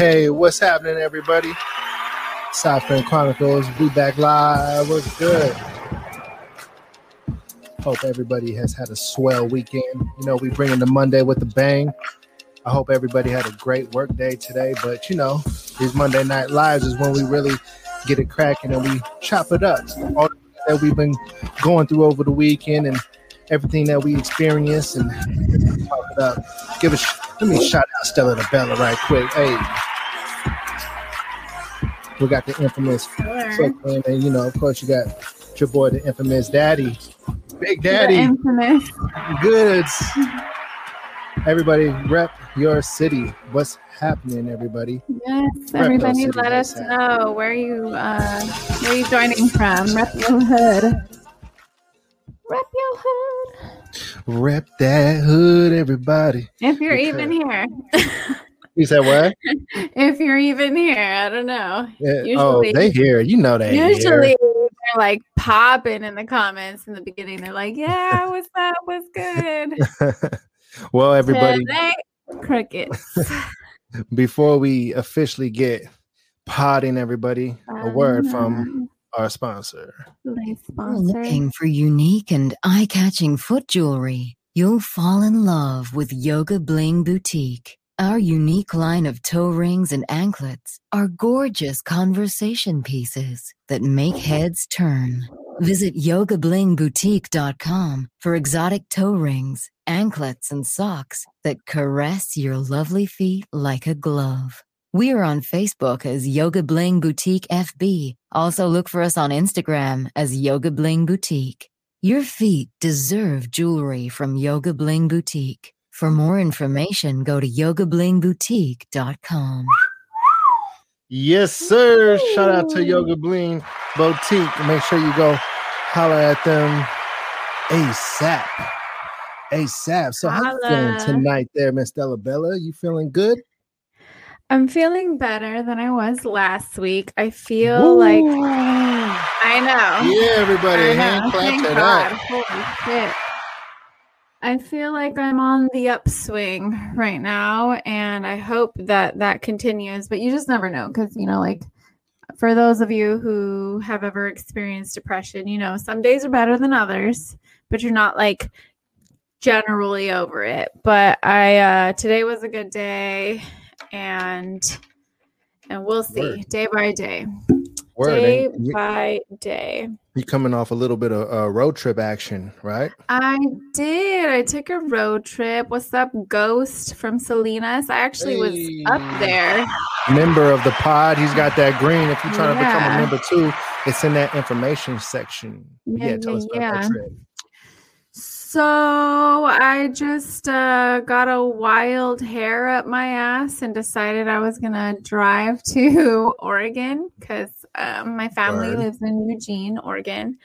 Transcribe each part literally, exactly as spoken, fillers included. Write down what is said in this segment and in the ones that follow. Hey, what's happening, everybody? Cyber Chronicles, we back live. What's good? Hope everybody has had a swell weekend. You know, we bring in the Monday with the bang. I hope everybody had a great work day today. But, you know, these Monday Night Lives is when we really get it cracking and we chop it up. All that we've been going through over the weekend and everything that we experience and chop it up. Give a sh- Let me shout out Stella the Bella right quick. Hey. We got the infamous, sure. And you know, of course, you got your boy, the infamous Daddy, Big Daddy. The infamous goods. Everybody, rep your city. What's happening, everybody? Yes, rep everybody, let us happening. know where you uh, where you joining from. Rep your hood. Rep your hood. Rep that hood, everybody. If you're because- even here. You said what? If you're even here, I don't know. Yeah. Usually, oh, they here. You know they usually here. They're like popping in the comments in the beginning. They're like, "Yeah, what's up? What's good?" Well, everybody, today, crickets. Before we officially get podding, everybody, um, a word from our sponsor. sponsor. Looking for unique and eye-catching foot jewelry? You'll fall in love with Yoga Bling Boutique. Our unique line of toe rings and anklets are gorgeous conversation pieces that make heads turn. Visit yoga bling boutique dot com for exotic toe rings, anklets, and socks that caress your lovely feet like a glove. We are on Facebook as Yoga Bling Boutique F B. Also look for us on Instagram as Yoga Bling Boutique. Your feet deserve jewelry from Yoga Bling Boutique. For more information, go to yoga bling boutique dot com. Yes, sir. Ooh. Shout out to Yoga Bling Boutique. Make sure you go holler at them ASAP. ASAP. So holla. How you feeling tonight there, Miss Della Bella? You feeling good? I'm feeling better than I was last week. I feel Ooh. like... I know. Yeah, everybody. I hand clap it up. Holy shit. I feel like I'm on the upswing right now, and I hope that that continues. But you just never know because, you know, like for those of you who have ever experienced depression, you know, some days are better than others, but you're not like generally over it. But I uh, today was a good day, and and we'll see Word. day by day. Word, day you, by day. You're coming off a little bit of uh, road trip action, right? I did. I took a road trip. What's up, Ghost from Salinas? I actually hey. was up there. Member of the pod. He's got that green. If you're trying yeah. to become a member too, it's in that information section. Yeah, yeah tell us about yeah. that trip. So I just uh, got a wild hair up my ass and decided I was going to drive to Oregon because Um, my family Word. lives in Eugene, Oregon,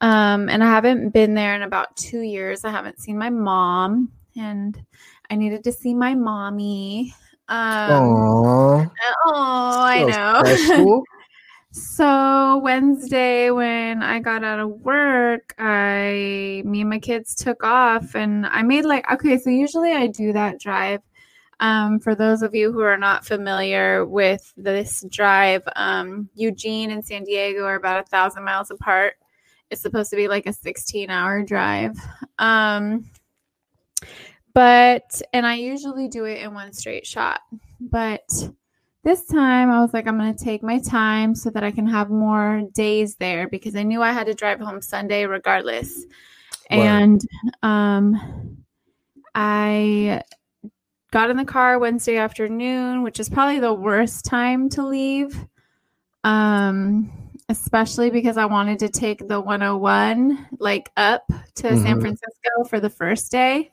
um, and I haven't been there in about two years. I haven't seen my mom, and I needed to see my mommy. Um, Aww. Oh, I know. So Wednesday, when I got out of work, I, me and my kids took off, and I made like, okay, so usually I do that drive. Um, for those of you who are not familiar with this drive, um, Eugene and San Diego are about a thousand miles apart. It's supposed to be like a sixteen hour drive. Um, but, and I usually do it in one straight shot, but this time I was like, I'm going to take my time so that I can have more days there because I knew I had to drive home Sunday regardless. Wow. And, um, I, got in the car Wednesday afternoon, which is probably the worst time to leave, um, especially because I wanted to take the one oh one like up to mm-hmm. San Francisco for the first day,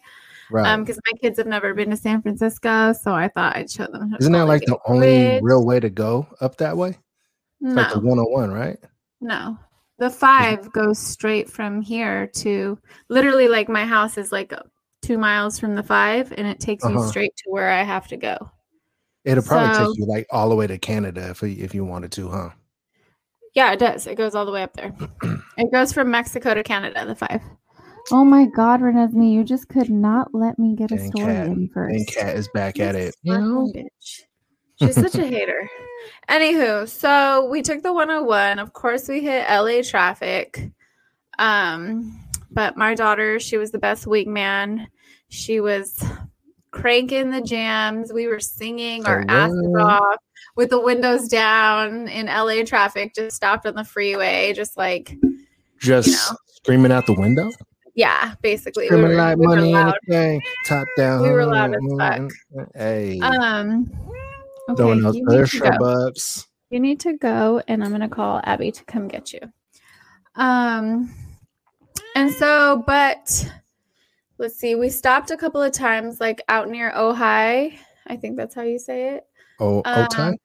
right? Um, because my kids have never been to San Francisco, so I thought I'd show them. How Isn't that like the only bridge. real way to go up that way? It's no, like the one oh one, right? No, the five goes straight from here to literally like my house is like a two miles from the five, and it takes uh-huh. me straight to where I have to go. It'll probably so, take you like all the way to Canada if if you wanted to, huh? Yeah, it does. It goes all the way up there. It goes from Mexico to Canada, the five. Oh my God, Renesmee, you just could not let me get a and story cat, in first. And Cat is back you at it. You know, bitch. She's such a hater. Anywho, so we took the one oh one. Of course, we hit L A traffic. Um, but my daughter, she was the best wingman. She was cranking the jams. We were singing our asses off with the windows down in L A traffic, just stopped on the freeway, just like just you know. Screaming out the window. Yeah, basically. Screaming we were, like we money were loud. Anything, top down. We were loud as fuck. Hey. Um okay, throwing those extra bucks. You need to go, and I'm gonna call Abby to come get you. Um and so but let's see, we stopped a couple of times, like out near Ojai. I think that's how you say it. Oh, um, Ojai?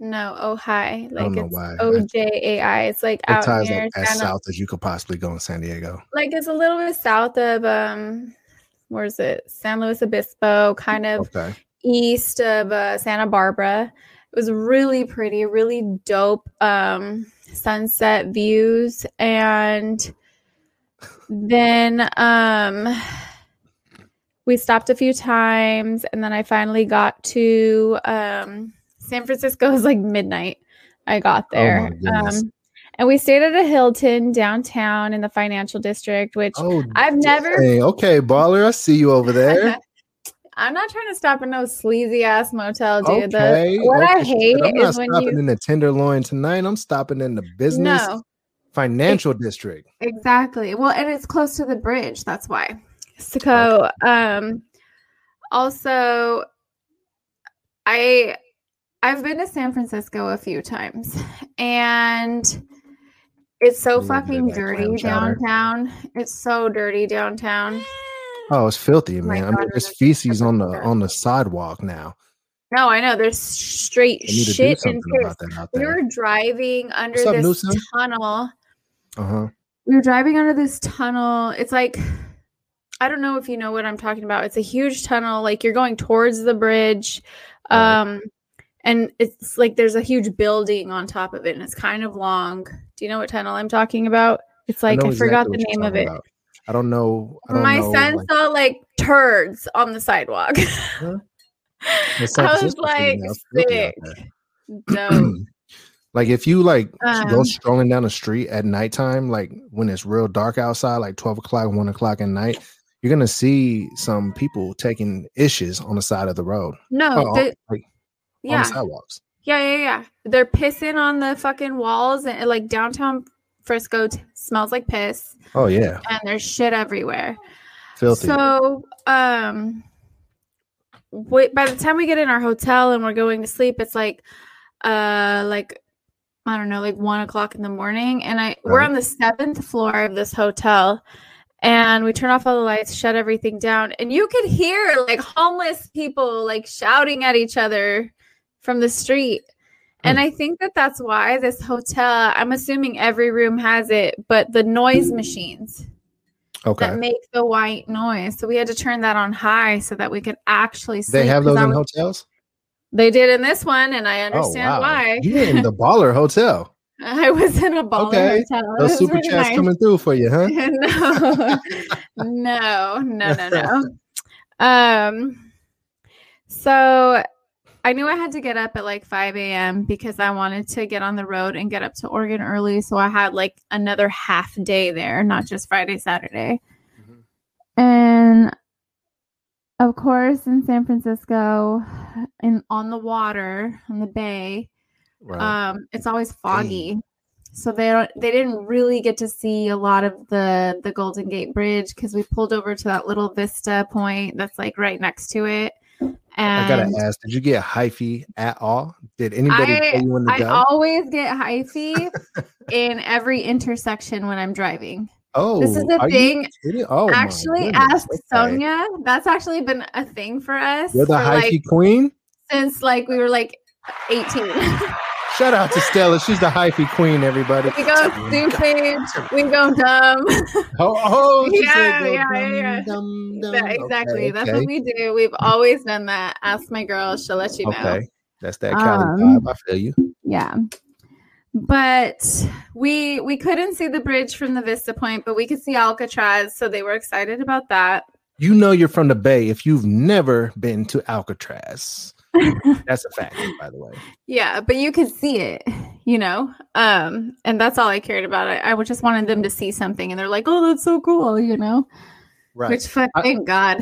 No, Ojai. Like it's O J A I. It's like out near like as south as you could possibly go in San Diego. Like it's a little bit south of, um, where is it? San Luis Obispo, kind of okay. east of uh, Santa Barbara. It was really pretty, really dope um, sunset views. And then... um. We stopped a few times, and then I finally got to um, San Francisco. It was like midnight. I got there. Oh um, and we stayed at a Hilton downtown in the financial district, which oh, I've never... Dang. Okay, baller, I see you over there. I'm not trying to stop in no sleazy-ass motel, dude. Okay, the, what okay, I hate I'm is when you... I'm not stopping in the Tenderloin tonight. I'm stopping in the business no. financial it, district. Exactly. Well, and it's close to the bridge. That's why. So, um, also, I, I've been to San Francisco a few times, and it's so fucking dirty downtown. It's so dirty downtown. Oh, it's filthy, man. I mean, there's feces on the on the sidewalk now. No, I know. There's straight shit and piss. We were driving under this tunnel. Uh huh. We were driving under this tunnel. It's like. I don't know if you know what I'm talking about. It's a huge tunnel. Like you're going towards the bridge. Um, and it's like, there's a huge building on top of it, and it's kind of long. Do you know what tunnel I'm talking about? It's like, I, I forgot exactly the name of it. About. I don't know. I don't My know, son like... saw like turds on the sidewalk. Huh? I was like, sick. No. Like if you like um, go strolling down the street at nighttime, like when it's real dark outside, like twelve o'clock, one o'clock at night, you're going to see some people taking issues on the side of the road. No. Oh, the, like, yeah. On the sidewalks. Yeah, yeah, yeah. They're pissing on the fucking walls, and like downtown Frisco t- smells like piss. Oh, yeah. And there's shit everywhere. Filthy. So um, we, by the time we get in our hotel and we're going to sleep, it's like, uh, like, I don't know, like one o'clock in the morning. And I right. we're on the seventh floor of this hotel. And we turn off all the lights, shut everything down. And you could hear like homeless people like shouting at each other from the street. And I think that that's why this hotel, I'm assuming every room has it, but the noise machines okay. that make the white noise. So we had to turn that on high so that we could actually sleep. They have those in was, hotels? They did in this one. And I understand oh, wow. why. You were in the baller hotel. I was in a baller okay. hotel. Those super really chats nice. Coming through for you, huh? no, no, no, no, no. Um, so I knew I had to get up at like five a.m. because I wanted to get on the road and get up to Oregon early. So I had like another half day there, not just Friday, Saturday. Mm-hmm. And of course, in San Francisco, in on the water, on the bay. Right. Um, it's always foggy, Dang. so they don't, they didn't really get to see a lot of the the Golden Gate Bridge because we pulled over to that little vista point that's like right next to it. And I gotta ask, did you get hyphy at all? Did anybody I, tell you when to go? I always get hyphy in every intersection when I'm driving. Oh, this is a thing. Oh, actually, ask okay. Sonia. That's actually been a thing for us. You're the hyphy like, queen since like we were like eighteen. Shout out to Stella. She's the hyphy queen, everybody. We go stupid. We go dumb. Oh, oh yeah, go yeah, dumb, yeah, dumb, dumb. That, exactly. Okay, That's okay. what we do. We've always done that. Ask my girl. She'll let you know. Okay. That's that Cali um, vibe. I feel you. Yeah. But we we couldn't see the bridge from the Vista Point, but we could see Alcatraz. So they were excited about that. You know you're from the Bay if you've never been to Alcatraz. That's a fact, by the way. Yeah, but you could see it, you know? Um, and that's all I cared about. I, I just wanted them to see something. And they're like, oh, that's so cool, you know? Right. Which, thank I, God.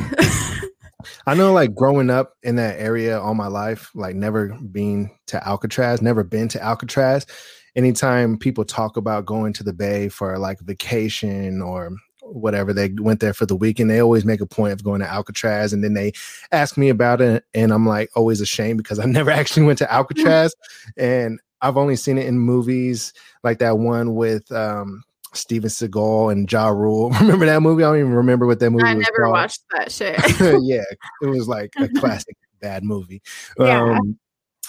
I know, like, growing up in that area all my life, like, never being to Alcatraz, never been to Alcatraz. Anytime people talk about going to the Bay for, like, vacation or whatever, they went there for the weekend, they always make a point of going to Alcatraz. And then they ask me about it. And I'm, like, always ashamed because I never actually went to Alcatraz. And I've only seen it in movies, like that one with um, Steven Seagal and Ja Rule. Remember that movie? I don't even remember what that movie I was never called. Watched that shit. Yeah. It was like a classic bad movie. Yeah. Um,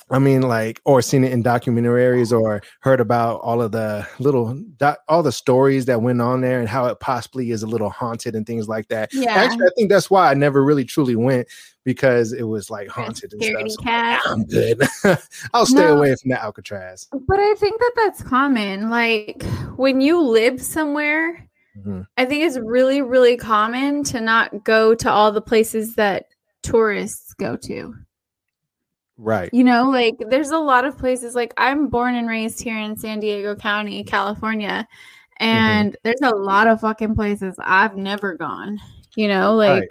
I mean, like, or seen it in documentaries or heard about all of the little, doc, all the stories that went on there and how it possibly is a little haunted and things like that. Yeah. Actually, I think that's why I never really truly went, because it was like haunted and stuff. So I'm, like, I'm good. I'll stay no, away from the Alcatraz. But I think that that's common. Like, when you live somewhere, mm-hmm. I think it's really, really common to not go to all the places that tourists go to. Right. You know, like, there's a lot of places, like, I'm born and raised here in San Diego County, California, and mm-hmm. there's a lot of fucking places I've never gone, you know, like, right.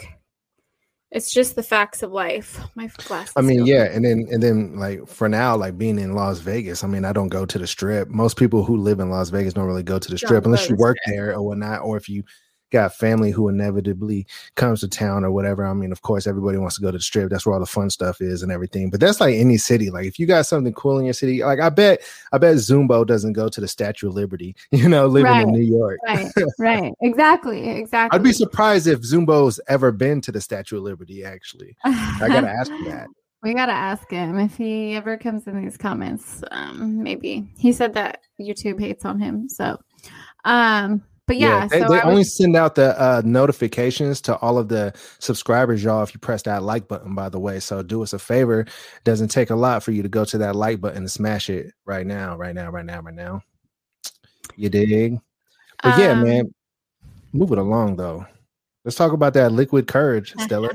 It's just the facts of life. My glasses. I mean, go. Yeah. And then, and then like, for now, like, being in Las Vegas, I mean, I don't go to the Strip. Most people who live in Las Vegas don't really go to the don't Strip unless you work strip. there or whatnot, or if you got family who inevitably comes to town or whatever. I mean, of course, everybody wants to go to the Strip. That's where all the fun stuff is and everything. But that's like any city. Like, if you got something cool in your city, like, I bet, I bet Zumbo doesn't go to the Statue of Liberty, you know, living right, in New York. Right, right. Exactly, exactly. I'd be surprised if Zumbo's ever been to the Statue of Liberty, actually. I got to ask him that. We got to ask him if he ever comes in these comments. Um, maybe. He said that YouTube hates on him. So, um, But yeah, yeah they, so they was, only send out the uh, notifications to all of the subscribers, y'all, if you press that like button, by the way. So do us a favor. It doesn't take a lot for you to go to that like button and smash it right now, right now, right now, right now. You dig? But um, yeah, man, move it along, though. Let's talk about that liquid courage, Stella.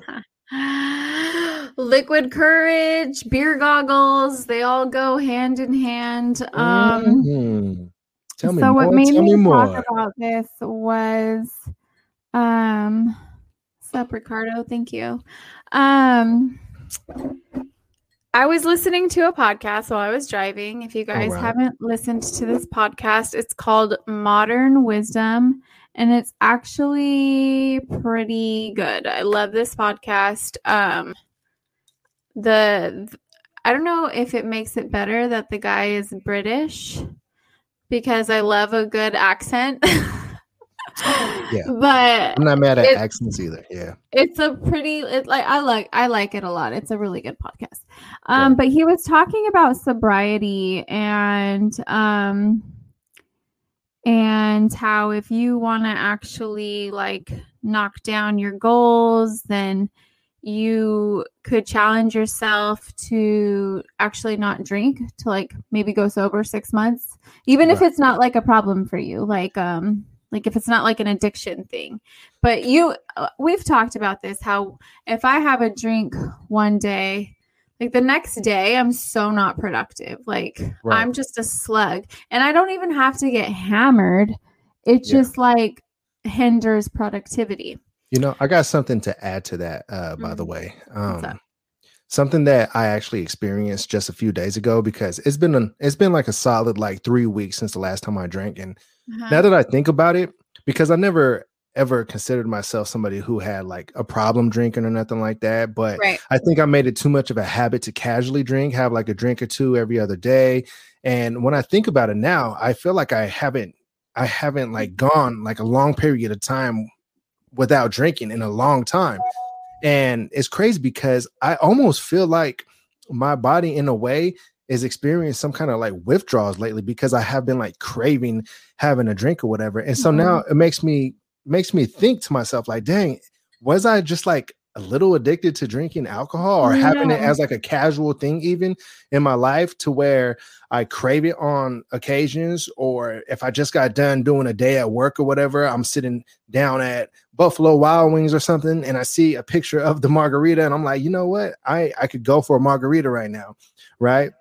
Liquid courage, beer goggles, they all go hand in hand. Um mm-hmm. Tell me so more, what made tell me, me more. Talk about this was, um, sup Ricardo, thank you. Um, I was listening to a podcast while I was driving. If you guys right. haven't listened to this podcast, it's called Modern Wisdom, and it's actually pretty good. I love this podcast. Um, the, the I don't know if it makes it better that the guy is British, because I love a good accent. Yeah. But I'm not mad at it, accents either. Yeah. It's a pretty it's like I like I like it a lot. It's a really good podcast. Um right. But he was talking about sobriety and um and how if you want to actually like knock down your goals, then you could challenge yourself to actually not drink, to like maybe go sober six months, even right. if it's not like a problem for you, like, um, like if it's not like an addiction thing, but you, we've talked about this, how if I have a drink one day, like the next day, I'm so not productive. Like right. I'm just a slug, and I don't even have to get hammered. It yeah. just like hinders productivity. You know, I got something to add to that, uh, by mm-hmm. the way. Um, something that I actually experienced just a few days ago, because it's been an, it's been like a solid like three weeks since the last time I drank. And uh-huh. now that I think about it, because I never ever considered myself somebody who had like a problem drinking or nothing like that. But right. I think I made it too much of a habit to casually drink, have like a drink or two every other day. And when I think about it now, I feel like I haven't I haven't like gone like a long period of time without drinking in a long time. And it's crazy because I almost feel like my body in a way is experiencing some kind of like withdrawals lately, because I have been like craving having a drink or whatever. And so mm-hmm. now it makes me, makes me think to myself, like, dang, was I just like a little addicted to drinking alcohol or no. having it as like a casual thing even in my life to where I crave it on occasions, or if I just got done doing a day at work or whatever, I'm sitting down at Buffalo Wild Wings or something and I see a picture of the margarita and I'm like, you know what? I, I could go for a margarita right now, right?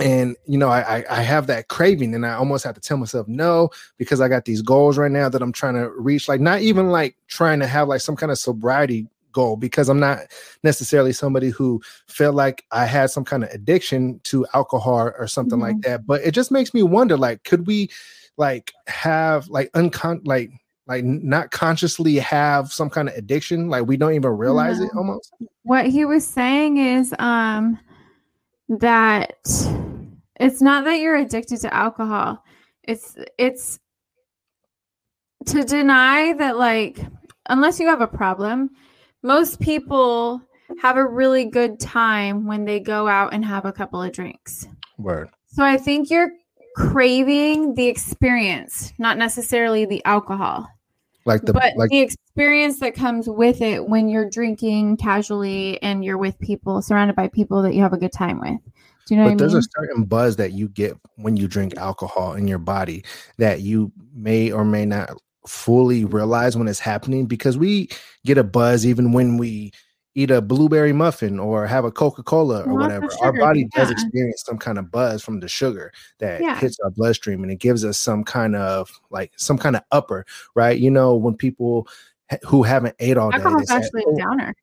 And, you know, I, I have that craving and I almost have to tell myself no, because I got these goals right now that I'm trying to reach, like not even like trying to have like some kind of sobriety goal, because I'm not necessarily somebody who felt like I had some kind of addiction to alcohol or something mm-hmm. like that. But it just makes me wonder, like, could we like have like uncon like like not consciously have some kind of addiction? Like we don't even realize no. it almost. What he was saying is um, that it's not that you're addicted to alcohol. It's it's to deny that, like, unless you have a problem, most people have a really good time when they go out and have a couple of drinks. Word. So I think you're craving the experience, not necessarily the alcohol. Like the but like- the experience that comes with it when you're drinking casually and you're with people, surrounded by people that you have a good time with. Do you know but what I mean? There's a certain buzz that you get when you drink alcohol in your body that you may or may not fully realize when it's happening, because we get a buzz even when we eat a blueberry muffin or have a Coca-Cola or Lots whatever. Sugar, our body yeah. does experience some kind of buzz from the sugar that yeah. hits our bloodstream, and it gives us some kind of like some kind of upper, right? You know, when people ha- who haven't ate all alcohol day. Alcohol's actually had, oh, a downer.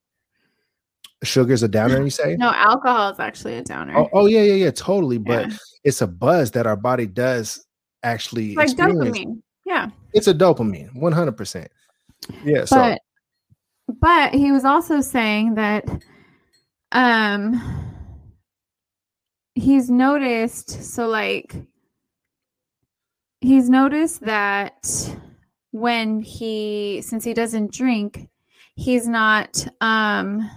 Sugar's a downer, you say? No, alcohol is actually a downer. Oh, oh yeah, yeah, yeah, totally. Yeah. But it's a buzz that our body does actually like experience. Dopamine. Yeah. It's a dopamine, one hundred percent. Yeah. But, so. But he was also saying that um, he's noticed, so like, he's noticed that when he, since he doesn't drink, he's not um,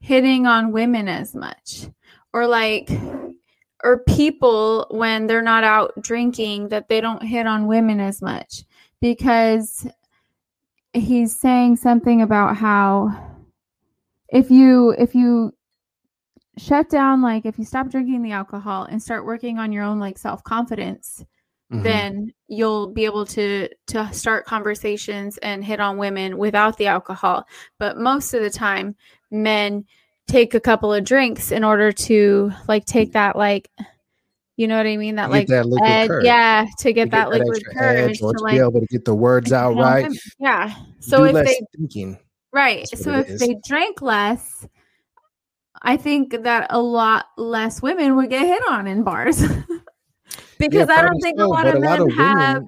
hitting on women as much, or like, or people when they're not out drinking, that they don't hit on women as much, because he's saying something about how if you, if you shut down, like if you stop drinking the alcohol and start working on your own, like self-confidence, mm-hmm. then you'll be able to, to start conversations and hit on women without the alcohol. But most of the time men take a couple of drinks in order to like take that, like, you know what I mean? That like, that ed- yeah, to get, to get that, that liquid courage, to, like, to be able to get the words out right. Them. Yeah. So do if they thinking. Right. So if is. they drank less, I think that a lot less women would get hit on in bars because yeah, I don't think so, a lot of a lot men of women, have.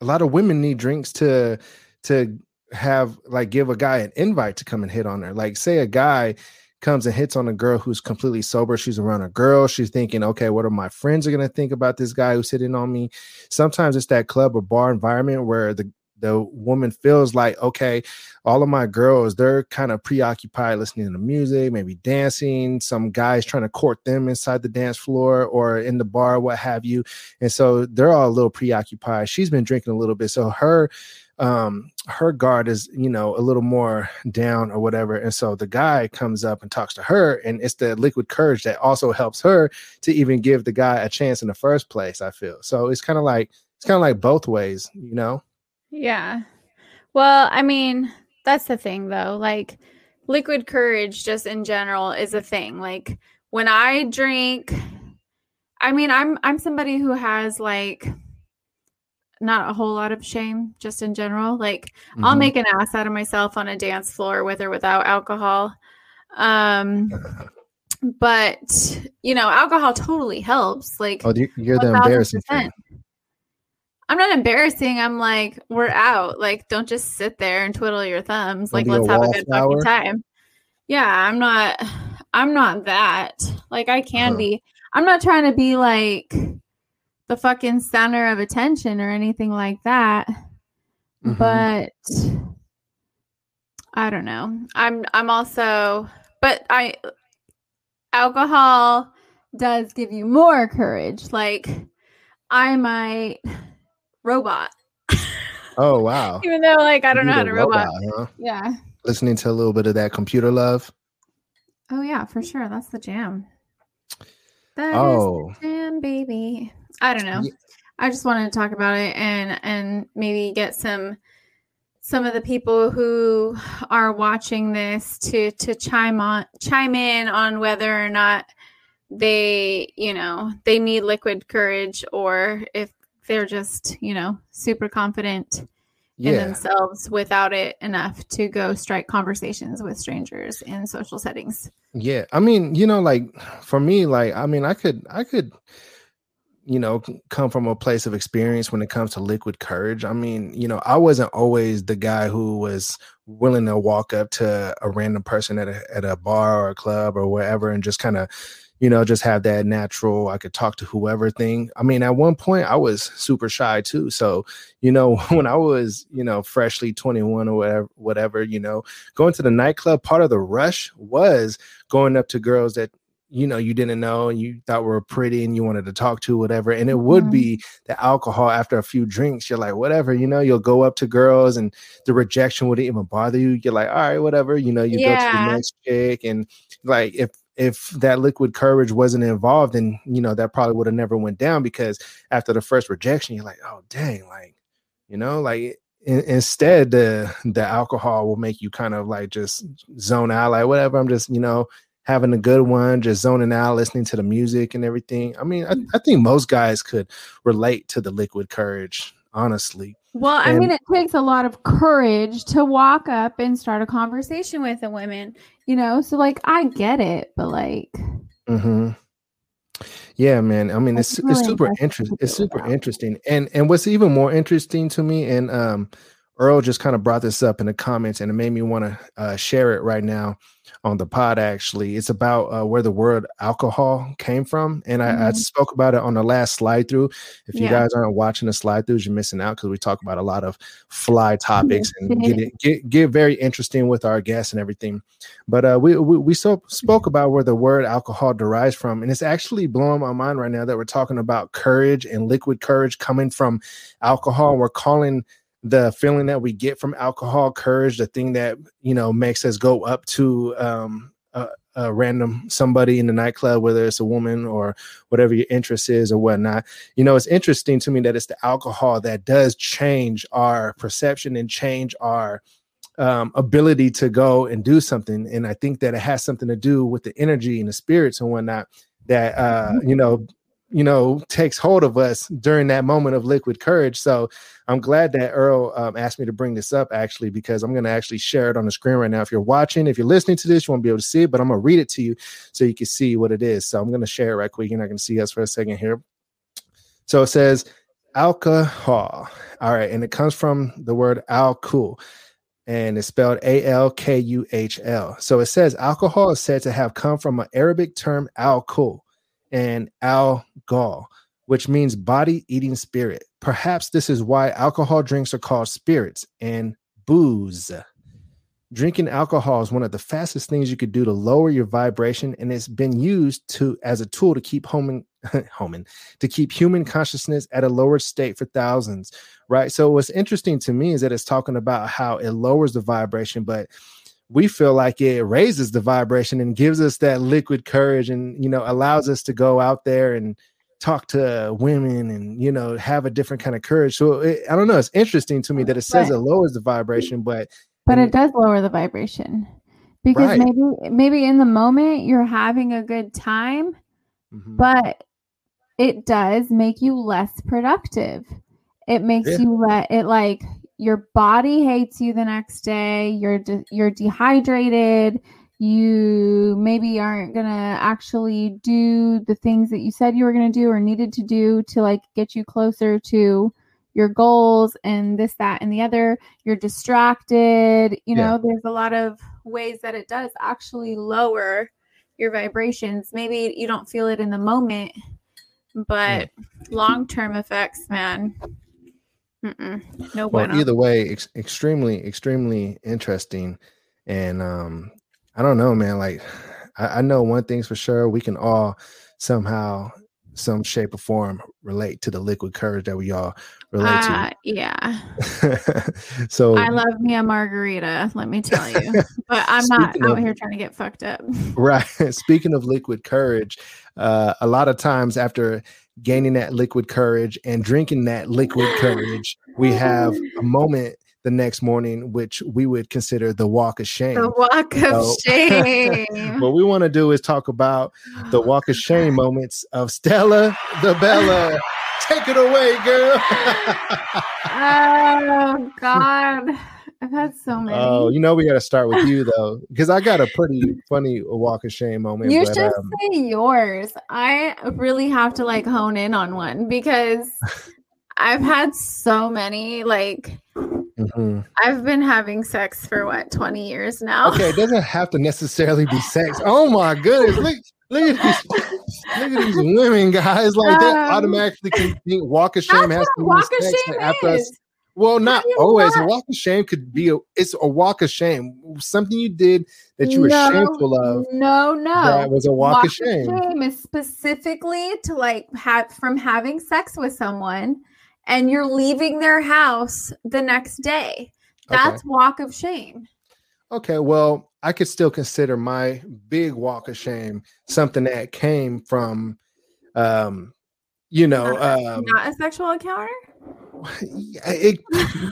A lot of women need drinks to to have like give a guy an invite to come and hit on her. Like, say a guy comes and hits on a girl who's completely sober. She's around a girl. She's thinking, okay, what are my friends are going to think about this guy who's hitting on me? Sometimes it's that club or bar environment where the, the woman feels like, okay, all of my girls, they're kind of preoccupied listening to music, maybe dancing. Some guy's trying to court them inside the dance floor or in the bar, what have you. And so they're all a little preoccupied. She's been drinking a little bit. So her um her guard is, you know, a little more down or whatever, and so the guy comes up and talks to her, and it's the liquid courage that also helps her to even give the guy a chance in the first place, I feel. So it's kind of like it's kind of like both ways, you know? Yeah. Well, I mean, that's the thing though, like liquid courage just in general is a thing. Like when I drink, I mean, I'm I'm somebody who has like not a whole lot of shame, just in general. Like mm-hmm. I'll make an ass out of myself on a dance floor with or without alcohol. Um, but you know, alcohol totally helps. Like, oh, you're the embarrassing thing. I'm not embarrassing. I'm like, we're out. Like, don't just sit there and twiddle your thumbs. Don't like, let's have a good fucking time. Yeah. I'm not, I'm not that. Like I can uh-huh. be, I'm not trying to be like the fucking center of attention or anything like that. Mm-hmm. But I don't know. I'm I'm also but I alcohol does give you more courage. Like I might robot. Oh wow. Even though like I don't you know how to robot. robot. Huh? Yeah. listening to a little bit of that Computer Love. Oh, yeah, for sure. That's the jam. That oh. is the jam, baby. I don't know. Yeah. I just wanted to talk about it and and maybe get some some of the people who are watching this to to chime on chime in on whether or not they, you know, they need liquid courage or if they're just, you know, super confident yeah. in themselves without it enough to go strike conversations with strangers in social settings. Yeah. I mean, you know, like for me, like, I mean, I could, I could, you know, come from a place of experience when it comes to liquid courage. I mean, you know, I wasn't always the guy who was willing to walk up to a random person at a, at a bar or a club or wherever and just kind of, you know, just have that natural, I could talk to whoever thing. I mean, at one point I was super shy too. So, you know, when I was, you know, freshly twenty-one or whatever, whatever, you know, going to the nightclub, part of the rush was going up to girls that, you know, you didn't know and you thought were pretty and you wanted to talk to whatever. And it would be the alcohol after a few drinks. You're like, whatever, you know, you'll go up to girls and the rejection wouldn't even bother you. You're like, all right, whatever, you know, you yeah. go to the next chick. And like, if, if that liquid courage wasn't involved, then, you know, that probably would have never went down because after the first rejection, you're like, oh, dang, like, you know, like in, instead the the alcohol will make you kind of like just zone out, like whatever. I'm just, you know, having a good one, just zoning out, listening to the music and everything. I mean, I, I think most guys could relate to the liquid courage, honestly. Well, I and, mean, it takes a lot of courage to walk up and start a conversation with a woman, you know? So, like, I get it, but, like... Mm-hmm. Yeah, man. I mean, it's, really it's super interesting. It's super about. interesting. And and what's even more interesting to me, and um, Earl just kind of brought this up in the comments, and it made me want to uh, share it right now on the pod, actually. It's about uh, where the word alcohol came from. And I, mm-hmm. I spoke about it on the last slide through. If yeah. you guys aren't watching the slide throughs, you're missing out because we talk about a lot of fly topics and get, it, get get very interesting with our guests and everything. But uh, we, we, we so spoke about where the word alcohol derives from. And it's actually blowing my mind right now that we're talking about courage and liquid courage coming from alcohol. We're calling the feeling that we get from alcohol courage, the thing that, you know, makes us go up to um, a, a random somebody in the nightclub, whether it's a woman or whatever your interest is or whatnot. You know, it's interesting to me that it's the alcohol that does change our perception and change our um, ability to go and do something. And I think that it has something to do with the energy and the spirits and whatnot that, uh, you know, you know, takes hold of us during that moment of liquid courage. So I'm glad that Earl um, asked me to bring this up, actually, because I'm going to actually share it on the screen right now. If you're watching, if you're listening to this, you won't be able to see it, but I'm going to read it to you so you can see what it is. So I'm going to share it right quick. You're not going to see us for a second here. So it says alcohol. All right. And it comes from the word alcohol. And it's spelled A L K U H L. So it says alcohol is said to have come from an Arabic term, alcohol, and algal, which means body eating spirit. Perhaps this is why alcohol drinks are called spirits and booze. Drinking alcohol is one of the fastest things you could do to lower your vibration, and it's been used to as a tool to keep homing, homing, to keep human consciousness at a lower state for thousands, right? So what's interesting to me is that it's talking about how it lowers the vibration, but we feel like it raises the vibration and gives us that liquid courage and, you know, allows us to go out there and talk to women and, you know, have a different kind of courage. So it, I don't know. It's interesting to me that it says right. it lowers the vibration, but. But it does lower the vibration because right. maybe, maybe in the moment you're having a good time, mm-hmm. but it does make you less productive. It makes yeah. you let it like, your body hates you the next day. You're de- you're dehydrated. You maybe aren't going to actually do the things that you said you were going to do or needed to do to like get you closer to your goals and this, that, and the other. You're distracted. You know, yeah. there's a lot of ways that it does actually lower your vibrations. Maybe you don't feel it in the moment, but yeah. long-term effects, man. Mm-mm. No bueno. Well, either way, ex- extremely, extremely interesting. And um, I don't know, man, like I, I know one thing's for sure. We can all somehow some shape or form relate to the liquid courage that we all relate uh, to. Yeah. So I love me a margarita, let me tell you. But I'm not out of, here trying to get fucked up. Right. Speaking of liquid courage, uh, a lot of times after gaining that liquid courage and drinking that liquid courage, we have a moment the next morning, which we would consider the walk of shame. The walk of so, shame. What we want to do is talk about the walk of shame moments of Stella the Bella. Take it away, girl. Oh, God. I've had so many. Oh, you know, we got to start with you, though, because I got a pretty funny walk of shame moment. You but, should um, say yours. I really have to, like, hone in on one because I've had so many, like... Mm-hmm. I've been having sex for what twenty years now. Okay, it doesn't have to necessarily be sex. Oh my goodness! Look, look at these, look at these women, guys. Like um, that automatically can be walk of shame. Has to walk be of shame after is. Us. Well, not always. Not? A walk of shame could be a. It's a walk of shame. Something you did that you were no, shameful of. No, no, that was a walk, walk of shame. Shame is specifically to like have from having sex with someone. And you're leaving their house the next day. That's okay. Walk of shame. Okay, well, I could still consider my big walk of shame something that came from, um, you know, not, um, not a sexual encounter. It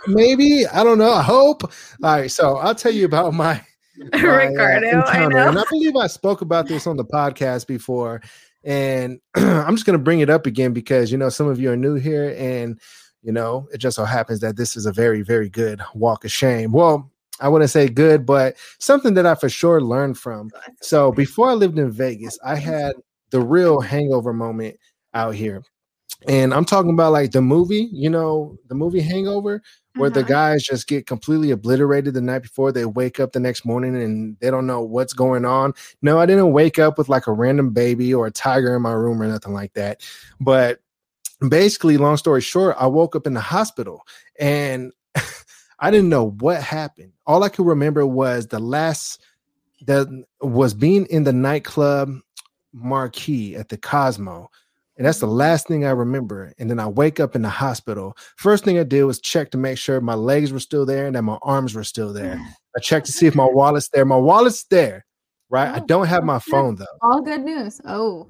maybe I don't know. I hope. All right, so I'll tell you about my, my Ricardo. Uh, I know, and I believe I spoke about this on the podcast before. And I'm just going to bring it up again because, you know, some of you are new here and, you know, it just so happens that this is a very, very good walk of shame. Well, I wouldn't say good, but something that I for sure learned from. So before I lived in Vegas, I had the real hangover moment out here. And I'm talking about like the movie, you know, the movie Hangover, where uh-huh. the guys just get completely obliterated the night before. They wake up the next morning and they don't know what's going on. No, I didn't wake up with like a random baby or a tiger in my room or nothing like that. But basically, long story short, I woke up in the hospital and I didn't know what happened. All I could remember was the last that was being in the nightclub Marquee at the Cosmo. And that's the last thing I remember. And then I wake up in the hospital. First thing I did was check to make sure my legs were still there and that my arms were still there. I checked to see if my wallet's there. My wallet's there, right? Oh, I don't have my phone, though. All good news. Oh.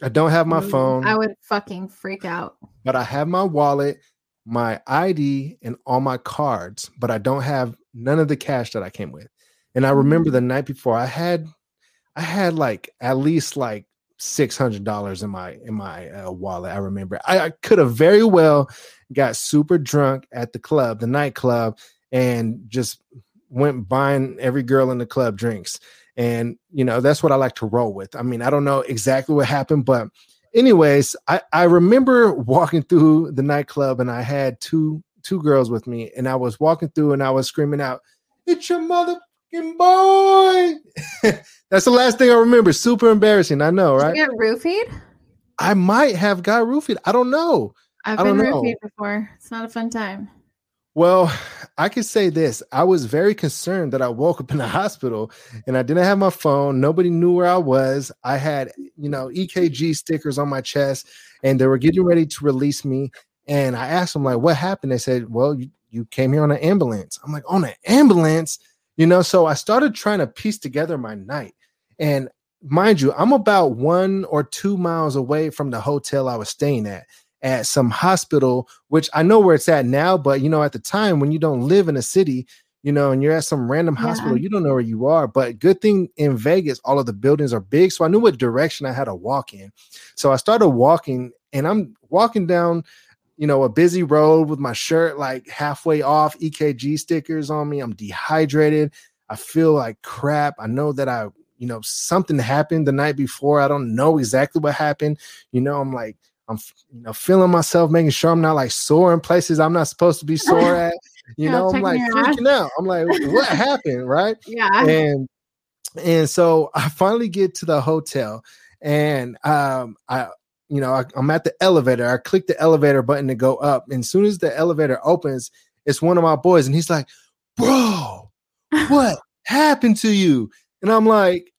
I don't have my phone. I would fucking freak out. But I have my wallet, my I D, and all my cards. But I don't have none of the cash that I came with. And I remember the night before, I had, I had like at least like, six hundred dollars in my in my uh, wallet. I remember I, I could have very well got super drunk at the club, the nightclub, and just went buying every girl in the club drinks. And, you know, that's what I like to roll with. I mean, I don't know exactly what happened, but anyways, I, I remember walking through the nightclub and I had two two girls with me and I was walking through and I was screaming out, "It's your mother boy!" That's the last thing I remember. Super embarrassing. I know, right? Did you get roofied? I might have got roofied. I don't know. I've I don't been know. Roofied before. It's not a fun time. Well, I can say this. I was very concerned that I woke up in the hospital and I didn't have my phone. Nobody knew where I was. I had, you know, E K G stickers on my chest and they were getting ready to release me. And I asked them, like, what happened? They said, well, you, you came here on an ambulance. I'm like, on an ambulance? You know, so I started trying to piece together my night. And mind you, I'm about one or two miles away from the hotel I was staying at, at some hospital, which I know where it's at now. But, you know, at the time when you don't live in a city, you know, and you're at some random hospital, yeah. you don't know where you are. But good thing in Vegas, all of the buildings are big. So I knew what direction I had to walk in. So I started walking and I'm walking down, you know, a busy road with my shirt like halfway off, E K G stickers on me. I'm dehydrated. I feel like crap. I know that I, you know, something happened the night before. I don't know exactly what happened. You know, I'm like, I'm, you know, feeling myself, making sure I'm not like sore in places I'm not supposed to be sore at. You know, I'm like freaking out. I'm like, what happened? Right. Yeah. And, and so I finally get to the hotel and, um, I, you know, I, I'm at the elevator. I click the elevator button to go up. And as soon as the elevator opens, it's one of my boys. And he's like, bro, what happened to you? And I'm like,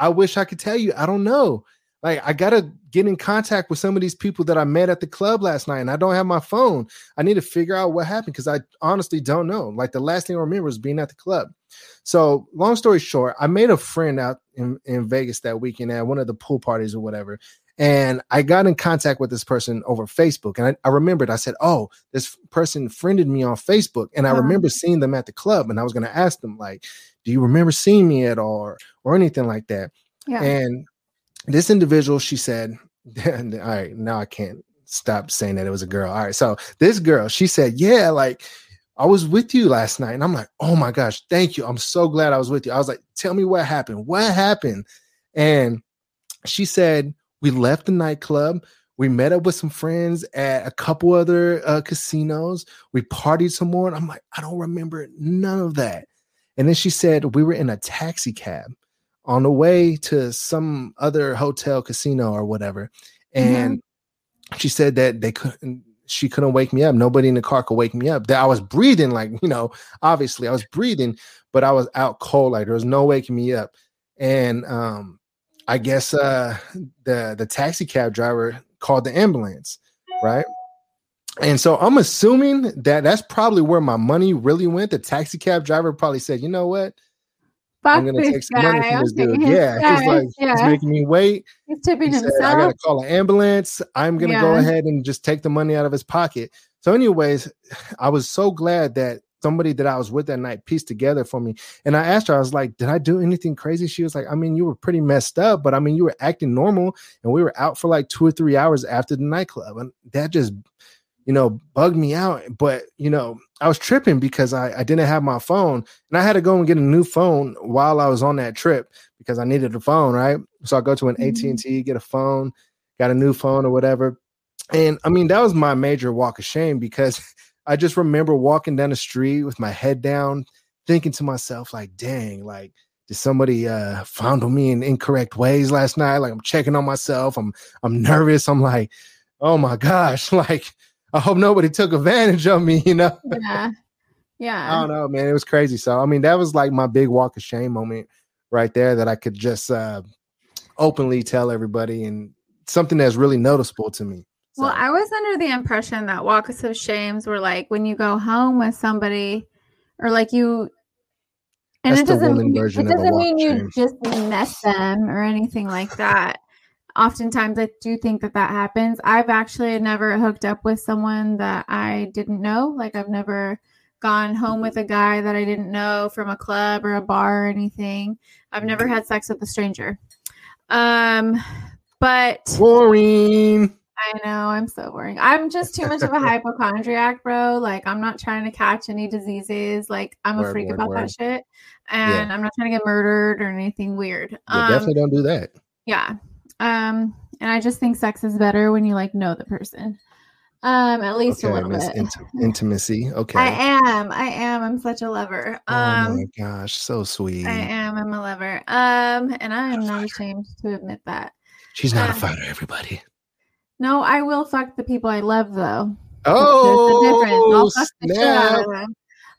I wish I could tell you. I don't know. Like, I got to get in contact with some of these people that I met at the club last night, and I don't have my phone. I need to figure out what happened because I honestly don't know. Like, the last thing I remember is being at the club. So long story short, I made a friend out in, in Vegas that weekend at one of the pool parties or whatever. And I got in contact with this person over Facebook. And I, I remembered, I said, oh, this person friended me on Facebook. And I uh-huh. remember seeing them at the club. And I was going to ask them, like, do you remember seeing me at all or, or anything like that? Yeah. And this individual, she said, all right, now I can't stop saying that it was a girl. All right. So this girl, she said, yeah, like, I was with you last night. And I'm like, oh, my gosh, thank you. I'm so glad I was with you. I was like, tell me what happened. What happened? And she said, we left the nightclub. We met up with some friends at a couple other uh, casinos. We partied some more. And I'm like, I don't remember none of that. And then she said, we were in a taxi cab on the way to some other hotel, casino or whatever. And mm-hmm. she said that they couldn't, she couldn't wake me up. Nobody in the car could wake me up. That I was breathing, like, you know, obviously I was breathing, but I was out cold. Like, there was no waking me up. And, um, I guess uh, the, the taxi cab driver called the ambulance, right? And so I'm assuming that that's probably where my money really went. The taxi cab driver probably said, you know what? Fuck, I'm going to take some guy. money from this dude. Yeah, guy. he's like, yeah. he's making me wait. He's tipping he said, himself. I got to call an ambulance. I'm going to yeah. go ahead and just take the money out of his pocket. So anyways, I was so glad that somebody that I was with that night pieced together for me. And I asked her, I was like, did I do anything crazy? She was like, I mean, you were pretty messed up, but I mean, you were acting normal. And we were out for like two or three hours after the nightclub. And that just, you know, bugged me out. But, you know, I was tripping because I, I didn't have my phone, and I had to go and get a new phone while I was on that trip because I needed a phone. Right. So I go to an mm-hmm. A T and T, get a phone, got a new phone or whatever. And I mean, that was my major walk of shame because I just remember walking down the street with my head down, thinking to myself, like, dang, like, did somebody uh, fondle me in incorrect ways last night? Like, I'm checking on myself. I'm I'm nervous. I'm like, oh, my gosh. Like, I hope nobody took advantage of me, you know? Yeah. Yeah. I don't know, man. It was crazy. So, I mean, that was like my big walk of shame moment right there that I could just uh, openly tell everybody, and something that's really noticeable to me. So. Well, I was under the impression that walks of shames were like when you go home with somebody, or like you, and That's it doesn't mean, it doesn't mean you just mess them or anything like that. Oftentimes, I do think that that happens. I've actually never hooked up with someone that I didn't know. Like, I've never gone home with a guy that I didn't know from a club or a bar or anything. I've never had sex with a stranger. Um, but boring. I know. I'm so boring. I'm just too much of a hypochondriac, bro. Like, I'm not trying to catch any diseases. Like, I'm word, a freak word, about word. that shit. And yeah. I'm not trying to get murdered or anything weird. Yeah, um, definitely don't do that. Yeah. Um, and I just think sex is better when you, like, know the person. Um, at least okay, a little Miss bit. Int- intimacy. Okay. I am. I am. I'm such a lover. Um, oh, my gosh. So sweet. I am. I'm a lover. Um, and I am not ashamed to admit that. She's not um, a fighter, everybody. No, I will fuck the people I love, though. Oh, there's a difference. I'll fuck the shit out of them.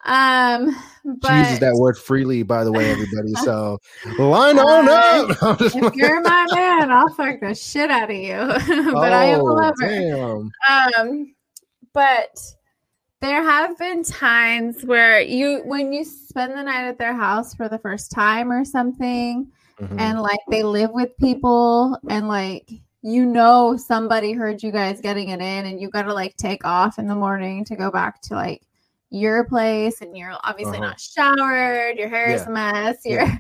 Um, but she uses that word freely, by the way, everybody. So line uh, on up. If you're my man, I'll fuck the shit out of you. But oh, I am a lover. Damn. Um, but there have been times where you, when you spend the night at their house for the first time or something, mm-hmm. and like they live with people, and like. You know, somebody heard you guys getting it in, and you got to like take off in the morning to go back to like your place, and you're obviously uh-huh. not showered. Your hair yeah. is a mess. Your yeah.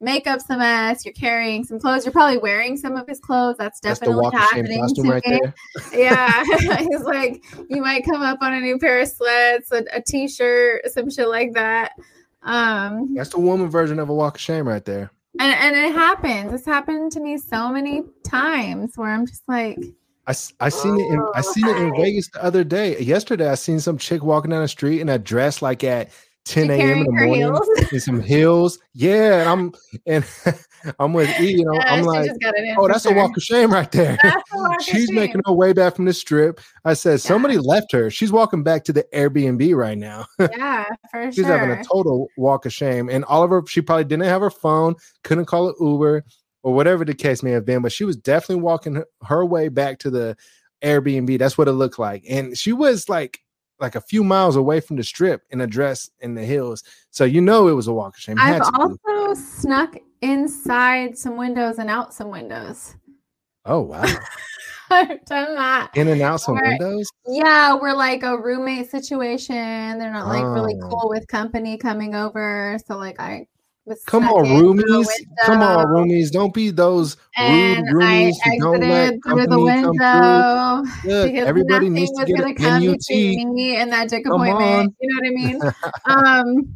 makeup's a mess. You're carrying some clothes. You're probably wearing some of his clothes. That's definitely That's happening today. Right yeah, he's like, you might come up on a new pair of sweats, a, a t-shirt, some shit like that. Um, That's the woman version of a walk of shame right there. And and it happens. It's happened to me so many times where I'm just like, I, I seen it. In, I seen it in Vegas the other day. Yesterday, I seen some chick walking down the street in a dress like at ten a.m. in the morning in some heels. Yeah, and I'm and I'm with E. You know, yeah, I'm like, oh, that's her. a walk of shame right there. She's making her way back from the strip. I said yeah. somebody left her. She's walking back to the Airbnb right now. Yeah, for She's sure. She's having a total walk of shame, and all of her. She probably didn't have her phone. Couldn't call it Uber. or whatever the case may have been, but she was definitely walking her way back to the Airbnb. That's what it looked like. And she was like, like a few miles away from the strip in a dress in the hills. So, you know, it was a walk of shame. I've also snuck inside some windows and out some windows. Oh, wow. I've done that. In and out some or, windows? Yeah, we're like a roommate situation. They're not like oh. really cool with company coming over. So like I was Come on, roomies. Come on, roomies. Don't be those and rude roomies I who don't let through the window. Come through. Look, because everybody needs to get an N U T. Me and that dick appointment. You know what I mean? um,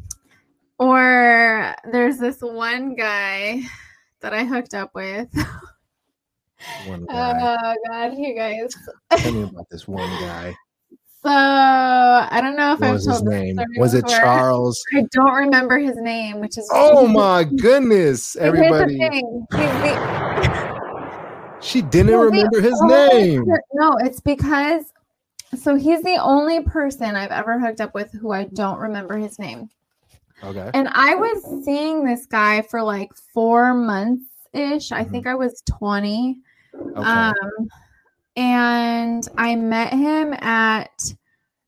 or there's this one guy that I hooked up with. One guy. Oh God, you guys! Tell me about this one guy. So I don't know if what I've was told his name. Was before. It Charles? I don't remember his name, which is oh my goodness, everybody! Here's the thing. The... She didn't he's remember his only... name. No, it's because so he's the only person I've ever hooked up with who I don't remember his name. Okay. And I was seeing this guy for like four months ish. I think I was twenty. Okay. Um, and I met him at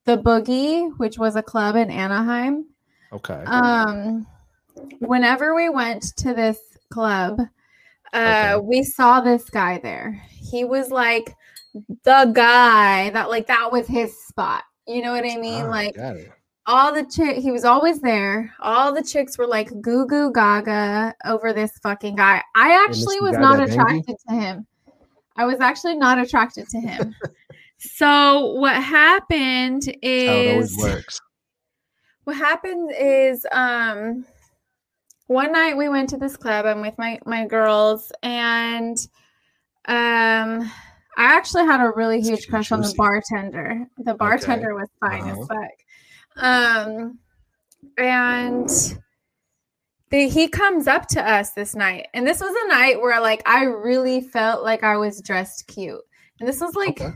the Boogie, which was a club in Anaheim. Okay. Um, whenever we went to this club, uh, okay. we saw this guy there. He was like the guy that like, that was his spot. You know what I mean? Oh, like got it. All the chick, he was always there. All the chicks were like goo goo gaga over this fucking guy. I actually was not attracted to him. I was actually not attracted to him. So what happened is, works. what happened is, um, one night we went to this club. I'm with my, my girls, and um, I actually had a really huge crush on the bartender. The bartender okay. was fine uh-huh. as fuck. Um, and the, he comes up to us this night, and this was a night where like, I really felt like I was dressed cute. And this was like okay.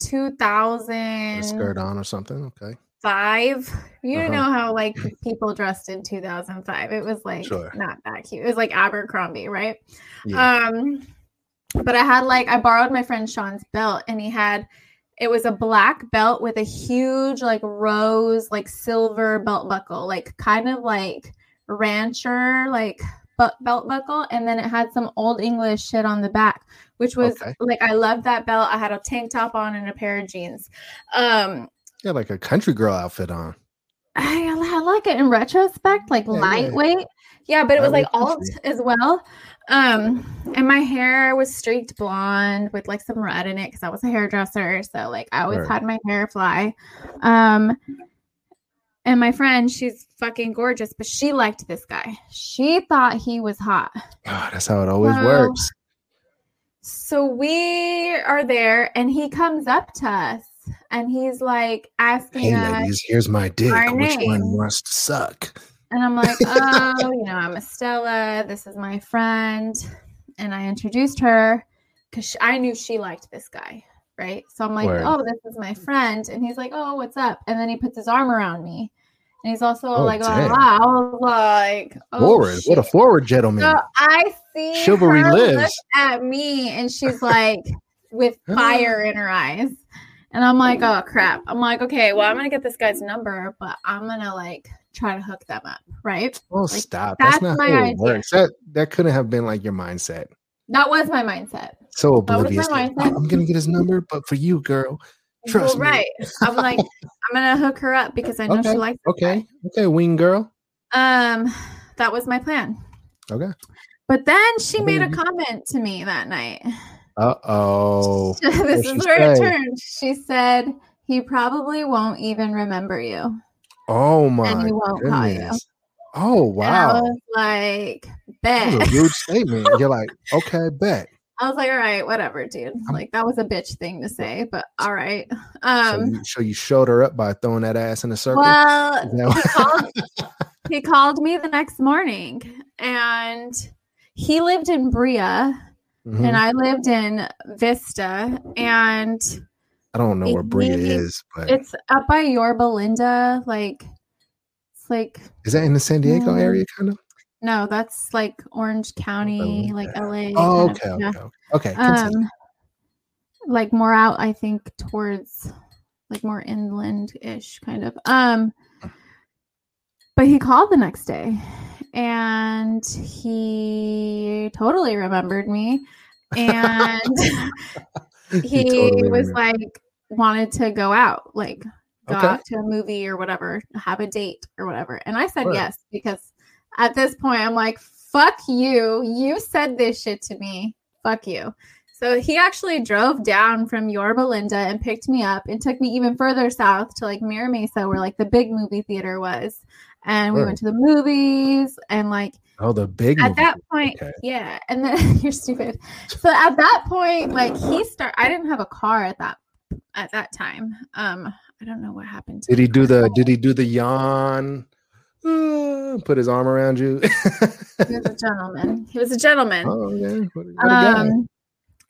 two thousand skirt on or something. Okay. Five, you uh-huh. know how like people dressed in two thousand five, it was like sure. not that cute. It was like Abercrombie. Right. Yeah. Um, but I had like, I borrowed my friend Sean's belt, and he had, it was a black belt with a huge like rose, like silver belt buckle, like kind of like rancher, like bu- belt buckle. And then it had some old English shit on the back, which was okay. like, I loved that belt. I had a tank top on and a pair of jeans. Um, yeah, like a country girl outfit on. I, I like it in retrospect, like yeah, lightweight. Yeah, yeah. yeah, but it was like alt as well. Um, and my hair was streaked blonde with like some red in it because I was a hairdresser. So like I always right. had my hair fly. Um, and my friend, she's fucking gorgeous, but she liked this guy. She thought he was hot. Oh, that's how it always so, works. So we are there, and he comes up to us, and he's like asking hey, us, ladies, here's my dick. Which one wants to suck? And I'm like, oh, you know, I'm Estella. This is my friend. And I introduced her because I knew she liked this guy. Right. So I'm like, Word. oh, this is my friend. And he's like, oh, what's up? And then he puts his arm around me. And he's also oh, like, oh, wow. Like, oh, forward. Shit. What a forward gentleman. So I see Chivalry her lives. Look at me. And she's like with fire in her eyes. And I'm like, oh, crap. I'm like, okay, well, I'm going to get this guy's number, but I'm going to like try to hook them up. Right. Oh, like, stop. That's, that's not my how it idea. Works. That, that couldn't have been like your mindset. That was my mindset. So oblivious. Mindset. Like, oh, I'm going to get his number, but for you, girl, trust well, me. Right. I'm like, I'm going to hook her up because I know okay. she likes it. Okay. Okay. Wing girl. Um, that was my plan. Okay. But then she Maybe. made a comment to me that night. Uh-oh. This is her turn. She said, he probably won't even remember you. Oh, my And he won't goodness. Call you. Oh, wow. And I was like, bet. That was a huge statement. You're like, okay, bet. I was like, all right, whatever, dude. Like, that was a bitch thing to say, but all right. Um, so, you, so you showed her up by throwing that ass in a circle? Well, no. he, called, he called me the next morning, and he lived in Brea. Mm-hmm. And I lived in Vista, and I don't know where Brea is, but it's up by Yorba Linda. Like, it's like, is that in the San Diego um, area? Kind of. No, that's like Orange County, oh, like L A. Oh, okay, of, okay, yeah. okay. okay um, like more out, I think, towards like more inland-ish kind of. Um, but he called the next day, and he totally remembered me, and he, he totally was remembered. Like wanted to go out, like go okay. out to a movie or whatever, have a date or whatever, and I said right. yes because. At this point, I'm like, fuck you. You said this shit to me. Fuck you. So he actually drove down from Yorba Linda and picked me up and took me even further south to like Mira Mesa where like the big movie theater was. And we oh. went to the movies and like. Oh, the big. At movie. That point. Okay. Yeah. And then you're stupid. So at that point, like he started. I didn't have a car at that at that time. Um, I don't know what happened. To did he do car. the did he do the yawn? Put his arm around you. He was a gentleman. He was a gentleman. Oh yeah. What, what um,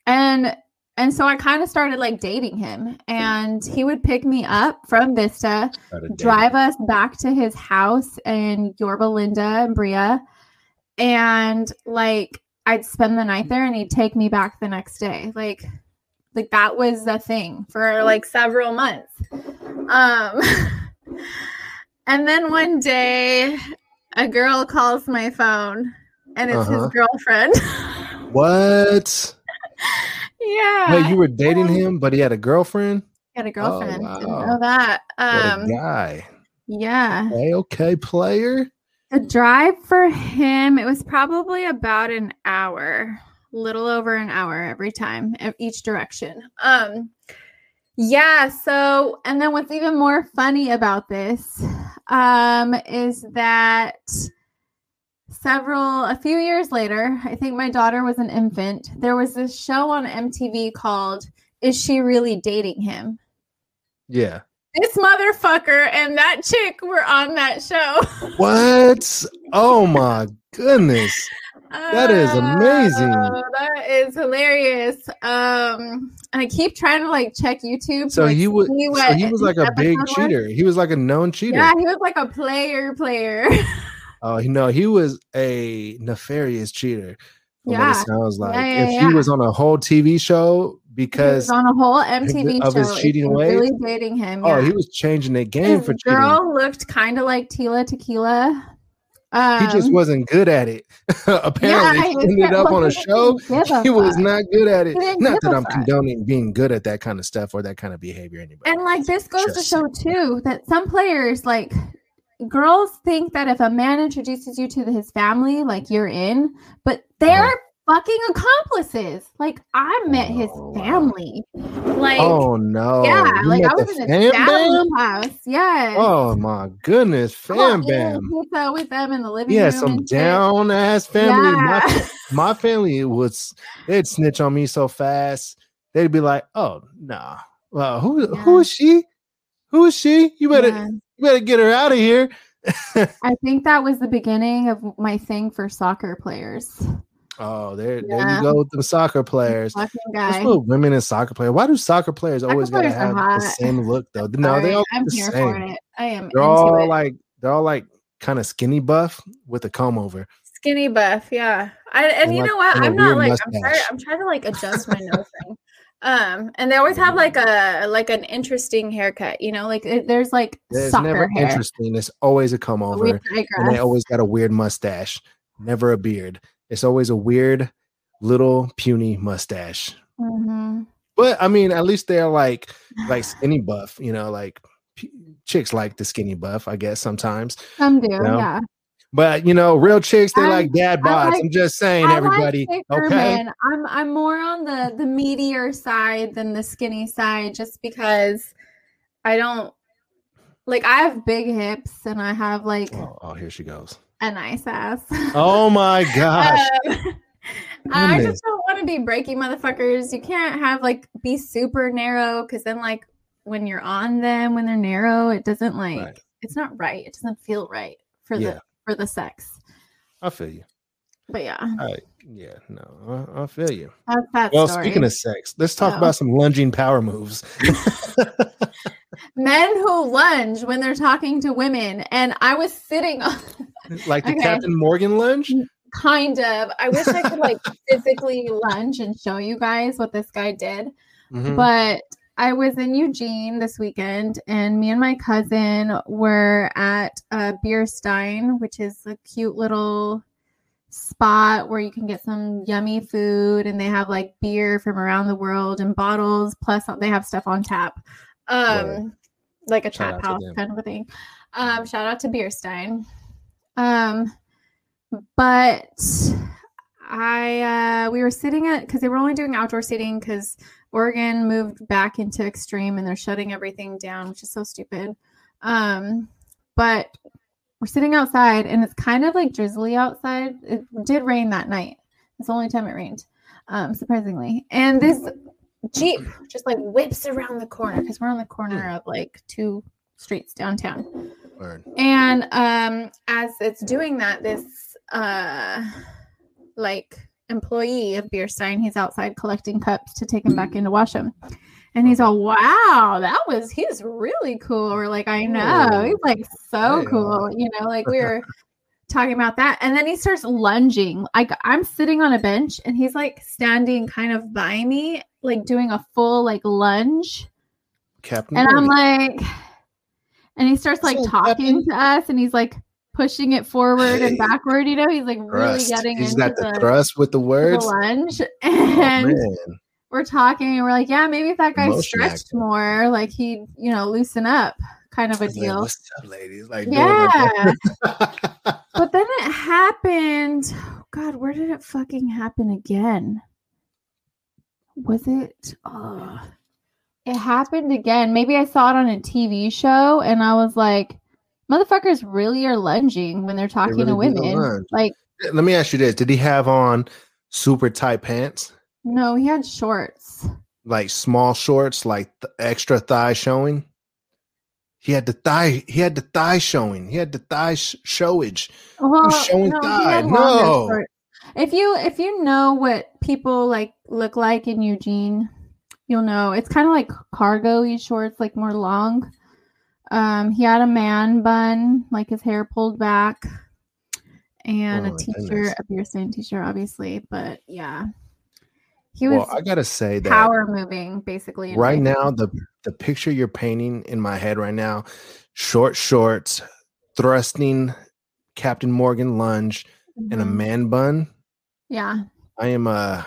and and so I kind of started like dating him, and he would pick me up from Vista, drive us back to his house in Yorba Linda and Brea, and like I'd spend the night there, and he'd take me back the next day. Like, like that was the thing for like several months. Um. And then one day, a girl calls my phone, and it's uh-huh. his girlfriend. What? Yeah. Wait, you were dating him, but he had a girlfriend? He had a girlfriend. Oh, wow. Didn't know that. Um, what a guy. Yeah. Okay, okay, player. The drive for him, it was probably about an hour, little over an hour every time, each direction. Um. Yeah. So, and then what's even more funny about this um, is that several, a few years later, I think my daughter was an infant. There was this show on M T V called Is She Really Dating Him? Yeah. This motherfucker and that chick were on that show. What? Oh my goodness. That is amazing. Uh, that is hilarious. Um, and I keep trying to like check YouTube. So, like, he, was, so he was like a big cheater. Was. He was like a known cheater. Yeah, he was like a player player. Oh, uh, no, he was a nefarious cheater. Yeah. What it sounds like. Yeah, yeah, if yeah. he was on a whole T V show because he was on a whole M T V of show of his cheating ways. Really dating him. Yeah. Oh, he was changing the game his for cheating. The girl looked kind of like Tila Tequila. Um, he just wasn't good at it. Apparently, yeah, he ended up on a show. He was not good at it. Not that I'm condoning being good at that kind of stuff or that kind of behavior anyway. And like this goes to show too that some players, like girls, think that if a man introduces you to his family, like you're in, but they're fucking accomplices. Like I met his family. Like oh no, yeah, like I was in a family house. Yeah. Oh my goodness, fam bam. Pizza with them in the living yeah, room. Yeah, some down ass family. Yeah. My, my family was they'd snitch on me so fast. They'd be like, "Oh nah, well who yeah. who is she? Who is she? You better yeah. you better get her out of here." I think that was the beginning of my thing for soccer players. Oh, there, yeah. there you go with the soccer players. Let's put women in soccer players. Why do soccer players soccer always players gotta have the same look though? I'm no, they all I'm the here same. For it. I am. They're all it. like they're all like kind of skinny buff with a comb over. Skinny buff, yeah. I, and, and you like, know what? I'm not like mustache. I'm trying. I'm trying to like adjust my nosing. Um, and they always have like a like an interesting haircut, you know. Like it, there's like there's soccer never hair. Interesting. It's always a comb over, and they always got a weird mustache, never a beard. It's always a weird little puny mustache. Mm-hmm. But I mean, at least they're like like skinny buff, you know, like p- chicks like the skinny buff, I guess sometimes. Some do, you know? Yeah. But, you know, real chicks, they I, like dad bods. Like, I'm just saying, I everybody. Like thicker, okay. Man. I'm I'm more on the, the meatier side than the skinny side just because I don't like I have big hips and I have like. Oh, oh here she goes. A nice ass. Oh my gosh. um, I just don't want to be breaky motherfuckers. You can't have like be super narrow because then like when you're on them when they're narrow, it doesn't like right. it's not right. It doesn't feel right for yeah. the for the sex. I feel you. But yeah. I, yeah, no, I, I feel you. That's that well, story. Speaking of sex, let's talk oh. about some lunging power moves. Men who lunge when they're talking to women, and I was sitting on Like the okay. Captain Morgan lunge? Kind of. I wish I could like physically lunge and show you guys what this guy did. Mm-hmm. But I was in Eugene this weekend, and me and my cousin were at uh, Beer Stein, which is a cute little spot where you can get some yummy food, and they have like beer from around the world in bottles, plus they have stuff on tap. Um, Whoa. Like a trap house kind of a thing. Um, shout out to Beer Stein. Um, but I, uh, we were sitting at, cause they were only doing outdoor seating cause Oregon moved back into extreme and they're shutting everything down, which is so stupid. Um, but we're sitting outside and it's kind of like drizzly outside. It did rain that night. It's the only time it rained. Um, surprisingly. And this Jeep just like whips around the corner because we're on the corner of like two streets downtown. Word. And um, as it's doing that, this uh, like employee of Beer Stein, he's outside collecting cups to take them back in to wash them. And he's all, wow, that was, he's really cool. We're like, I know. He's like, so cool. You know, like we were talking about that. And then he starts lunging. Like I'm sitting on a bench and he's like standing kind of by me, like doing a full like lunge. Captain. And I'm like, and he starts like so talking Captain. to us and he's like pushing it forward and backward. You know, he's like really thrust. getting he's into the, the thrust with the words. The lunge. And oh, we're talking and we're like, yeah, maybe if that guy Emotion stretched acting. more, like he'd, you know, loosen up kind of a deal. Like, what's up, ladies? Like, yeah. But then it happened. Oh, God, where did it fucking happen again? Was it? Oh, it happened again. Maybe I saw it on a T V show and I was like, motherfuckers really are lunging when they're talking they really to women. Like, let me ask you this. Did he have on super tight pants? No, he had shorts. Like small shorts, like the extra thigh showing. He had the thigh. He had the thigh showing. He had the thigh sh- showage. Well, he was showing no, thigh. No. Shorts. If you if you know what people like look like in Eugene, you'll know it's kind of like cargo-y shorts, like more long. Um, he had a man bun, like his hair pulled back, and oh, a t-shirt, goodness. a Beer Stein t-shirt, obviously. But yeah, he was. Well, I gotta say that power moving basically. Right now, the the picture you're painting in my head right now, short shorts, thrusting, Captain Morgan lunge. And a man bun. Yeah. I am uh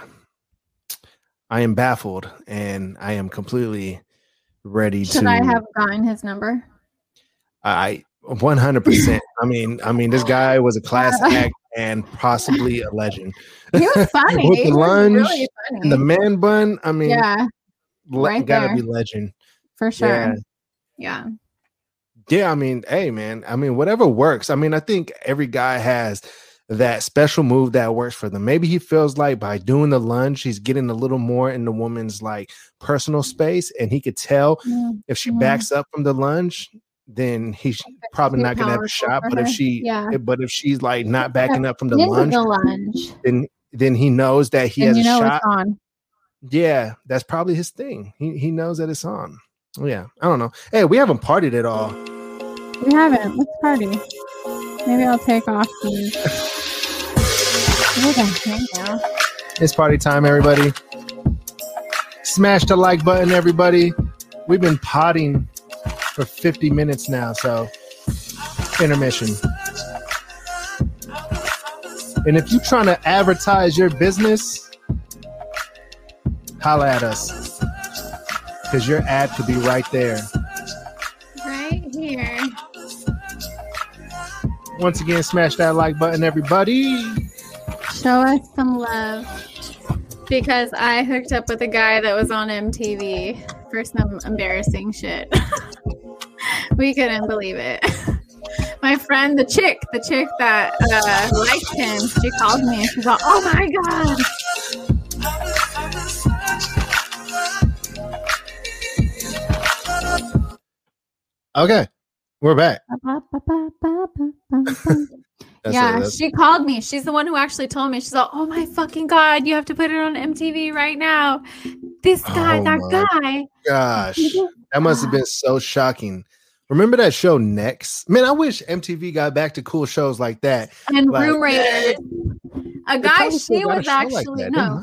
I am baffled and I am completely ready Should to Should I have gotten his number? I one hundred percent I mean, I mean this guy was a class act and possibly a legend. He was funny. With the lunge, really funny. And the man bun, I mean yeah. Right le- gotta be legend. For sure. Yeah. yeah. Yeah, I mean, hey man, I mean whatever works. I mean, I think every guy has that special move that works for them. Maybe he feels like by doing the lunge, he's getting a little more in the woman's like personal space, and he could tell yeah, if she yeah. backs up from the lunge, then he's probably not gonna have a shot. But her. if she, yeah. but if she's like not backing up from the lunge, the lunge, then then he knows that he and has you know a shot. It's on. Yeah, that's probably his thing. He he knows that it's on. Yeah, I don't know. Hey, we haven't partied at all. We haven't. Let's party. Maybe I'll take off these. It's party time, everybody. Smash the like button, everybody. We've been potting for fifty minutes now, so intermission. And if you're trying to advertise your business, holla at us. Because your ad could be right there. Right here. Once again, smash that like button, everybody. Show us some love. Because I hooked up with a guy that was on M T V for some embarrassing shit. We couldn't believe it. My friend, the chick, the chick that uh, liked him, she called me and she's like, oh my God. Okay. We're back. Yeah, she called me. She's the one who actually told me. She's like, oh my fucking God, you have to put it on M T V right now. This guy, oh that guy. Gosh, that must have been so shocking. Remember that show Next? Man, I wish M T V got back to cool shows like that. And like, Room Raiders. A guy she was actually, like no.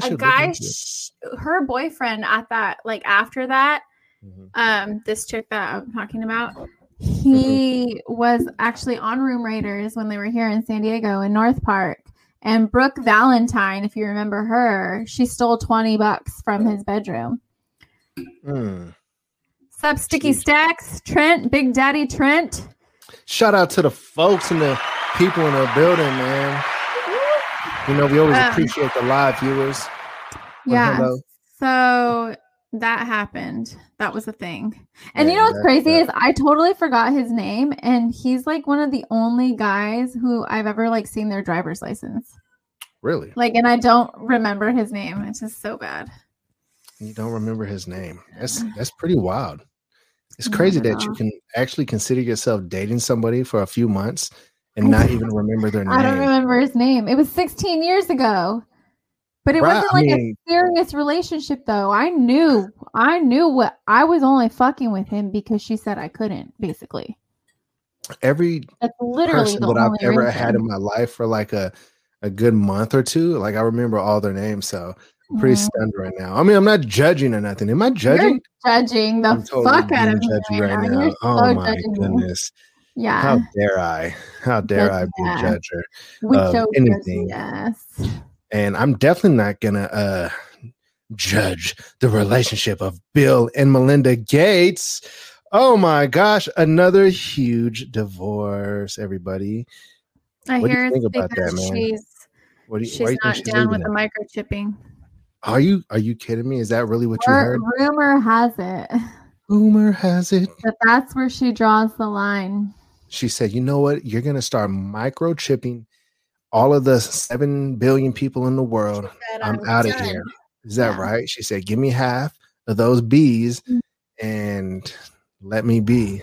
A guy, sh- her boyfriend at that, like after that, mm-hmm. um, this chick that I'm talking about, he mm-hmm. was actually on Room Raiders when they were here in San Diego in North Park. And Brooke Valentine, if you remember her, she stole twenty bucks from his bedroom. Mm. Sup, Sticky Jeez. Stacks, Trent, Big Daddy Trent. Shout out to the folks and the people in the building, man. You know, we always um, appreciate the live viewers. Yeah. Hello. So that happened. That was a thing. And yeah, you know what's crazy that. is I totally forgot his name. And he's like one of the only guys who I've ever like seen their driver's license. Really? Like, and I don't remember his name. It's just so bad. You don't remember his name. That's that's pretty wild. It's crazy that you can actually consider yourself dating somebody for a few months and not even remember their name. I don't remember his name. It was sixteen years ago. But it right, wasn't like I mean, a serious relationship, though. I knew, I knew what I was only fucking with him because she said I couldn't. Basically, every That's literally person that I've ever reason. had in my life for like a, a good month or two, like I remember all their names. So I'm pretty mm-hmm. stunned right now. I mean, I'm not judging or nothing. Am I judging? You're judging the I'm totally fuck out of me right, right now. now. Oh so my goodness. Me. Yeah. How dare I? How dare That's I be yeah. a judger we of anything? Yes. And I'm definitely not going to uh, judge the relationship of Bill and Melinda Gates. Oh, my gosh. Another huge divorce, everybody. I what hear do you think about that, man? She's, what do you, she's why do you not think she's down with that? the microchipping. Are you Are you kidding me? Is that really what or, you heard? Rumor has it. Rumor has it. But that's where she draws the line. She said, you know what? You're going to start microchipping all of the seven billion people in the world. Said, I'm, I'm out done. of here. Is that yeah. right? She said, give me half of those bees and let me be.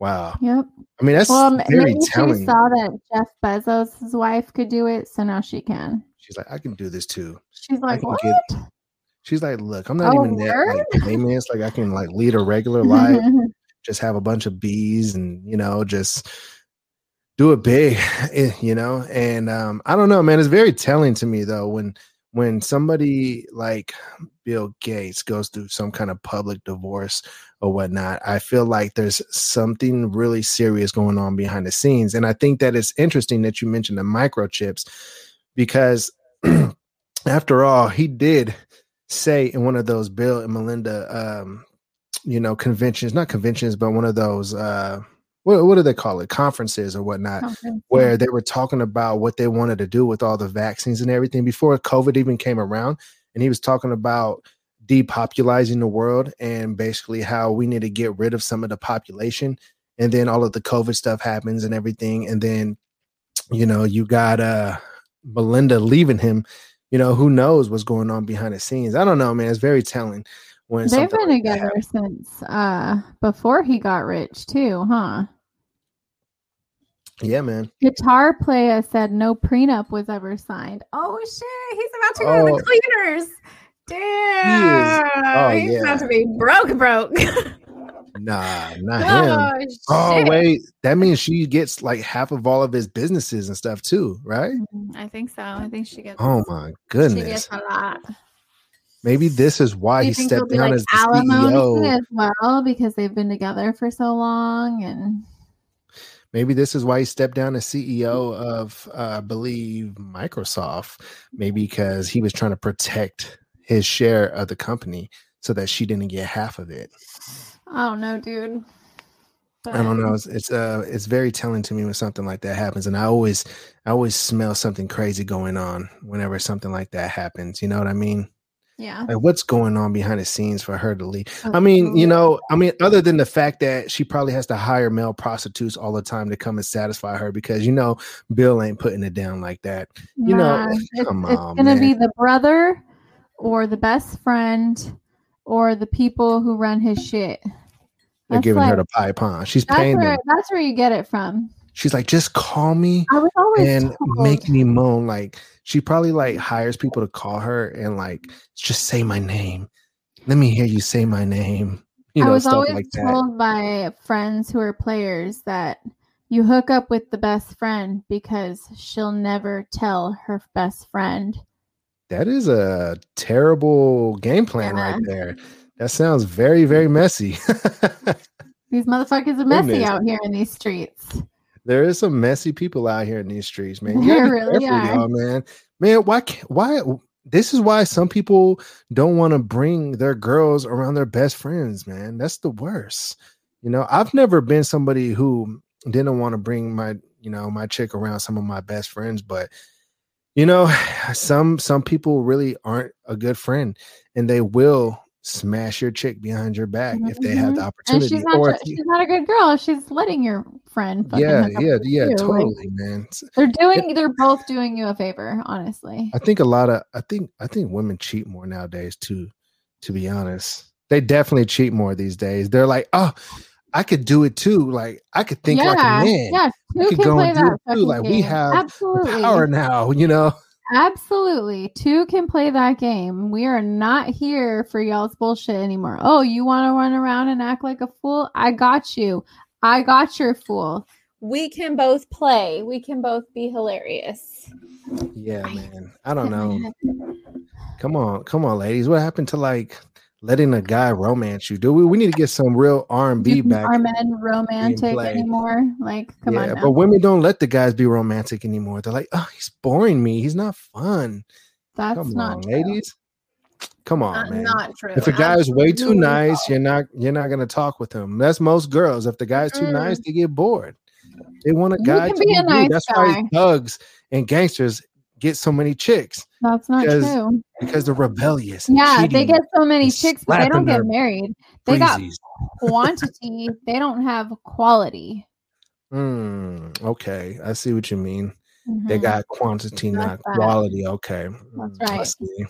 Wow. Yep. I mean, that's well, very telling. She saw that Jeff Bezos' wife could do it, so now she can. She's like, I can do this too. She's like, what? Get... She's like, look, I'm not oh, even that like, famous. Like, I can like lead a regular life, just have a bunch of bees and, you know, just... do it big, you know, and um, I don't know, man. It's very telling to me, though, when when somebody like Bill Gates goes through some kind of public divorce or whatnot, I feel like there's something really serious going on behind the scenes. And I think that it's interesting that you mentioned the microchips, because after all, he did say in one of those Bill and Melinda, um, you know, conventions, not conventions, but one of those uh What, what do they call it? Conferences or whatnot, okay. where they were talking about what they wanted to do with all the vaccines and everything before COVID even came around. And he was talking about depopulizing the world and basically how we need to get rid of some of the population. And then all of the COVID stuff happens and everything. And then, you know, you got uh, Melinda leaving him. You know, who knows what's going on behind the scenes? I don't know, man. It's very telling. When They've been like together since uh, before he got rich, too, huh? Yeah, man. Guitar player said no prenup was ever signed. Oh, shit. He's about to go oh. to the cleaners. Damn. He oh, He's yeah. about to be broke, broke. Nah, not oh, him. Shit. Oh, wait. That means she gets like half of all of his businesses and stuff, too, right? I think so. I think she gets. Oh, my goodness. She gets a lot. Maybe this is why he stepped down like as the C E O. As well, because they've been together for so long, and maybe this is why he stepped down as C E O of, uh, I believe, Microsoft. Maybe because he was trying to protect his share of the company so that she didn't get half of it. I don't know, dude. But... I don't know. It's it's, uh, it's very telling to me when something like that happens, and I always I always smell something crazy going on whenever something like that happens. You know what I mean? Yeah. Like, what's going on behind the scenes for her to leave? I mean, you know, I mean, other than the fact that she probably has to hire male prostitutes all the time to come and satisfy her because, you know, Bill ain't putting it down like that. You yeah, know, it's, come it's on, gonna man. be the brother or the best friend or the people who run his shit. They're that's giving like, her the pie pond. She's that's paying. Where, them. That's where you get it from. She's like, just call me and told. make me moan. Like, she probably like hires people to call her and like, just say my name. Let me hear you say my name. you know, I was stuff always like told that. by friends who are players that you hook up with the best friend because she'll never tell her best friend. That is a terrible game plan yeah. right there. That sounds very, very messy. These motherfuckers are messy Goodness. out here in these streets. There is some messy people out here in these streets, man. You there really are. Y'all, man. Man, why can't, why, this is why some people don't want to bring their girls around their best friends, man. That's the worst. You know, I've never been somebody who didn't want to bring my, you know, my chick around some of my best friends, but you know, some, some people really aren't a good friend and they will smash your chick behind your back mm-hmm. if they have the opportunity. She's not, or if you, she's not a good girl. She's letting your friend. Yeah, yeah, yeah, you. totally, like, man. They're doing. It, they're both doing you a favor, honestly. I think a lot of. I think. I think women cheat more nowadays too. To be honest, they definitely cheat more these days. They're like, oh, I could do it too. Like I could think yeah, like a man. Yeah, we could go and do it too. Game. Like we have Absolutely. power now. You know. Absolutely. Two can play that game. We are not here for y'all's bullshit anymore. Oh, you want to run around and act like a fool? I got you. I got your fool. We can both play. We can both be hilarious. Yeah, man. I don't know. Come on. Come on, ladies. What happened to like letting a guy romance you? Do we we need to get some real R and B back? Are men romantic anymore? Like, come yeah, on now. But women don't let the guys be romantic anymore. They're like, oh, he's boring me. He's not fun. That's come not on, true. ladies. Come on, not, man. Not true. If a guy is way too nice, you're not you're not gonna talk with him. That's most girls. If the guy's too mm. nice, they get bored. They want a guy to be a nice That's guy. why thugs and gangsters get so many chicks. That's not because, true. Because they're rebellious. Yeah, cheating, they get so many chicks, but they don't get married. They freezies. got quantity. They don't have quality. Mm, okay, I see what you mean. Mm-hmm. They got quantity, that's not that. quality. Okay, that's right. I see.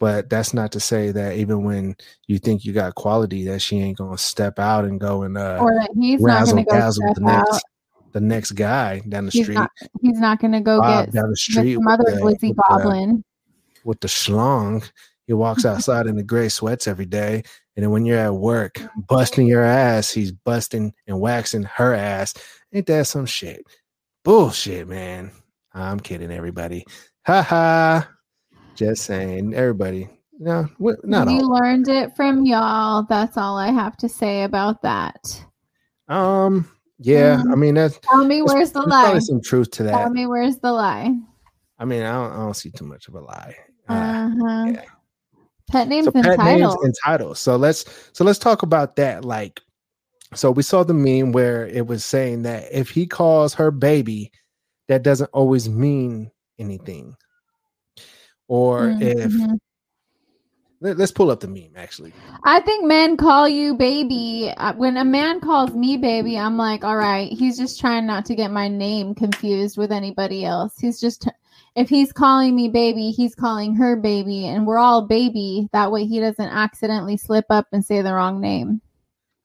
But that's not to say that even when you think you got quality, that she ain't gonna step out and go and uh, or that he's razzle not gonna go step the next. out. The next guy down the he's street. Not, he's not going to go Bob get down the street with mother the, Lizzie with Goblin the, with the schlong. He walks outside in the gray sweats every day, and then when you're at work busting your ass, he's busting and waxing her ass. Ain't that some shit? Bullshit, man. I'm kidding, everybody. Ha ha. Just saying, everybody. No, not we all. We learned it from y'all. That's all I have to say about that. Um. Yeah, I mean that's. Tell me that's, where's the lie? Probably some truth to that. Tell me where's the lie? I mean, I don't, I don't see too much of a lie. Uh, uh-huh. yeah. Pet names so and pet titles. Names and titles. So let's so let's talk about that. Like, so we saw the meme where it was saying that if he calls her baby, that doesn't always mean anything. Or mm-hmm. if. Let's pull up the meme, actually. I think men call you baby. When a man calls me baby, I'm like, all right, he's just trying not to get my name confused with anybody else. He's just, if he's calling me baby, he's calling her baby, and we're all baby. That way he doesn't accidentally slip up and say the wrong name.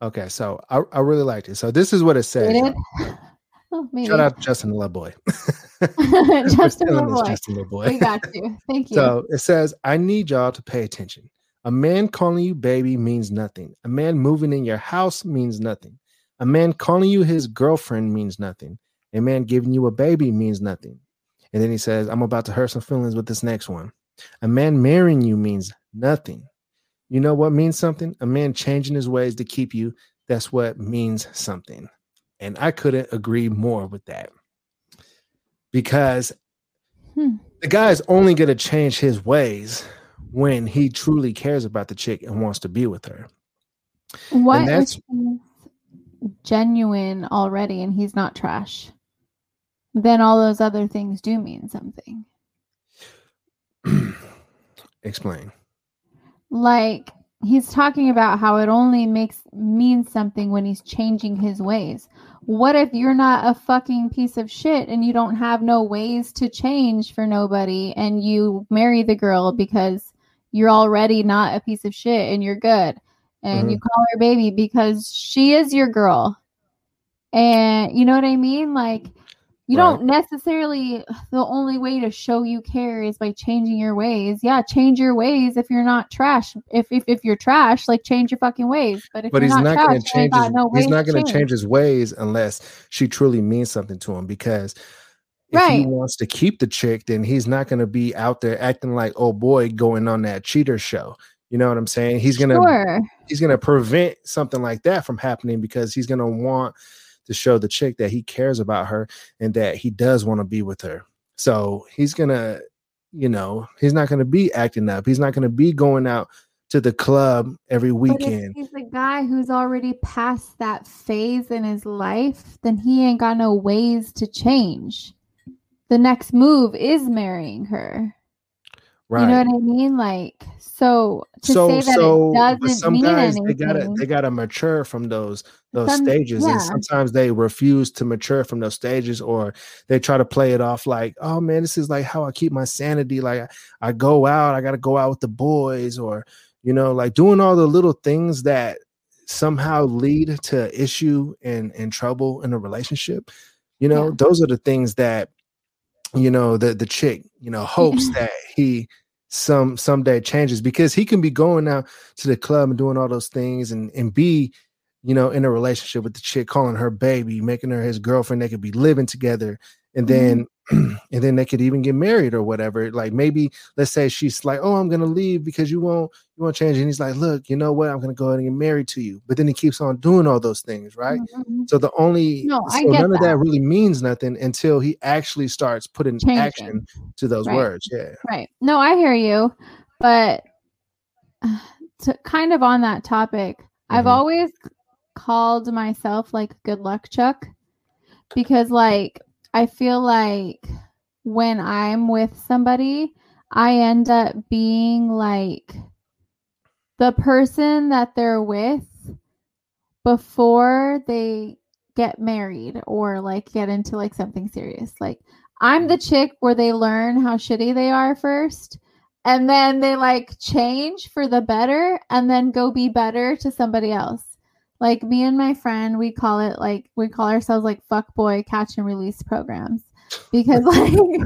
Okay, so I, I really liked it. So this is what it says. Oh, Shout out to Justin Leboy. Justin Leboy. Justin Leboy. We got you. Thank you. So it says, I need y'all to pay attention. A man calling you baby means nothing. A man moving in your house means nothing. A man calling you his girlfriend means nothing. A man giving you a baby means nothing. And then he says, I'm about to hurt some feelings with this next one. A man marrying you means nothing. You know what means something? A man changing his ways to keep you. That's what means something. And I couldn't agree more with that, because hmm. the guy's only going to change his ways when he truly cares about the chick and wants to be with her. What and that's if genuine already and he's not trash? Then all those other things do mean something. Explain. Like he's talking about how it only makes means something when he's changing his ways. What if you're not a fucking piece of shit and you don't have no ways to change for nobody and you marry the girl because you're already not a piece of shit and you're good and mm-hmm. you call her baby because she is your girl. And you know what I mean? Like You right. don't necessarily, the only way to show you care is by changing your ways. Yeah, change your ways if you're not trash. If if, if you're trash, like change your fucking ways. But if but you're he's not, not going to change his, no he's not going to change his ways unless she truly means something to him, because if right. he wants to keep the chick, then he's not going to be out there acting like, oh boy, going on that cheater show. You know what I'm saying? He's going to sure. he's going to prevent something like that from happening, because he's going to want to show the chick that he cares about her and that he does want to be with her. So he's going to, you know, he's not going to be acting up. He's not going to be going out to the club every weekend. But if he's a guy who's already past that phase in his life, then he ain't got no ways to change. The next move is marrying her. Right. You know what I mean? Like, so to so, say that so, it doesn't but some mean guys, anything. They gotta, they gotta mature from those those some, stages. Yeah. And sometimes they refuse to mature from those stages, or they try to play it off like, oh man, this is like how I keep my sanity. Like I, I go out, I gotta go out with the boys, or, you know, like doing all the little things that somehow lead to issue and, and trouble in a relationship. You know, yeah. those are the things that, you know, the, the chick, you know, hopes that he some someday changes, because he can be going out to the club and doing all those things and, and be, you know, in a relationship with the chick, calling her baby, making her his girlfriend. They could be living together, and then mm-hmm. and then they could even get married or whatever. Like maybe let's say she's like, oh, I'm going to leave because you won't you won't change. And he's like, look, you know what? I'm going to go ahead and get married to you. But then he keeps on doing all those things. Right. Mm-hmm. So the only no, so I get none that. of that really means nothing until he actually starts putting Changing. action to those right. words. Yeah. Right. No, I hear you. But to, kind of on that topic, mm-hmm. I've always called myself like good luck Chuck, because like I feel like when I'm with somebody, I end up being like the person that they're with before they get married or like get into like something serious. Like I'm the chick where they learn how shitty they are first, and then they like change for the better and then go be better to somebody else. Like me and my friend, we call it like we call ourselves like fuck boy catch and release programs, because like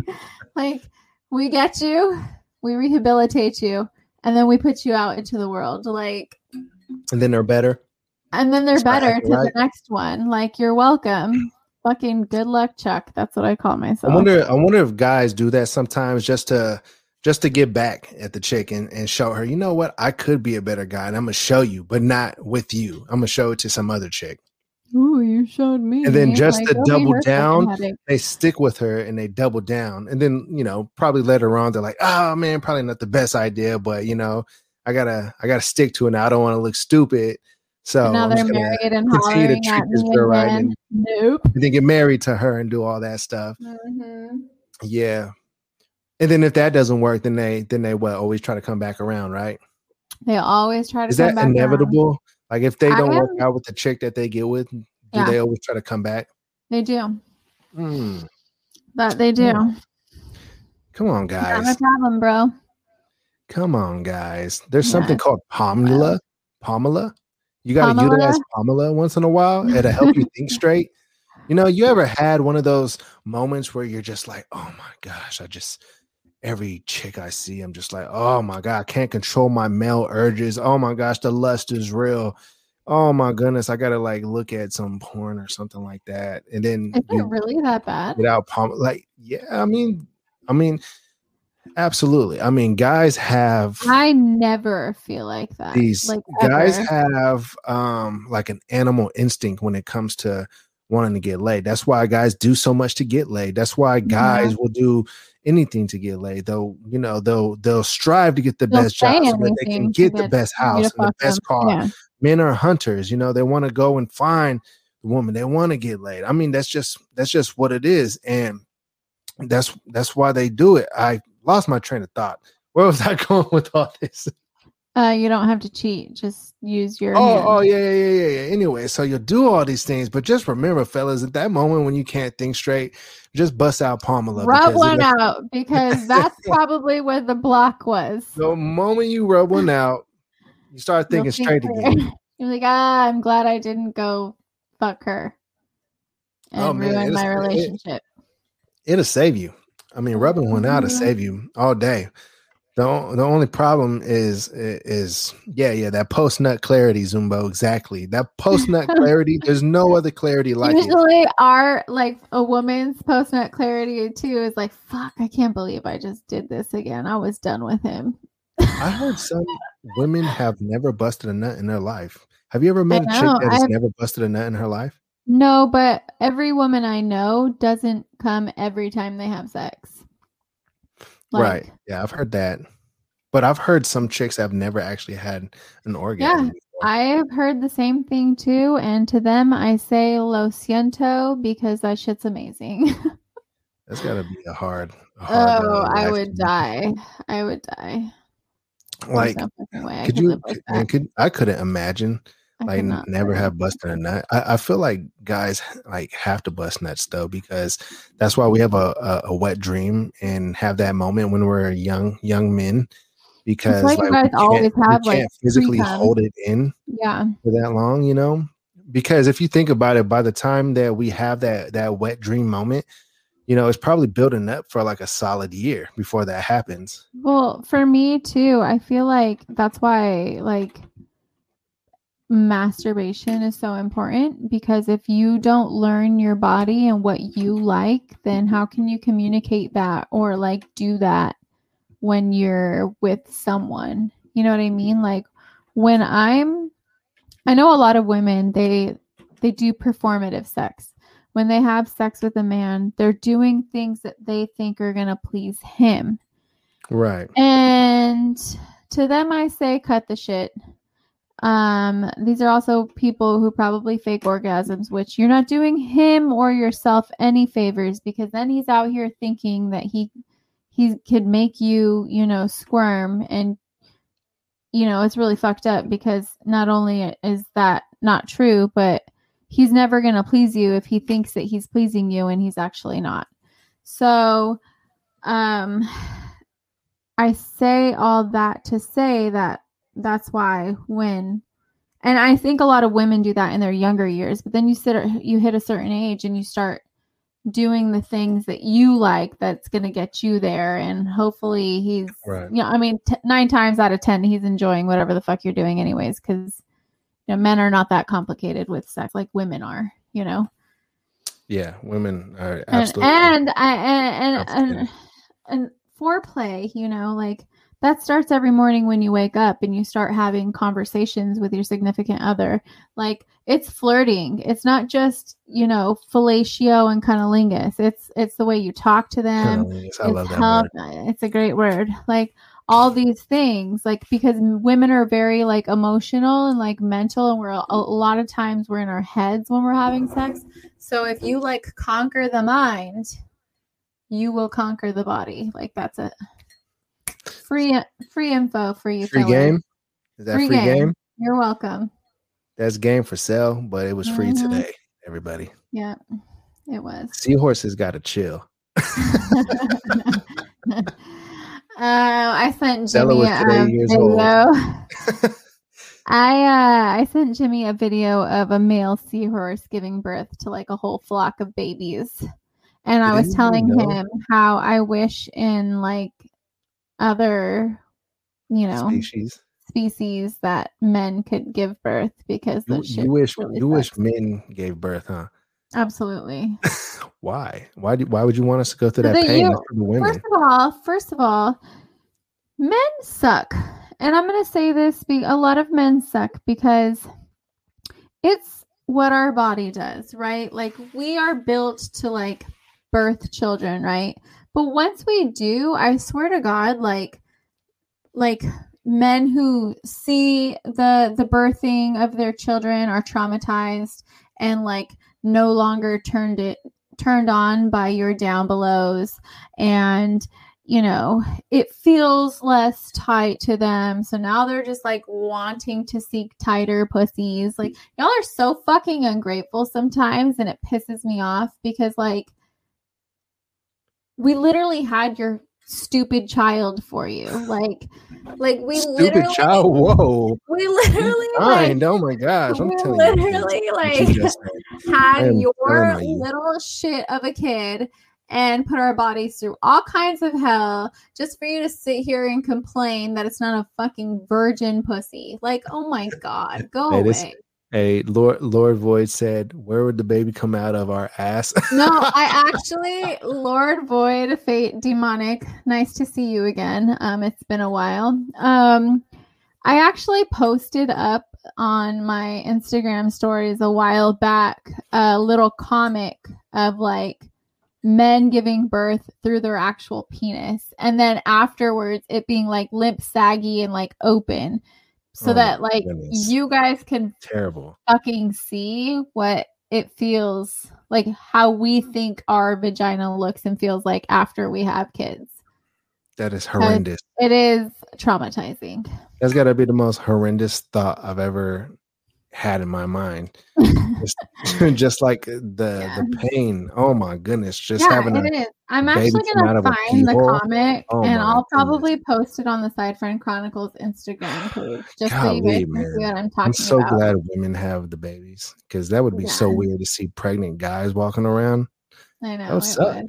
like we get you, we rehabilitate you, and then we put you out into the world, like, and then they're better, and then they're it's better right, to right? the next one. Like you're welcome, fucking good luck, Chuck. That's what I call myself. I wonder, I wonder if guys do that sometimes just to. Just to get back at the chick and, and show her, you know what? I could be a better guy, and I'm going to show you, but not with you. I'm going to show it to some other chick. Ooh, you showed me. And then just like, to double down, they stick with her and they double down. And then, you know, probably later on, they're like, oh, man, probably not the best idea, but, you know, I got to I gotta stick to it now. I don't want to look stupid. So now I'm they're married and hollering at me again. Right and, nope. And then get married to her and do all that stuff. Mm-hmm. Yeah. And then if that doesn't work, then they then they what always try to come back around, right? They always try to. Is come that back inevitable? Around. Like if they don't am, work out with the chick that they get with, do yeah. they always try to come back? They do. Mm. But they do. Yeah. Come on, guys. Not a problem, bro. Come on, guys. There's yeah. something called Pomula. Pomula. You got to utilize Pomula once in a while. It'll help you think straight. You know, you ever had one of those moments where you're just like, oh my gosh, I just. Every chick I see, I'm just like, oh my God, I can't control my male urges. Oh my gosh, the lust is real. Oh my goodness, I gotta like look at some porn or something like that. And then is it really that bad? Without pom- like, yeah, I mean, I mean, absolutely. I mean, guys have. I never feel like that. These like, guys ever. have um like an animal instinct when it comes to wanting to get laid. That's why guys do so much to get laid. That's why guys mm-hmm. will do anything to get laid. They'll, you know, they'll they'll strive to get the they'll best job so that they can get the best house and the best car. Yeah. Men are hunters, you know, they want to go and find the woman. They want to get laid. I mean, that's just that's just what it is. And that's that's why they do it. I lost my train of thought. Where was I going with all this? Uh, you don't have to cheat. Just use your. Oh, hand. oh yeah, yeah, yeah, yeah. Anyway, so you'll do all these things, but just remember, fellas, at that moment when you can't think straight, just bust out Pomelo. Rub one out because that's probably where the block was. The moment you rub one out, you start thinking think straight her. again. You're like, ah, I'm glad I didn't go fuck her and oh, man, ruin my relationship. It, it'll save you. I mean, rubbing one out will save you all day. The, the only problem is, is yeah, yeah, that post-nut clarity, Zumbo. Exactly. That post-nut clarity, there's no other clarity like Usually it. Usually our, like, a woman's post-nut clarity, too, is like, fuck, I can't believe I just did this again. I was done with him. I heard some women have never busted a nut in their life. Have you ever met know, a chick that has I've, never busted a nut in her life? No, but every woman I know doesn't come every time they have sex. Like, right. Yeah, I've heard that. But I've heard some chicks have never actually had an orgasm. Yeah, I have heard the same thing too. And to them, I say lo siento because that shit's amazing. That's got to be a hard. A hard oh, uh, I would die. I would die. Like, I could you? Like could, I couldn't imagine. I like, could never have busted a nut. I, I feel like guys like have to bust nuts though, because that's why we have a, a, a wet dream and have that moment when we're young, young men. Because like, like, guys always have, we like, can't physically hold it in, yeah, for that long, you know. Because if you think about it, by the time that we have that that wet dream moment, you know, it's probably building up for like a solid year before that happens. Well, for me too, I feel like that's why like masturbation is so important, because if you don't learn your body and what you like, then how can you communicate that or like do that when you're with someone? You know what I mean? Like when I'm, I know a lot of women, they, they do performative sex. When they have sex with a man, they're doing things that they think are going to please him. Right. And to them, I say, cut the shit. Um, these are also people who probably fake orgasms, which you're not doing him or yourself any favors, because then he's out here thinking that he, he could make you, you know, squirm. And, you know, it's really fucked up, because not only is that not true, but he's never going to please you if he thinks that he's pleasing you and he's actually not. So um, I say all that to say that that's why when, and I think a lot of women do that in their younger years, but then you sit, you hit a certain age and you start doing the things that you like, that's going to get you there. And hopefully he's, right. you know, I mean, t- nine times out of ten, he's enjoying whatever the fuck you're doing anyways, because you know, men are not that complicated with sex like women are, you know? Yeah, women are absolutely. And, and, I, and, and, and, and foreplay, you know, like that starts every morning when you wake up and you start having conversations with your significant other. Like it's flirting. It's not just, you know, fellatio and cunnilingus. It's, it's the way you talk to them. Cunnilingus, I it's love that help. Word. It's a great word. Like, all these things, like, because women are very like emotional and like mental, and we're a, a lot of times we're in our heads when we're having sex. So if you like conquer the mind, you will conquer the body. Like that's it. Free, free info for you. Free fellas. Game. Is that free, free game? game? You're welcome. That's game for sale, but it was free mm-hmm. today, everybody. Yeah, it was. Seahorses got to chill. Uh, I sent Jimmy a video. I uh, I sent Jimmy a video of a male seahorse giving birth to like a whole flock of babies, and I was telling him how I wish in like other, you know, species species that men could give birth, because that shit. You wish you wish men gave birth, huh? Absolutely. Why? Why do? Why would you want us to go through so that pain? You, the women? First of all, first of all, men suck, and I'm going to say this: be, a lot of men suck because it's what our body does, right? Like we are built to like birth children, right? But once we do, I swear to God, like, like men who see the the birthing of their children are traumatized and like. no longer turned it turned on by your down belows, and you know it feels less tight to them, so now they're just like wanting to seek tighter pussies. Like y'all are so fucking ungrateful sometimes, and it pisses me off, because like we literally had your stupid child for you, like like we stupid literally child whoa we literally like, oh my gosh I'm we telling literally you. like had your little shit of a kid, and put our bodies through all kinds of hell just for you to sit here and complain that it's not a fucking virgin pussy. Like, oh my God, go hey, away. This, hey, Lord, Lord Void said, where would the baby come out of our ass? No, I actually, Lord Void, Fate Demonic, nice to see you again. Um, it's been a while. Um, I actually posted up on my Instagram stories a while back a little comic of like men giving birth through their actual penis, and then afterwards it being like limp saggy and like open, so oh, that like goodness. You guys can terrible fucking see what it feels like, how we think our vagina looks and feels like after we have kids. That is horrendous. It is traumatizing. That's got to be the most horrendous thought I've ever had in my mind. just, just like the yeah. the pain. Oh my goodness! Just yeah, having it a is. I'm actually gonna find the comic, oh and I'll probably goodness. post it on the Side Friend Chronicles Instagram page. Just God so you guys can see what I'm talking about. I'm so about. glad women have the babies, because that would be yeah. so weird to see pregnant guys walking around. I know. That would it suck. Would.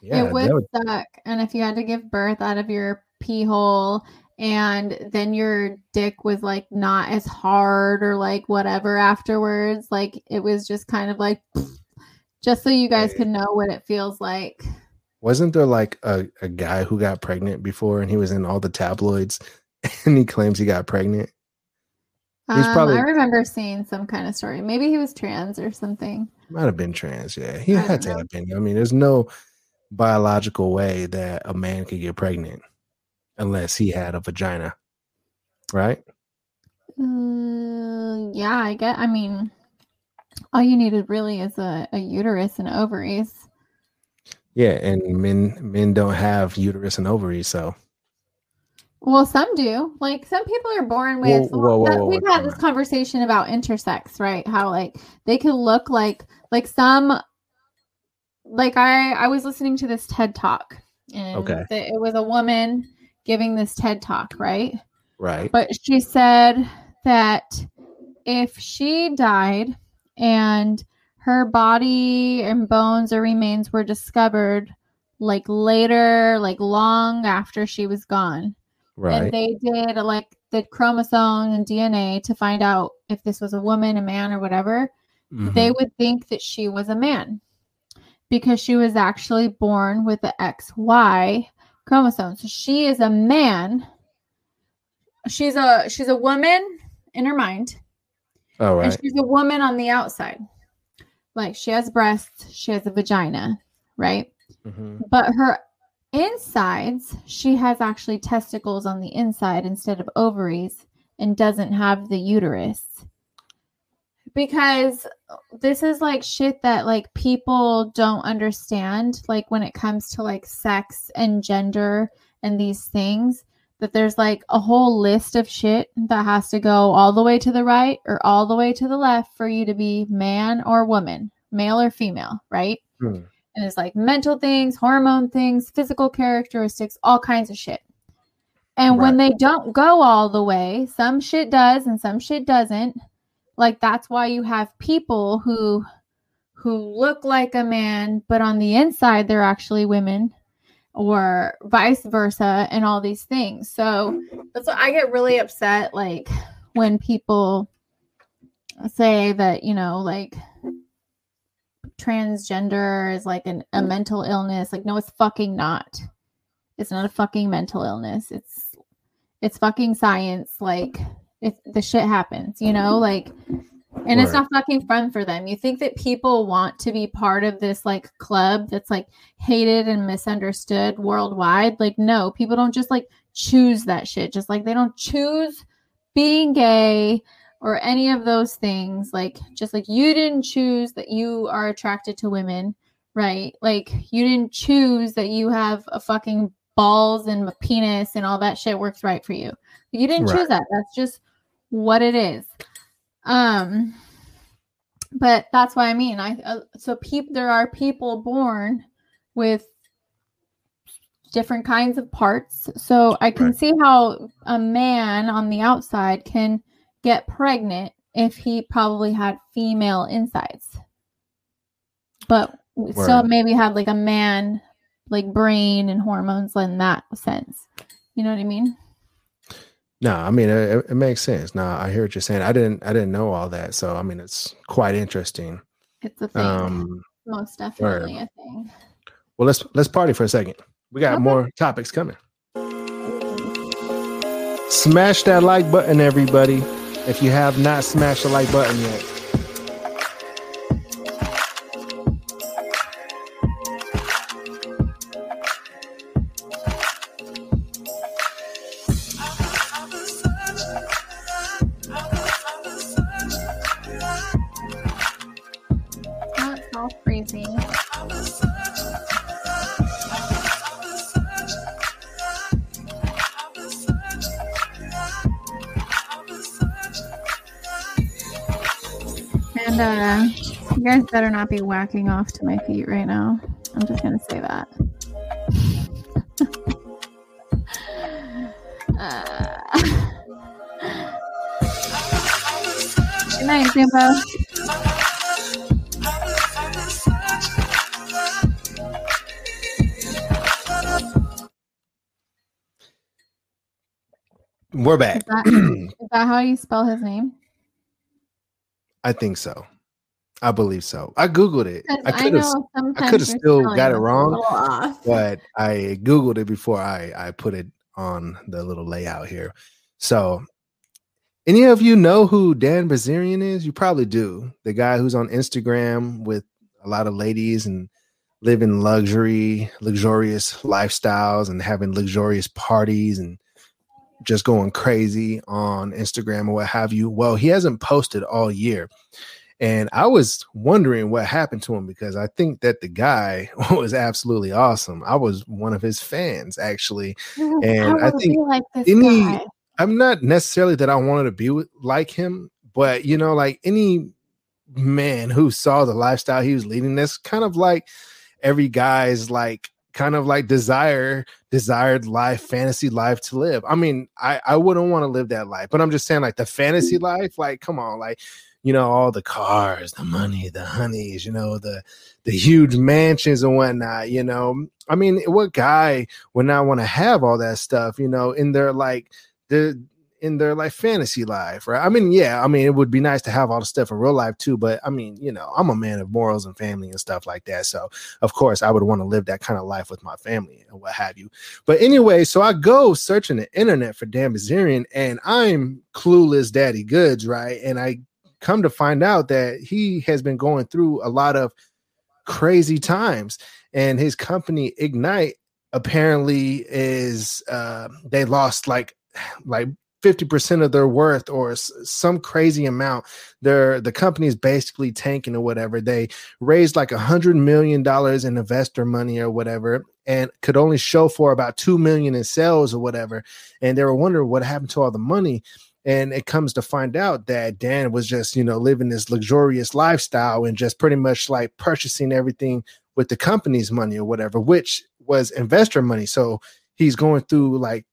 Yeah, it would, would suck. And if you had to give birth out of your pee hole, and then your dick was like not as hard or like whatever afterwards, like it was just kind of like, just so you guys can know what it feels like. Wasn't there like a, a guy who got pregnant before, and he was in all the tabloids and he claims he got pregnant? He's probably, um, I remember seeing some kind of story. Maybe he was trans or something. Might have been trans. Yeah, he I had to know. have been. I mean, there's no biological way that a man could get pregnant unless he had a vagina, right? Uh, yeah, I get. I mean, all you needed really is a, a uterus and ovaries. Yeah, and men men don't have uterus and ovaries, so. Well, some do. Like, some people are born with. Whoa, whoa, whoa, that, whoa, we've whoa, had this on. conversation about intersex, right? How like they could look like like some. Like I, I was listening to this TED Talk, and okay. the, it was a woman giving this TED Talk, right? Right. But she said that if she died and her body and bones or remains were discovered like later, like long after she was gone. Right. And they did like the chromosome and D N A to find out if this was a woman, a man, or whatever. Mm-hmm. They would think that she was a man, because she was actually born with the X Y chromosome. So she is a man. She's a she's a woman in her mind. Oh, right. And she's a woman on the outside. Like, she has breasts, she has a vagina, right? Mm-hmm. But her insides, she has actually testicles on the inside instead of ovaries, and doesn't have the uterus. Because this is like shit that like people don't understand, like when it comes to like sex and gender and these things, that there's like a whole list of shit that has to go all the way to the right or all the way to the left for you to be man or woman, male or female, right? Hmm. And it's like mental things, hormone things, physical characteristics, all kinds of shit. And right. when they don't go all the way, some shit does and some shit doesn't. Like, that's why you have people who who look like a man, but on the inside, they're actually women, or vice versa, and all these things. So that's why I get really upset, like, when people say that, you know, like, transgender is like an, a mental illness. Like, no, it's fucking not. It's not a fucking mental illness. It's it's fucking science, like... If the shit happens, you know, like, and it's not fucking fun for them. You think that people want to be part of this like club that's like hated and misunderstood worldwide? Like, no, people don't just like choose that shit. Just like they don't choose being gay or any of those things. Like, just like you didn't choose that you are attracted to women, right? Like, you didn't choose that you have a fucking balls and a penis and all that shit works right for you. You didn't right. choose that. That's just what it is. Um, but that's what I mean. I uh, so people there are people born with different kinds of parts. So I can right. see how a man on the outside can get pregnant if he probably had female insides. But Word. Still maybe have like a man, like brain and hormones in that sense. You know what I mean? No, I mean, it, it makes sense. No, I hear what you're saying. I didn't, I didn't know all that. So, I mean, it's quite interesting. It's a thing. Um, Most definitely word. a thing. Well, let's, let's party for a second. We got okay. more topics coming. Smash that like button, everybody. If you have not smashed the like button yet. Better not be whacking off to my feet right now. I'm just gonna say that. uh. Good night, Zumba. We're back. Is that, is that how you spell his name? I think so. I believe so. I Googled it. I could have I could have still got it wrong, but I Googled it before I, I put it on the little layout here. So any of you know who Dan Bazarian is? You probably do. The guy who's on Instagram with a lot of ladies and living luxury, luxurious lifestyles and having luxurious parties and just going crazy on Instagram or what have you. Well, he hasn't posted all year. And I was wondering what happened to him because I think that the guy was absolutely awesome. I was one of his fans, actually. Ooh, and I, I think like any, guy. I'm not necessarily that I wanted to be with, like him, but, you know, like any man who saw the lifestyle he was leading, that's kind of like every guy's like kind of like desire, desired life, fantasy life to live. I mean, I, I wouldn't want to live that life, but I'm just saying like the fantasy life, like, come on, like, you know, all the cars, the money, the honeys, you know, the the huge mansions and whatnot, you know. I mean, what guy would not want to have all that stuff, you know, in their like the in their like fantasy life, right? I mean, yeah, I mean, it would be nice to have all the stuff in real life too, but I mean, you know, I'm a man of morals and family and stuff like that. So of course I would want to live that kind of life with my family and what have you. But anyway, so I go searching the internet for Dan Bazarian and I'm clueless daddy goods, right? And I come to find out that he has been going through a lot of crazy times and his company Ignite apparently is, uh, they lost like, like fifty percent of their worth or s- some crazy amount. They're, the company is basically tanking or whatever. They raised like a hundred million dollars in investor money or whatever, and could only show for about two million in sales or whatever. And they were wondering what happened to all the money. And it comes to find out that Dan was just, you know, living this luxurious lifestyle and just pretty much like purchasing everything with the company's money or whatever, which was investor money. So he's going through like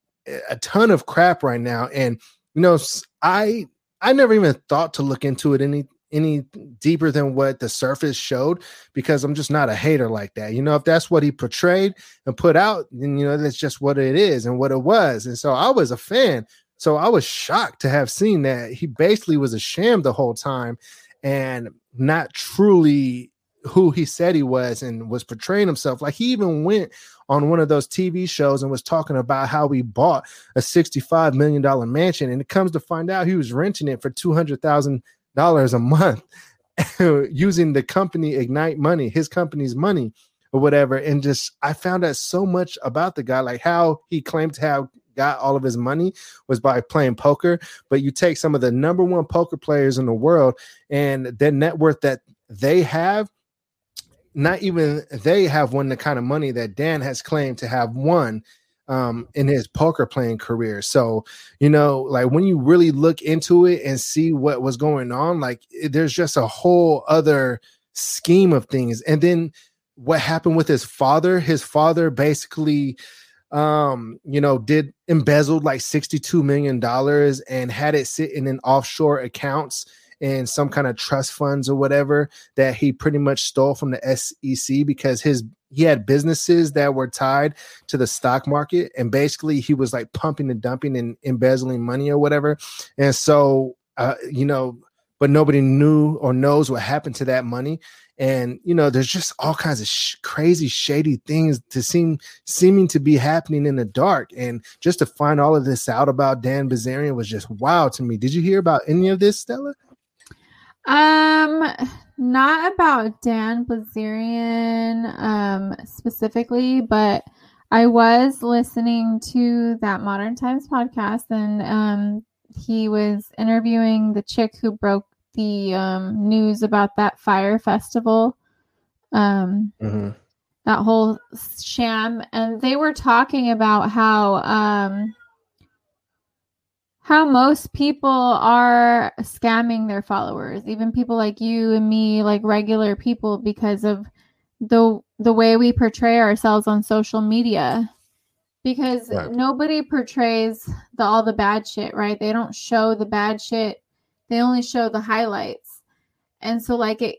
a ton of crap right now. And, you know, I I never even thought to look into it any any deeper than what the surface showed, because I'm just not a hater like that. You know, if that's what he portrayed and put out, then, you know, that's just what it is and what it was. And so I was a fan. So I was shocked to have seen that he basically was a sham the whole time and not truly who he said he was and was portraying himself. Like he even went on one of those T V shows and was talking about how he bought a sixty-five million dollars mansion. And it comes to find out he was renting it for two hundred thousand dollars a month using the company Ignite money, his company's money or whatever. And just, I found out so much about the guy, like how he claimed to have got all of his money was by playing poker. But you take some of the number one poker players in the world and their net worth that they have, not even they have won the kind of money that Dan has claimed to have won um, in his poker playing career. So, you know, like when you really look into it and see what was going on, like there's just a whole other scheme of things. And then what happened with his father, his father basically Um, you know, did embezzled like sixty-two million dollars and had it sit in an offshore accounts in some kind of trust funds or whatever that he pretty much stole from the S E C, because his he had businesses that were tied to the stock market, and basically he was like pumping and dumping and embezzling money or whatever. And so, uh, you know, but nobody knew or knows what happened to that money. And, you know, there's just all kinds of sh- crazy, shady things to seem seeming to be happening in the dark. And just to find all of this out about Dan Bazarian was just wild to me. Did you hear about any of this, Stella? Um, not about Dan Bazarian um, specifically, but I was listening to that Modern Times podcast, and um, he was interviewing the chick who broke the um, news about that fire festival, um, mm-hmm. that whole sham. And they were talking about how um, how most people are scamming their followers, even people like you and me, like regular people, because of the the way we portray ourselves on social media. Because right. nobody portrays the all the bad shit, right? They don't show the bad shit. They only show the highlights. And so, like, it,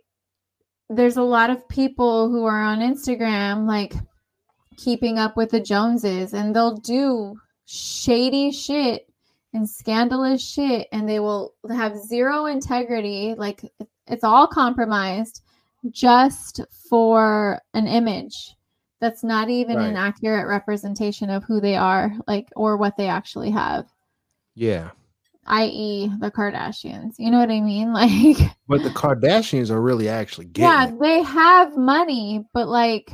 there's a lot of people who are on Instagram, like, keeping up with the Joneses, and they'll do shady shit and scandalous shit, and they will have zero integrity. Like, it's all compromised just for an image that's not even right. an accurate representation of who they are, like, or what they actually have. Yeah. that is the Kardashians. You know what I mean? Like, but the Kardashians are really actually getting Yeah, it. They have money, but like,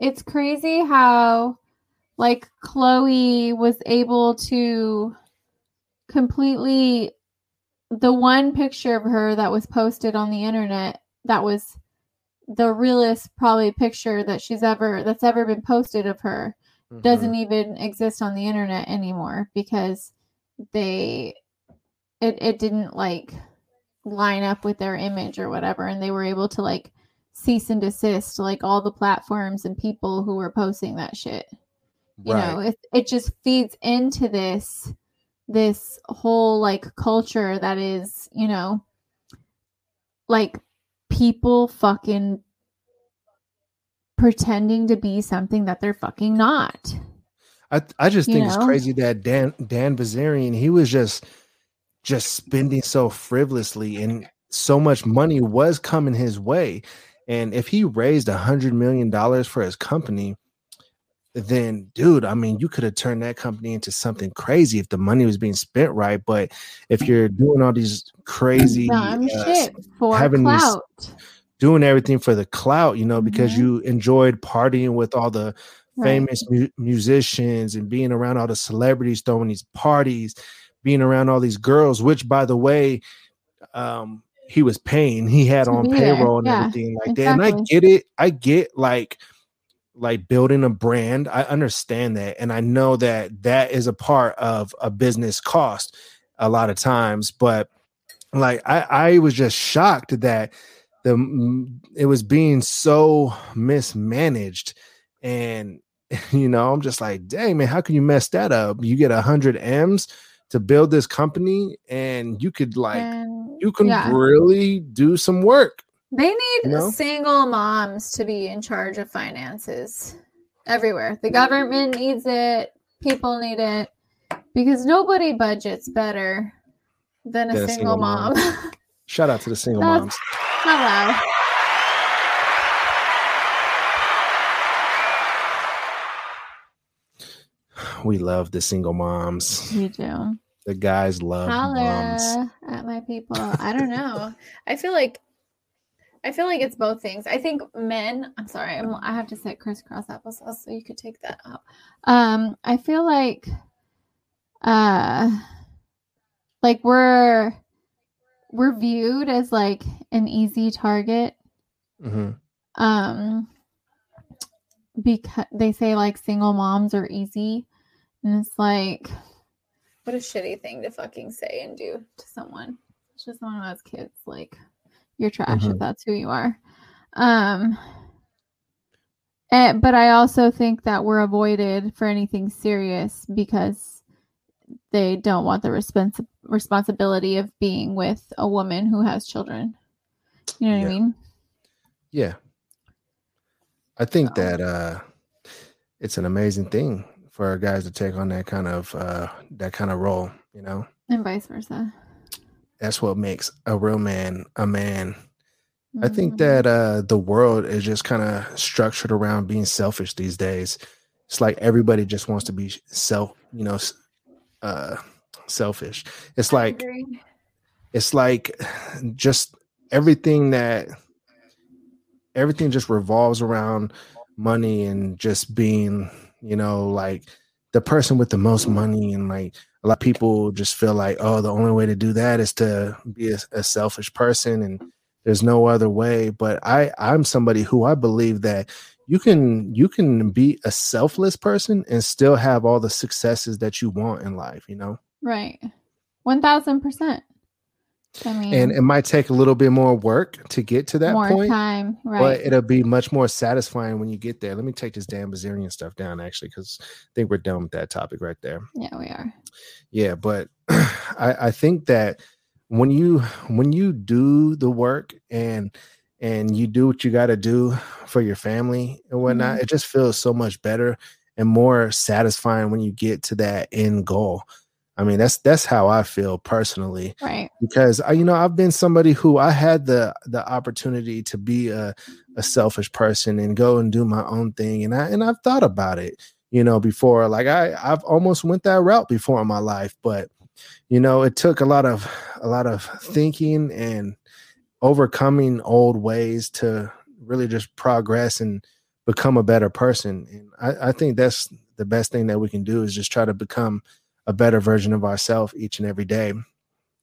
it's crazy how like Khloe was able to completely the one picture of her that was posted on the internet that was the realest probably picture that she's ever that's ever been posted of her mm-hmm. doesn't even exist on the internet anymore, because they It, it didn't like line up with their image or whatever. And they were able to like cease and desist, like all the platforms and people who were posting that shit. You right. know, it, it just feeds into this, this whole like culture that is, you know, like people fucking pretending to be something that they're fucking not. I I just think you know? It's crazy that Dan, Dan Bazarian, he was just, just spending so frivolously, and so much money was coming his way. And if he raised a hundred million dollars for his company, then dude, I mean, you could have turned that company into something crazy if the money was being spent right. But if you're doing all these crazy dumb uh, shit for having clout. These, doing everything for the clout, you know, because mm-hmm. you enjoyed partying with all the right. famous mu- musicians and being around all the celebrities, throwing these parties, being around all these girls, which by the way, um, he was paying, he had on payroll and yeah, everything like exactly. that. And I get it. I get like, like building a brand. I understand that. And I know that that is a part of a business cost a lot of times, but like, I, I was just shocked that the, it was being so mismanaged. And, you know, I'm just like, dang man, how can you mess that up? You get a hundred M's to build this company, and you could like and, you can yeah. really do some work. They need you know? single moms to be in charge of finances everywhere. The government needs it. People need it, because nobody budgets better than a, than single, a single mom. mom. Shout out to the single That's, moms. Hello. We love the single moms. We do. The guys love Holla moms. At my people. I don't know. I feel like I feel like it's both things. I think men, I'm sorry, I'm, I have to say crisscross applesauce, so you could take that out. Um, I feel like uh like we're we're viewed as like an easy target. Mm-hmm. Um because they say like single moms are easy, and it's like what a shitty thing to fucking say and do to someone. It's just one of those kids, like you're trash mm-hmm. if that's who you are. Um and, but I also think that we're avoided for anything serious because they don't want the respons- responsibility of being with a woman who has children. You know what yeah. I mean? Yeah. I think so. that uh, it's an amazing thing for guys to take on that kind of uh, that kind of role, you know? And vice versa. That's what makes a real man a man. Mm-hmm. I think that uh, the world is just kind of structured around being selfish these days. It's like everybody just wants to be self, you know, uh, selfish. It's I like, agree. It's like just everything that everything just revolves around money and just being, you know, like the person with the most money. And like a lot of people just feel like, oh, the only way to do that is to be a, a selfish person. And there's no other way. But I, I'm somebody who I believe that you can you can be a selfless person and still have all the successes that you want in life, you know? Right. one thousand percent. I mean, and it might take a little bit more work to get to that more point. More time, right. But it'll be much more satisfying when you get there. Let me take this damn Bazarian stuff down, actually, because I think we're done with that topic right there. Yeah, we are. Yeah, but I, I think that when you when you do the work and and you do what you got to do for your family and whatnot, mm-hmm. it just feels so much better and more satisfying when you get to that end goal. I mean, that's that's how I feel personally, right? Because I, you know, I've been somebody who I had the the opportunity to be a, a selfish person and go and do my own thing, and I and I've thought about it, you know, before. Like I I've almost went that route before in my life, but you know, it took a lot of a lot of thinking and overcoming old ways to really just progress and become a better person. And I, I think that's the best thing that we can do is just try to become a better version of ourselves each and every day,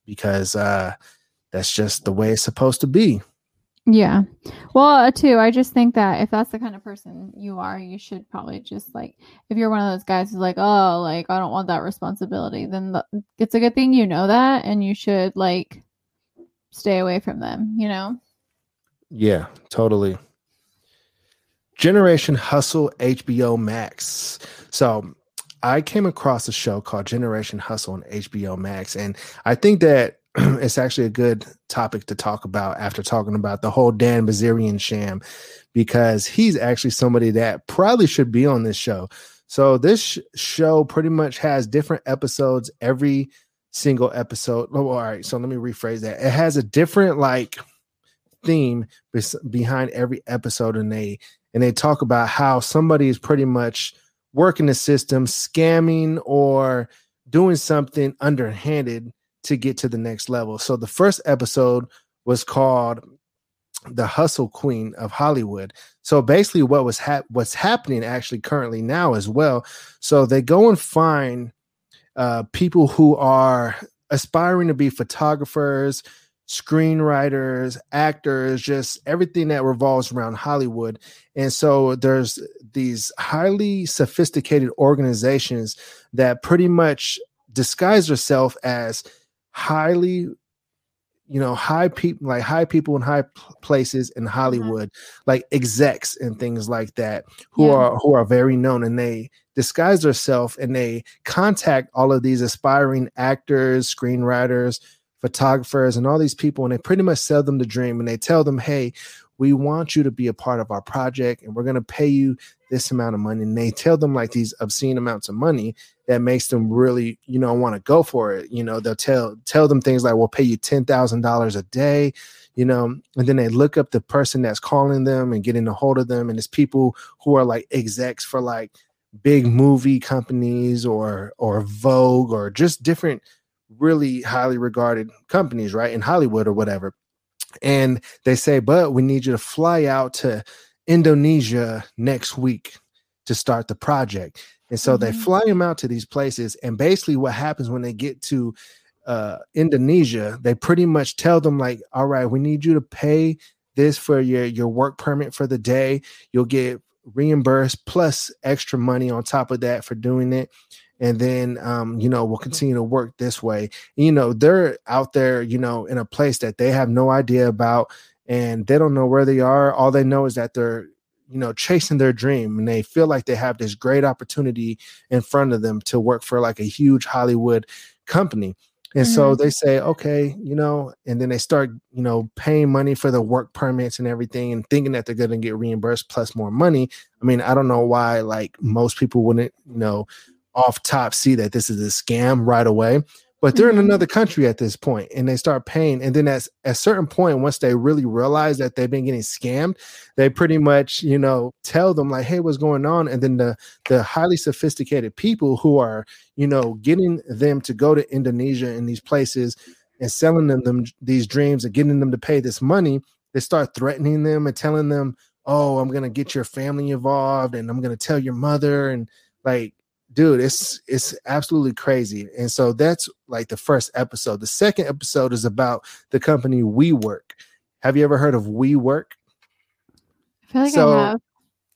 because uh, that's just the way it's supposed to be. Yeah. Well, too, I just think that if that's the kind of person you are, you should probably just like, if you're one of those guys who's like, oh, like, I don't want that responsibility, then the, it's a good thing you know that, and you should like stay away from them, you know? Yeah, totally. Generation Hustle, H B O Max. So I came across a show called Generation Hustle on H B O Max, and I think that it's actually a good topic to talk about after talking about the whole Dan Bazarian sham, because he's actually somebody that probably should be on this show. So this sh- show pretty much has different episodes every single episode. Oh, all right. So let me rephrase that. It has a different like theme bes- behind every episode, and they and they talk about how somebody is pretty much working the system, scamming, or doing something underhanded to get to the next level. So the first episode was called "The Hustle Queen of Hollywood." So basically, what was ha- what's happening actually currently now as well. So they go and find Uh, people who are aspiring to be photographers, screenwriters, actors, just everything that revolves around Hollywood. And so there's these highly sophisticated organizations that pretty much disguise themselves as highly, you know, high people, like high people in high p- places in Hollywood, mm-hmm. like execs and things like that, who yeah. are who are very known, and they disguise themselves and they contact all of these aspiring actors, screenwriters, photographers, and all these people, and they pretty much sell them the dream, and they tell them, hey, we want you to be a part of our project, and we're going to pay you this amount of money. And they tell them like these obscene amounts of money that makes them really, you know, want to go for it. You know, they'll tell tell them things like, we'll pay you ten thousand dollars a day, you know, and then they look up the person that's calling them and getting a hold of them. And it's people who are like execs for like big movie companies or or Vogue or just different really highly regarded companies, right, in Hollywood or whatever. And they say, but we need you to fly out to Indonesia next week to start the project. And so mm-hmm. they fly them out to these places. And basically what happens when they get to uh, Indonesia, they pretty much tell them like, all right, we need you to pay this for your, your work permit for the day. You'll get reimbursed plus extra money on top of that for doing it. And then, um, you know, we'll continue to work this way. You know, they're out there, you know, in a place that they have no idea about, and they don't know where they are. All they know is that they're, you know, chasing their dream, and they feel like they have this great opportunity in front of them to work for like a huge Hollywood company. And mm-hmm. so they say, okay, you know, and then they start, you know, paying money for the work permits and everything and thinking that they're going to get reimbursed plus more money. I mean, I don't know why, like, most people wouldn't, you know, off top see that this is a scam right away, but they're mm-hmm. in another country at this point and they start paying. And then at a certain point, once they really realize that they've been getting scammed, they pretty much, you know, tell them like, hey, what's going on? And then the, the highly sophisticated people who are, you know, getting them to go to Indonesia and these places and selling them, them these dreams and getting them to pay this money, they start threatening them and telling them, oh, I'm going to get your family involved and I'm going to tell your mother. And like, dude, it's it's absolutely crazy. And so that's like the first episode. The second episode is about the company WeWork. Have you ever heard of WeWork? I feel like so, I have.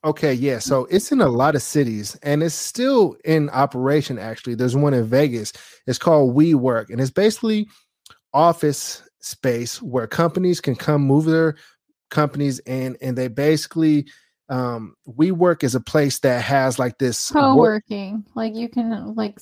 Okay, yeah. So it's in a lot of cities and it's still in operation, actually. There's one in Vegas. It's called WeWork, and it's basically office space where companies can come move their companies in, and they basically... Um, WeWork is a place that has like this co-working, work- like you can like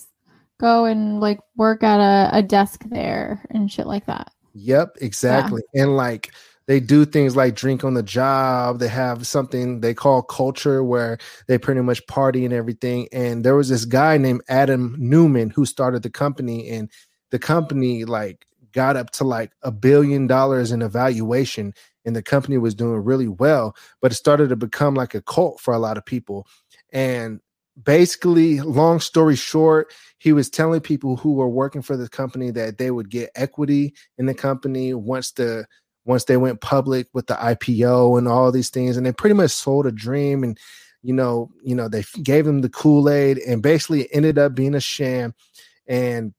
go and like work at a, a desk there and shit like that. Yep, exactly. Yeah. And like they do things like drink on the job. They have something they call culture where they pretty much party and everything. And there was this guy named Adam Newman who started the company, and the company like got up to like a billion dollars in valuation. And the company was doing really well, but it started to become like a cult for a lot of people. And basically, long story short, he was telling people who were working for the company that they would get equity in the company once the once they went public with the I P O and all these things. And they pretty much sold a dream, and you know, you know, they gave them the Kool-Aid, and basically it ended up being a sham. And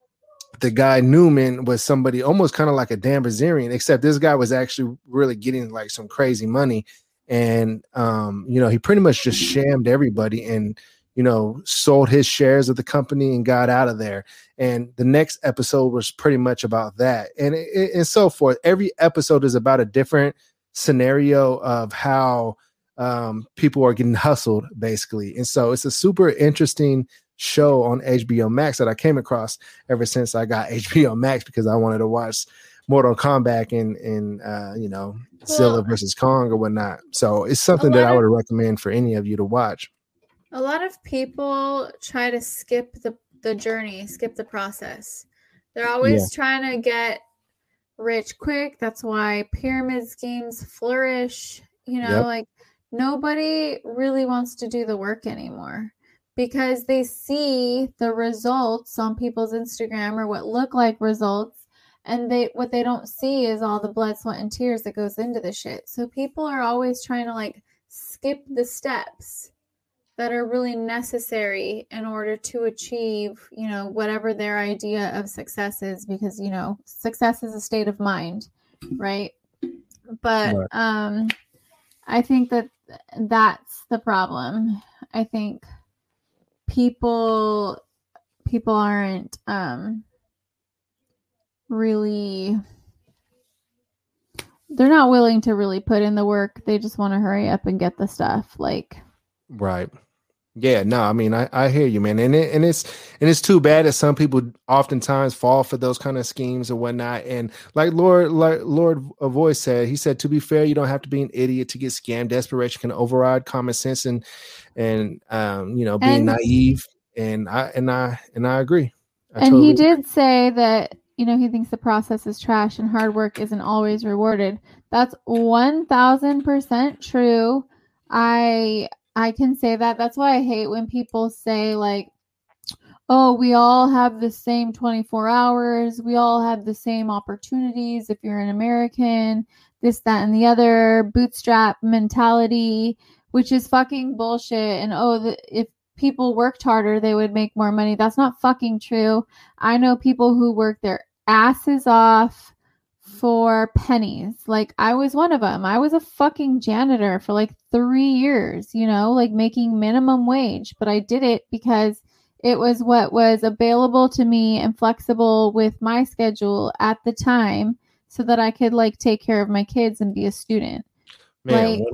the guy Newman was somebody almost kind of like a Dan Bazarian, except this guy was actually really getting like some crazy money. And, um, you know, he pretty much just shammed everybody and, you know, sold his shares of the company and got out of there. And the next episode was pretty much about that. And, it, and so forth. Every episode is about a different scenario of how um, people are getting hustled, basically. And so it's a super interesting show on H B O Max that I came across ever since I got H B O Max, because I wanted to watch Mortal Kombat and, and uh, you know, Godzilla well, versus. Kong or whatnot. So it's something that I would of, recommend for any of you to watch. A lot of people try to skip the, the journey, skip the process. They're always yeah. trying to get rich quick. That's why pyramid schemes flourish. You know, yep. like nobody really wants to do the work anymore, because they see the results on people's Instagram or what look like results, and they what they don't see is all the blood, sweat, and tears that goes into the shit. So people are always trying to like skip the steps that are really necessary in order to achieve, you know, whatever their idea of success is, because, you know, success is a state of mind, right? But um, I think that that's the problem. I think People, people aren't um, really, they're not willing to really put in the work. They just want to hurry up and get the stuff, like. Right. Yeah, no, I mean, I, I hear you, man. And it, and it's, and it's too bad that some people oftentimes fall for those kind of schemes and whatnot. And like Lord, like Lord Avoy said, he said, to be fair, you don't have to be an idiot to get scammed. Desperation can override common sense and, and, um, you know, being and, naive. And I, and I, and I agree. I and totally he did agree. Say that, you know, he thinks the process is trash and hard work isn't always rewarded. That's one thousand percent true. I, I can say that. That's why I hate when people say like, oh, we all have the same twenty-four hours. We all have the same opportunities. If you're an American, this, that, and the other bootstrap mentality, which is fucking bullshit. And oh, the, if people worked harder, they would make more money. That's not fucking true. I know people who work their asses off for pennies. Like, I was one of them. I was a fucking janitor for like three years, you know, like making minimum wage, but I did it because it was what was available to me and flexible with my schedule at the time so that I could like take care of my kids and be a student. Man, like,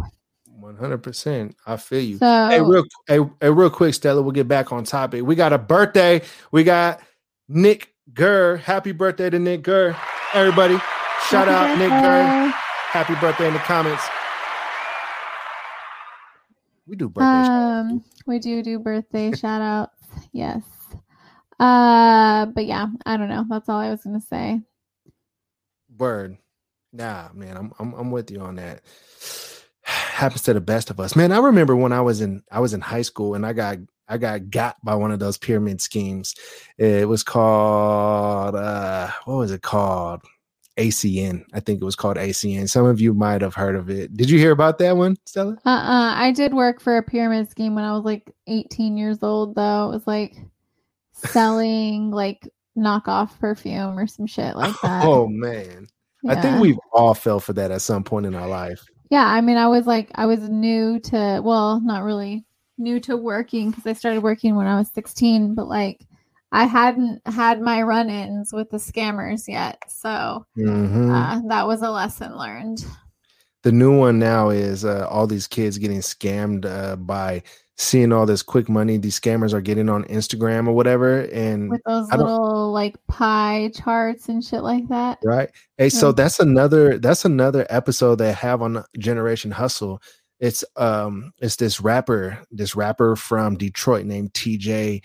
one hundred percent. I feel you. So, hey, real, hey, hey, real quick, Stella, we'll get back on topic. We got a birthday. We got Nick Gurr. Happy birthday to Nick Gurr. Everybody, shout happy out birthday. Nick Gurr. Happy birthday in the comments. We do birthday. Um, we do do birthday shout outs. Yes. Uh, but yeah, I don't know. That's all I was gonna say. Word. Nah, man, I'm I'm I'm with you on that. Happens to the best of us, man. I remember when I was in I was in high school and I got I got got by one of those pyramid schemes. It was called uh, what was it called? A C N. I think it was called A C N. Some of you might have heard of it. Did you hear about that one, Stella? Uh, uh-uh. I did work for a pyramid scheme when I was like eighteen years old, though. It was like selling like knockoff perfume or some shit like that. Oh man, yeah. I think we've all fell for that at some point in our life. Yeah, I mean, I was like, I was new to, well, not really new to working because I started working when I was sixteen, but like, I hadn't had my run-ins with the scammers yet, so mm-hmm. uh, that was a lesson learned. The new one now is uh, all these kids getting scammed uh, by seeing all this quick money these scammers are getting on Instagram or whatever, and with those little like pie charts and shit like that. Right. Hey, so yeah. that's another that's another episode they have on Generation Hustle. It's um it's this rapper this rapper from Detroit named T J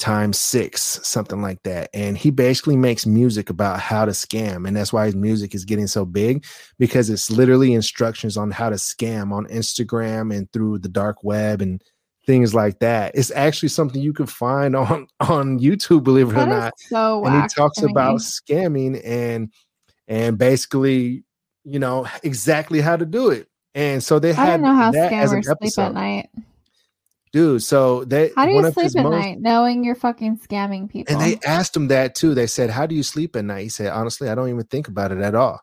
Times Six, something like that, and he basically makes music about how to scam, and that's why his music is getting so big, because it's literally instructions on how to scam on Instagram and through the dark web and things like that. It's actually something you can find on on YouTube, believe it or not. So and he talks about scamming and and basically, you know, exactly how to do it. And so they had that as an episode at night. Dude, so they how do you sleep at most, night knowing you're fucking scamming people? And they asked him that too. They said, how do you sleep at night? He said, honestly, I don't even think about it at all.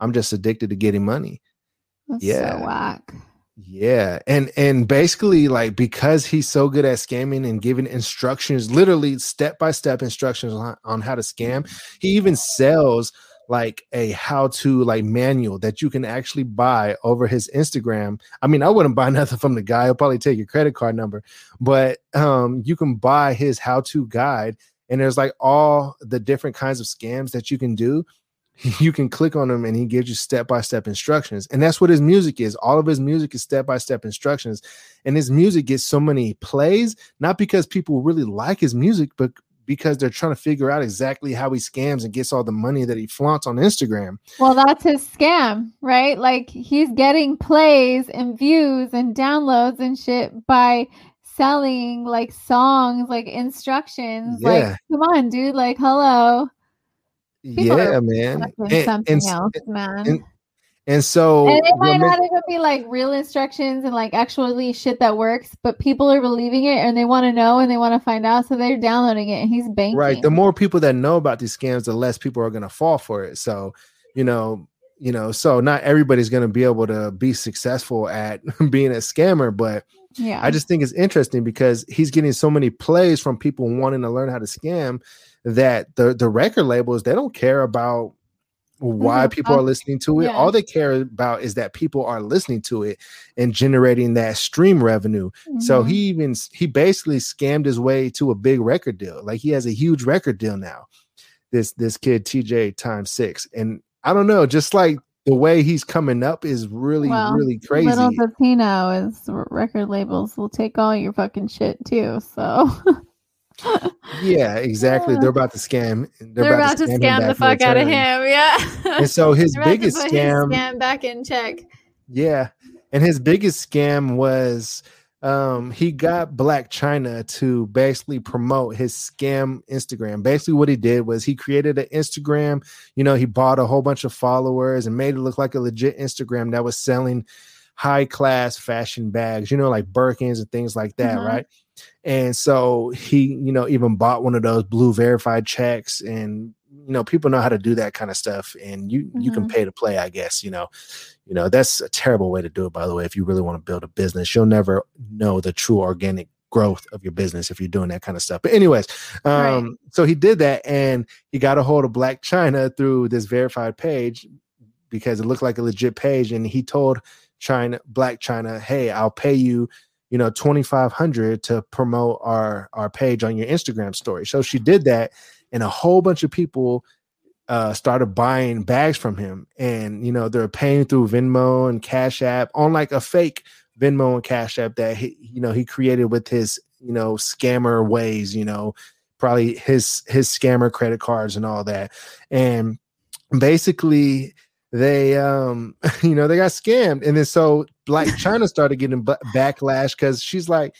I'm just addicted to getting money. That's yeah. So whack. Yeah. And and basically, like, because he's so good at scamming and giving instructions, literally step by step instructions on, on how to scam, he even sells like a how to like manual that you can actually buy over his Instagram. I mean, I wouldn't buy nothing from the guy. He'll probably take your credit card number, but um, you can buy his how to guide. And there's like all the different kinds of scams that you can do. You can click on him and he gives you step by step instructions. And that's what his music is. All of his music is step by step instructions. And his music gets so many plays, not because people really like his music, but because they're trying to figure out exactly how he scams and gets all the money that he flaunts on Instagram. Well, that's his scam, right? Like, he's getting plays and views and downloads and shit by selling like songs, like instructions. Yeah. Like, come on, dude. Like, hello. People yeah, man. And, something and, else, man. And, And so and it might not even be like real instructions and like actually shit that works, but people are believing it and they want to know and they want to find out. So they're downloading it and he's banking. Right. The more people that know about these scams, the less people are going to fall for it. So, you know, you know, so not everybody's going to be able to be successful at being a scammer, but yeah, I just think it's interesting because he's getting so many plays from people wanting to learn how to scam that the, the record labels, they don't care about why people are listening to it. Yeah. All they care about is that people are listening to it and generating that stream revenue. Mm-hmm. So he even he basically scammed his way to a big record deal. Like, he has a huge record deal now. This this kid T J Times Six, and I don't know, just like the way he's coming up is really well, really crazy. Little Latino is record labels will take all your fucking shit too. So. Yeah, exactly. They're about to scam. They're, They're about, about to scam, scam the fuck out of him. Yeah. And so his biggest scam, his scam back in check. Yeah. And his biggest scam was um, he got Blac Chyna to basically promote his scam Instagram. Basically, what he did was he created an Instagram. You know, he bought a whole bunch of followers and made it look like a legit Instagram that was selling high class fashion bags, you know, like Birkins and things like that. Mm-hmm. Right. And so he, you know, even bought one of those blue verified checks, and, you know, people know how to do that kind of stuff, and you, mm-hmm. you can pay to play, I guess, you know, you know, that's a terrible way to do it, by the way. If you really want to build a business, you'll never know the true organic growth of your business if you're doing that kind of stuff. But anyways, um, right. So he did that, and he got a hold of Blac Chyna through this verified page because it looked like a legit page. And he told China, Blac Chyna, hey, I'll pay you, you know, twenty-five hundred to promote our, our page on your Instagram story. So she did that. and a whole bunch of people uh, started buying bags from him. And, you know, they're paying through Venmo and Cash App on like a fake Venmo and Cash App that he, you know, he created with his, you know, scammer ways, you know, probably his, his scammer credit cards and all that. And basically they, um, you know, they got scammed. And then so Blac Chyna started getting b- backlash because she's like,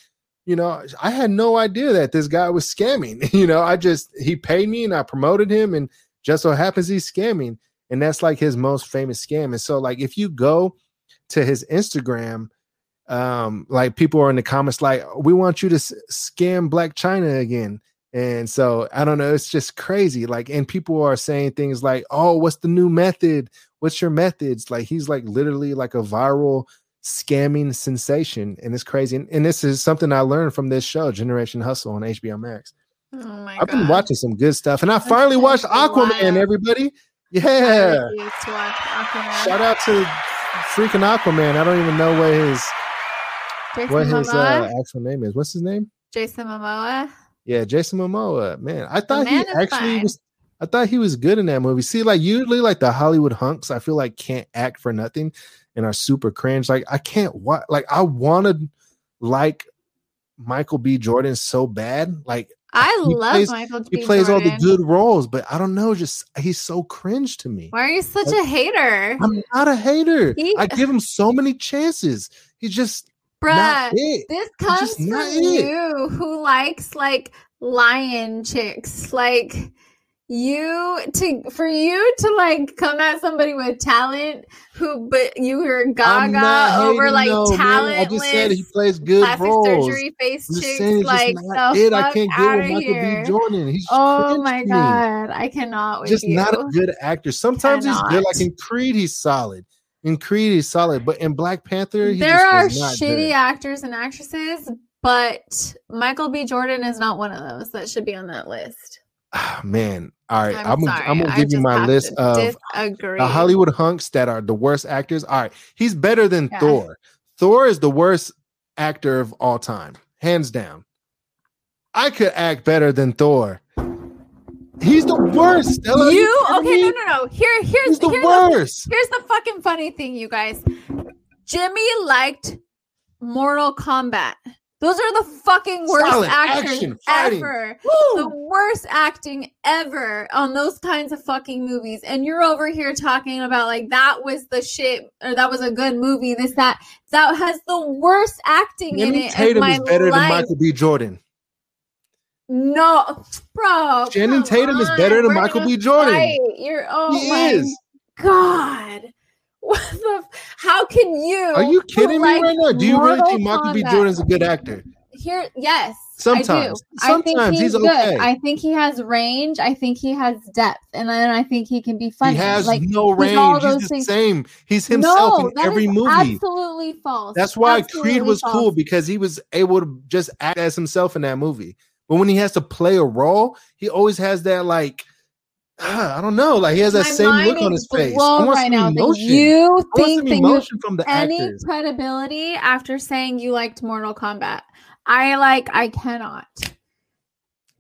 you know, I had no idea that this guy was scamming. You know, I just, he paid me and I promoted him, and just so happens he's scamming. And that's like his most famous scam. And so like, if you go to his Instagram, um, like people are in the comments, like, we want you to s- scam Blac Chyna again. And so I don't know, it's just crazy. Like, and people are saying things like, oh, what's the new method? What's your methods? Like, he's like literally like a viral scamming sensation, and it's crazy. And, and this is something I learned from this show, Generation Hustle, on H B O Max. Oh my I've God. been watching some good stuff, and I That's finally watched Aquaman. Wild. Everybody, yeah! I used to watch Aquaman. Shout out to freaking Aquaman. I don't even know what his Jason what his uh, actual name is. What's his name? Jason Momoa. Yeah, Jason Momoa. Man, I thought man he actually was, I thought he was good in that movie. See, like usually, like the Hollywood hunks, I feel like can't act for nothing and are super cringe. Like I can't watch. Like I wanted like Michael B. Jordan so bad. Like I love plays, Michael B. Jordan. He plays all the good roles, but I don't know. Just he's so cringe to me. Why are you such like, a hater? I'm not a hater. He, I give him so many chances. He just, bruh, this comes from it. You who likes like lion chicks, like you to for you to like come at somebody with talent who but you were gaga over like no, talent. I just said he plays good plastic roles. Surgery face chicks like it. I can't get with Michael here. B. Jordan. He's oh my god, me. I cannot with just you. Not a good actor. Sometimes cannot. He's good. Like in Creed, he's solid. In Creed, he's solid, but in Black Panther, he there just are not shitty good. Actors and actresses, but Michael B. Jordan is not one of those that should be on that list. Oh, man, all right. I'm, I'm, sorry, I'm gonna give you my list of disagree. the Hollywood hunks that are the worst actors. All right, he's better than yeah. Thor. Thor is the worst actor of all time, hands down. I could act better than Thor. He's the worst. Ella, you, you okay? No, no, no. Here, here's he's the here's worst. The, here's the fucking funny thing, you guys. Jimmy liked Mortal Kombat. Those are the fucking worst Silent, actors action, ever. Woo! The worst acting ever on those kinds of fucking movies. And you're over here talking about like that was the shit or that was a good movie. This that that has the worst acting Jimmy in it. Tatum my is better life. Than Michael B. Jordan. No, bro. Channing Tatum on. Is better than We're Michael B. Jordan. Fight. You're oh he my is. God. What the f- how can you? Are you kidding me right now? Do you really think Michael B. Jordan is a good actor? Here, yes. Sometimes, I do. sometimes I think he's, he's good. Okay. I think he has range. I think he has depth, and then I think he can be funny. He has like, no range. All those he's the things. Same. He's himself no, in every movie. Absolutely false. That's why absolutely Creed was false. Cool because he was able to just act as himself in that movie. But when he has to play a role, he always has that like. Uh, I don't know. Like he has that My same look on his face. I want right now emotion. You I think that you from the any actors. Credibility after saying you liked Mortal Kombat. I like. I cannot.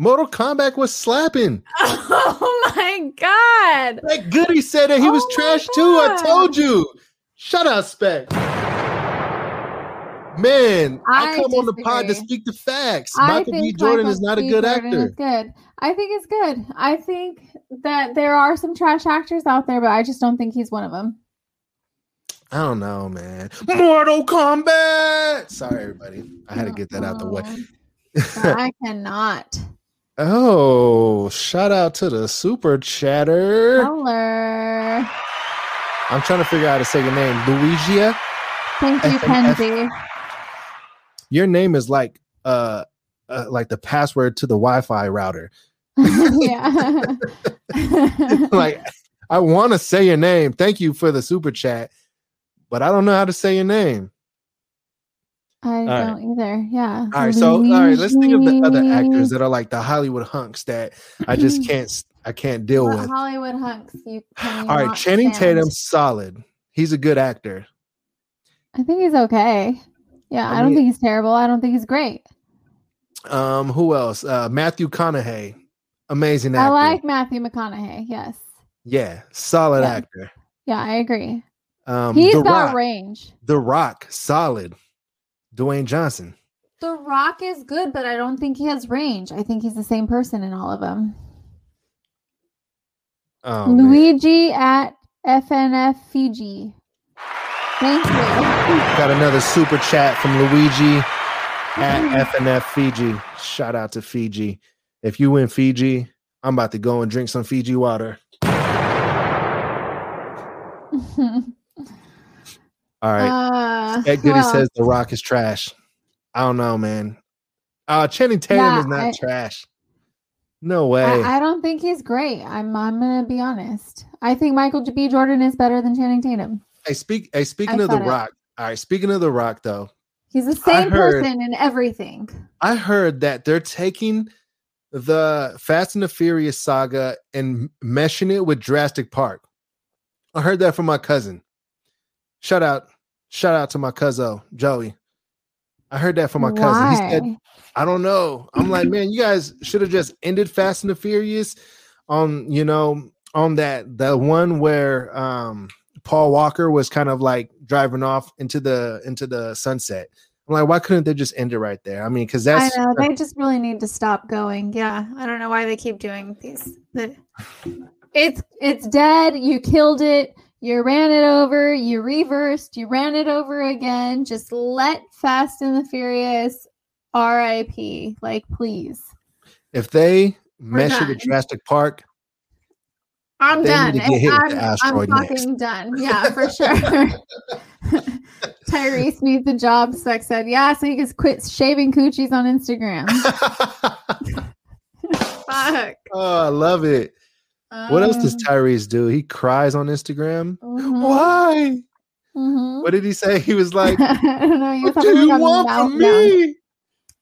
Mortal Kombat was slapping. Oh my god! That Goody said that he oh was trash god. Too. I told you. Shut up, Spec. Man, I, I come disagree. On the pod to speak the facts. Michael B. Jordan Michael is not B. a good Jordan actor. Good. I think it's good. I think that there are some trash actors out there, but I just don't think he's one of them. I don't know, man. Mortal Kombat. Sorry, everybody. I had to get that out the way. I cannot. Oh, shout out to the super chatter. Color. I'm trying to figure out how to say your name. Luigia. Thank you, Kenzie. Your name is like uh, uh like the password to the Wi-Fi router. Yeah. Like I want to say your name. Thank you for the super chat, but I don't know how to say your name. I all don't right. either. Yeah. All right. So all right, let's think of the other actors that are like the Hollywood hunks that I just can't I can't deal what with. Hollywood hunks. You all right, Channing stand. Tatum, solid. He's a good actor. I think he's okay. Yeah, I, mean, I don't think he's terrible. I don't think he's great. Um, who else? Uh, Matthew McConaughey. Amazing actor. I like Matthew McConaughey. Yes. Yeah. Solid yeah. actor. Yeah, I agree. Um, He's got range. The Rock. Solid. Dwayne Johnson. The Rock is good, but I don't think he has range. I think he's the same person in all of them. Oh, Luigi man. At F N F Fiji. Thank you. Got another super chat from Luigi at F N F Fiji. Shout out to Fiji. If you in Fiji, I'm about to go and drink some Fiji water. All right. Uh, Ed Goody well, says The Rock is trash. I don't know, man. Uh, Channing Tatum yeah, is not I, trash. No way. I, I don't think he's great. I'm I'm gonna be honest. I think Michael B. Jordan is better than Channing Tatum. Hey, speak. Hey, speaking I of The it. Rock. All right. Speaking of The Rock, though, he's the same heard, person in everything. I heard that they're taking the Fast and the Furious saga and meshing it with Jurassic Park. I heard that from my cousin. Shout out! Shout out to my cousin Joey. I heard that from my Why? cousin. He said, "I don't know." I'm like, man, you guys should have just ended Fast and the Furious on, you know, on that the one where um, Paul Walker was kind of like driving off into the into the sunset. I'm like, why couldn't they just end it right there? I mean, because that's I know they just really need to stop going. Yeah, I don't know why they keep doing these. It's it's dead. You killed it. You ran it over. You reversed. You ran it over again. Just let Fast and the Furious R I P. Like, please. If they We're mesh it with Jurassic Park, I'm they done. Need to get hit I'm, with the asteroid I'm fucking next. done. Yeah, for sure. Tyrese needs a job. Sex said, yeah, so he can quit shaving coochies on Instagram. Fuck. Oh, I love it. What else does Tyrese do? He cries on Instagram. Mm-hmm. Why? Mm-hmm. What did he say? He was like, know, what do you want from me?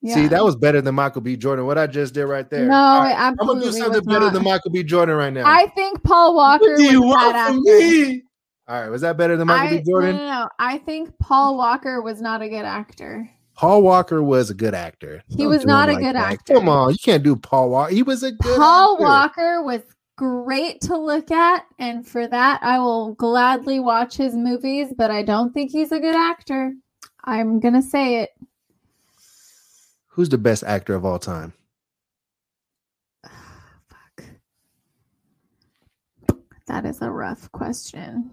Yeah. See, that was better than Michael B. Jordan. What I just did right there. No, right, I'm going to do something better not. than Michael B. Jordan right now. I think Paul Walker what do you was want from me? All right. Was that better than Michael I, B. Jordan? No, no, no. I think Paul Walker was not a good actor. Paul Walker was a good actor. He Don't was not a like good that. actor. Come on. You can't do Paul Walker. He was a good Paul actor. Paul Walker was great to look at, and for that I will gladly watch his movies, but I don't think he's a good actor. I'm gonna say it. Who's the best actor of all time? Oh, fuck. That is a rough question.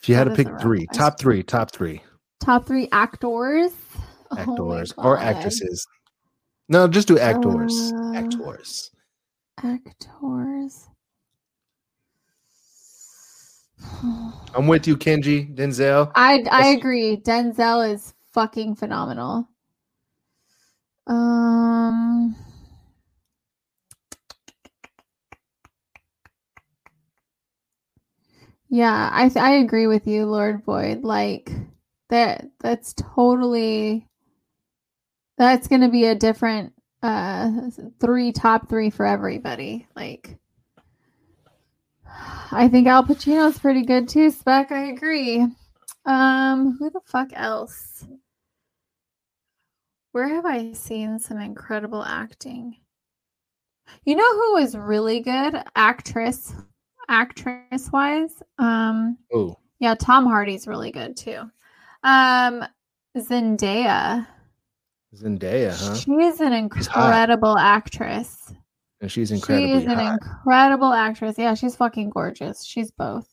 If you had that to pick three, question. top three, top three. Top three actors? Actors oh or actresses. No, just do actors. Uh... Actors. Actors. I'm with you, Kenji. Denzel. I I agree. Denzel is fucking phenomenal. Um, yeah, I I agree with you, Lord Boyd. Like that. That's totally. That's going to be a different. Uh, three top three for everybody. Like, I think Al Pacino's pretty good too. Spec, I agree. Um, who the fuck else? Where have I seen some incredible acting? You know who is really good, actress, actress wise. Um, oh yeah, Tom Hardy's really good too. Um, Zendaya. Zendaya, huh? She's an incredible she's actress. And she's incredibly She is an hot. incredible actress. Yeah, she's fucking gorgeous. She's both.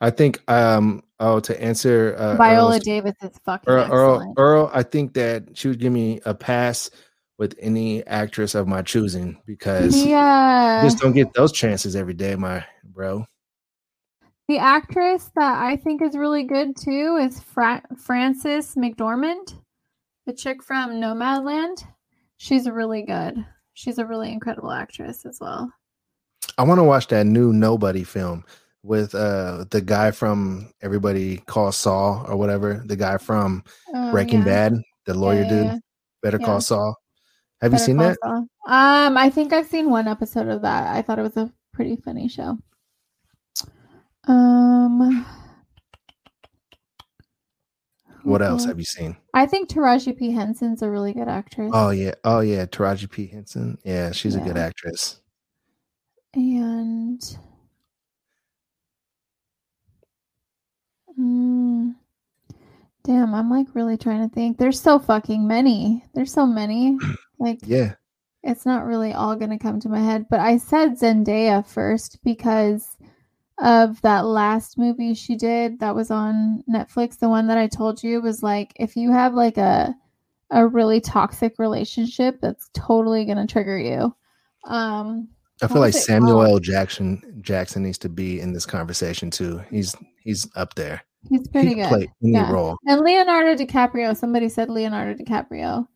I think, um, oh, to answer... Uh, Viola Earl's, Davis is fucking Earl, Earl, Earl, I think that she would give me a pass with any actress of my choosing because yeah. I just don't get those chances every day, my bro. The actress that I think is really good, too, is Fra- Frances McDormand. The chick from Nomadland, she's really good. She's a really incredible actress as well. I want to watch that new Nobody film with uh, the guy from Everybody Calls Saul or whatever. The guy from oh, Breaking yeah. Bad, the lawyer yeah, yeah, yeah. dude. Better yeah. Call Saul. Have Better you seen Call that? Saul. Um, I think I've seen one episode of that. I thought it was a pretty funny show. Um, What mm-hmm. else have you seen? I think Taraji P. Henson's a really good actress. Oh, yeah. Oh, yeah. Taraji P. Henson. Yeah, she's yeah. a good actress. And mm, damn, I'm like really trying to think. There's so fucking many. There's so many. Like, yeah, it's not really all going to come to my head. But I said Zendaya first because of that last movie she did that was on Netflix. The one that I told you was like, if you have like a a really toxic relationship, that's totally gonna trigger you. Um, I feel like Samuel L. Jackson Jackson needs to be in this conversation too. He's he's up there. He's pretty he can good. Play any yeah. role. And Leonardo DiCaprio. Somebody said Leonardo DiCaprio.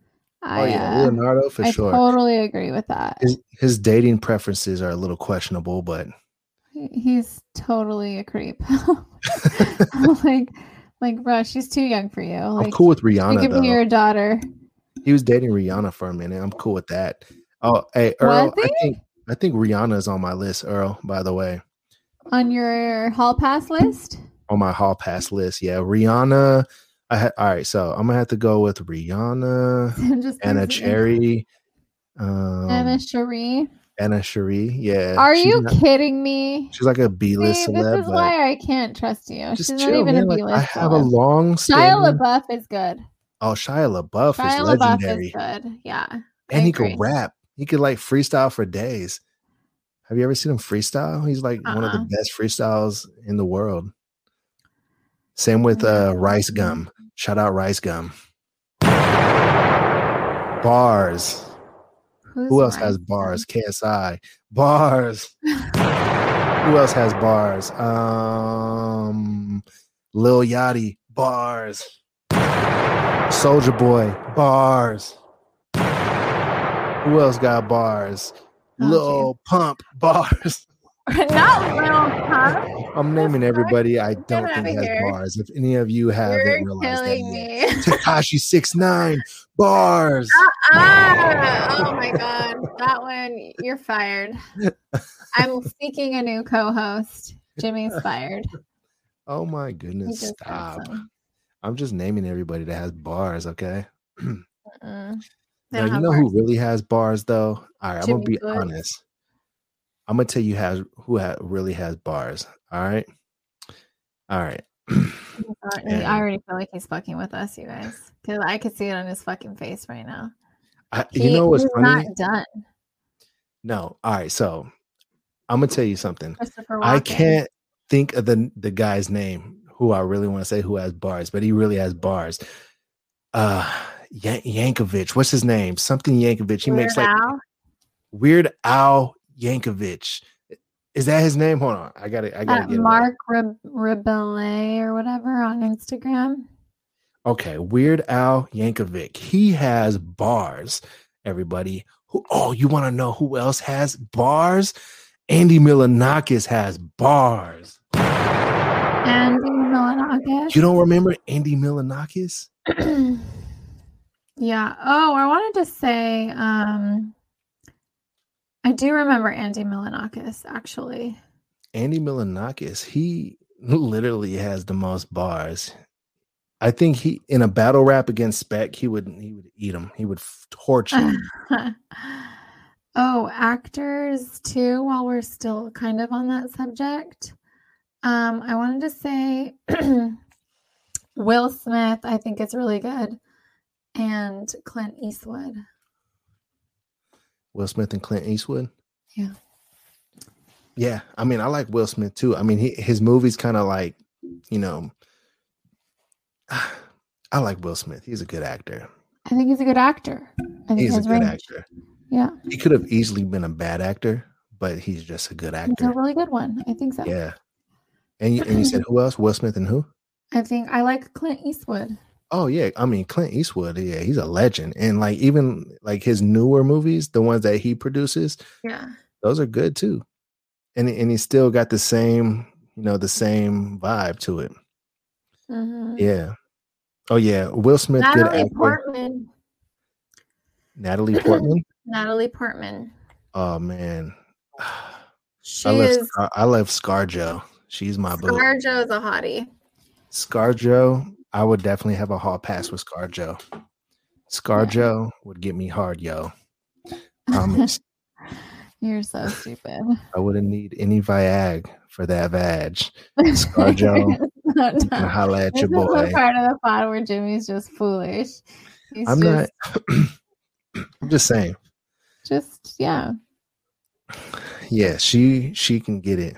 I, oh yeah, uh, Leonardo for I sure. I totally agree with that. His, his dating preferences are a little questionable, but. He's totally a creep. like, like, bro, she's too young for you. Like, I'm cool with Rihanna. You give me your daughter. He was dating Rihanna for a minute. I'm cool with that. Oh, hey, Earl. I think I think Rihanna's on my list, Earl. By the way, on your hall pass list. On my hall pass list, yeah, Rihanna. I ha- all right, so I'm gonna have to go with Rihanna, Anna Cherry, um, Anna Cherie. Anna Cherie, yeah. Are you not, kidding me? She's like a B-list See, celeb. This is why I can't trust you. She's chill, not even man. a B-list. Like, I have celeb. a long. Shia LaBeouf is good. Oh, Shia LaBeouf Shia is LaBeouf legendary. Is good. Yeah, and I he agree. could rap. He could like freestyle for days. Have you ever seen him freestyle? He's like uh-uh. one of the best freestyles in the world. Same with uh, Rice Gum. Shout out Rice Gum. Bars. Who's Who else has bars? K S I. Bars. Who else has bars? Um, Lil Yachty. Bars. Soulja Boy. Bars. Who else got bars? Oh, Lil geez. Pump. Bars. Not Lil Pump. I'm naming everybody I don't Get think has here. bars. If any of you haven't You're realized that me. yet. Tekashi six nine. Bars. Uh-uh. Oh my god, that one, you're fired. I'm seeking a new co-host. Jimmy's fired. Oh my goodness, stop. I'm just naming everybody that has bars, okay? uh-uh. Now, you know bars. who really has bars though? All right, Jimmy I'm gonna be Woods. honest. I'm gonna tell you has who ha- really has bars. All right, all right. And I already feel like he's fucking with us, you guys, because I could see it on his fucking face right now. I, you he, know what's he's funny? Not done. No, all right. So I'm gonna tell you something. I can't think of the the guy's name who I really want to say who has bars, but he really has bars. Uh, Yan- Yankovic. What's his name? Something Yankovic. He Weird makes like Al? Weird Al Yankovic. Is that his name? Hold on. I got it. I got to get Mark Re- Rebellet or whatever on Instagram. Okay. Weird Al Yankovic. He has bars, everybody. Who, oh, you want to know who else has bars? Andy Milonakis has bars. Andy Milonakis? You don't remember Andy Milonakis? Yeah. Oh, I wanted to say... Um... I do remember Andy Milonakis, actually. Andy Milonakis, he literally has the most bars. I think he, in a battle rap against Spec, he would he would eat him. He would torch him. Oh, actors, too, while we're still kind of on that subject. Um, I wanted to say Will Smith, I think it's really good, and Clint Eastwood. Will Smith and Clint Eastwood. Yeah. Yeah. I mean, I like Will Smith too. I mean, he, his movies kind of like, you know, I like Will Smith. He's a good actor. I think he's a good actor. I think he's a good range. actor. Yeah. He could have easily been a bad actor, but he's just a good actor. He's a really good one. I think so. Yeah. And you, and you said who else? Will Smith and who? I think I like Clint Eastwood. Oh, yeah. I mean, Clint Eastwood, yeah, he's a legend. And like even like his newer movies, the ones that he produces, yeah, those are good, too. And and he's still got the same, you know, the same vibe to it. Mm-hmm. Yeah. Oh, yeah. Will Smith. Natalie Portman. Natalie Portman. Natalie Portman. Oh, man. She I, love, is... I love ScarJo. She's my boo. ScarJo is a hottie. ScarJo. I would definitely have a hall pass with ScarJo. ScarJo yeah. would get me hard, yo. Promise. You're so stupid. I wouldn't need any Viag for that vag. ScarJo, no, no. holla at this your boy. This part of the pod where Jimmy's just foolish. He's I'm just, not. I'm just saying. Just yeah. Yeah, she she can get it.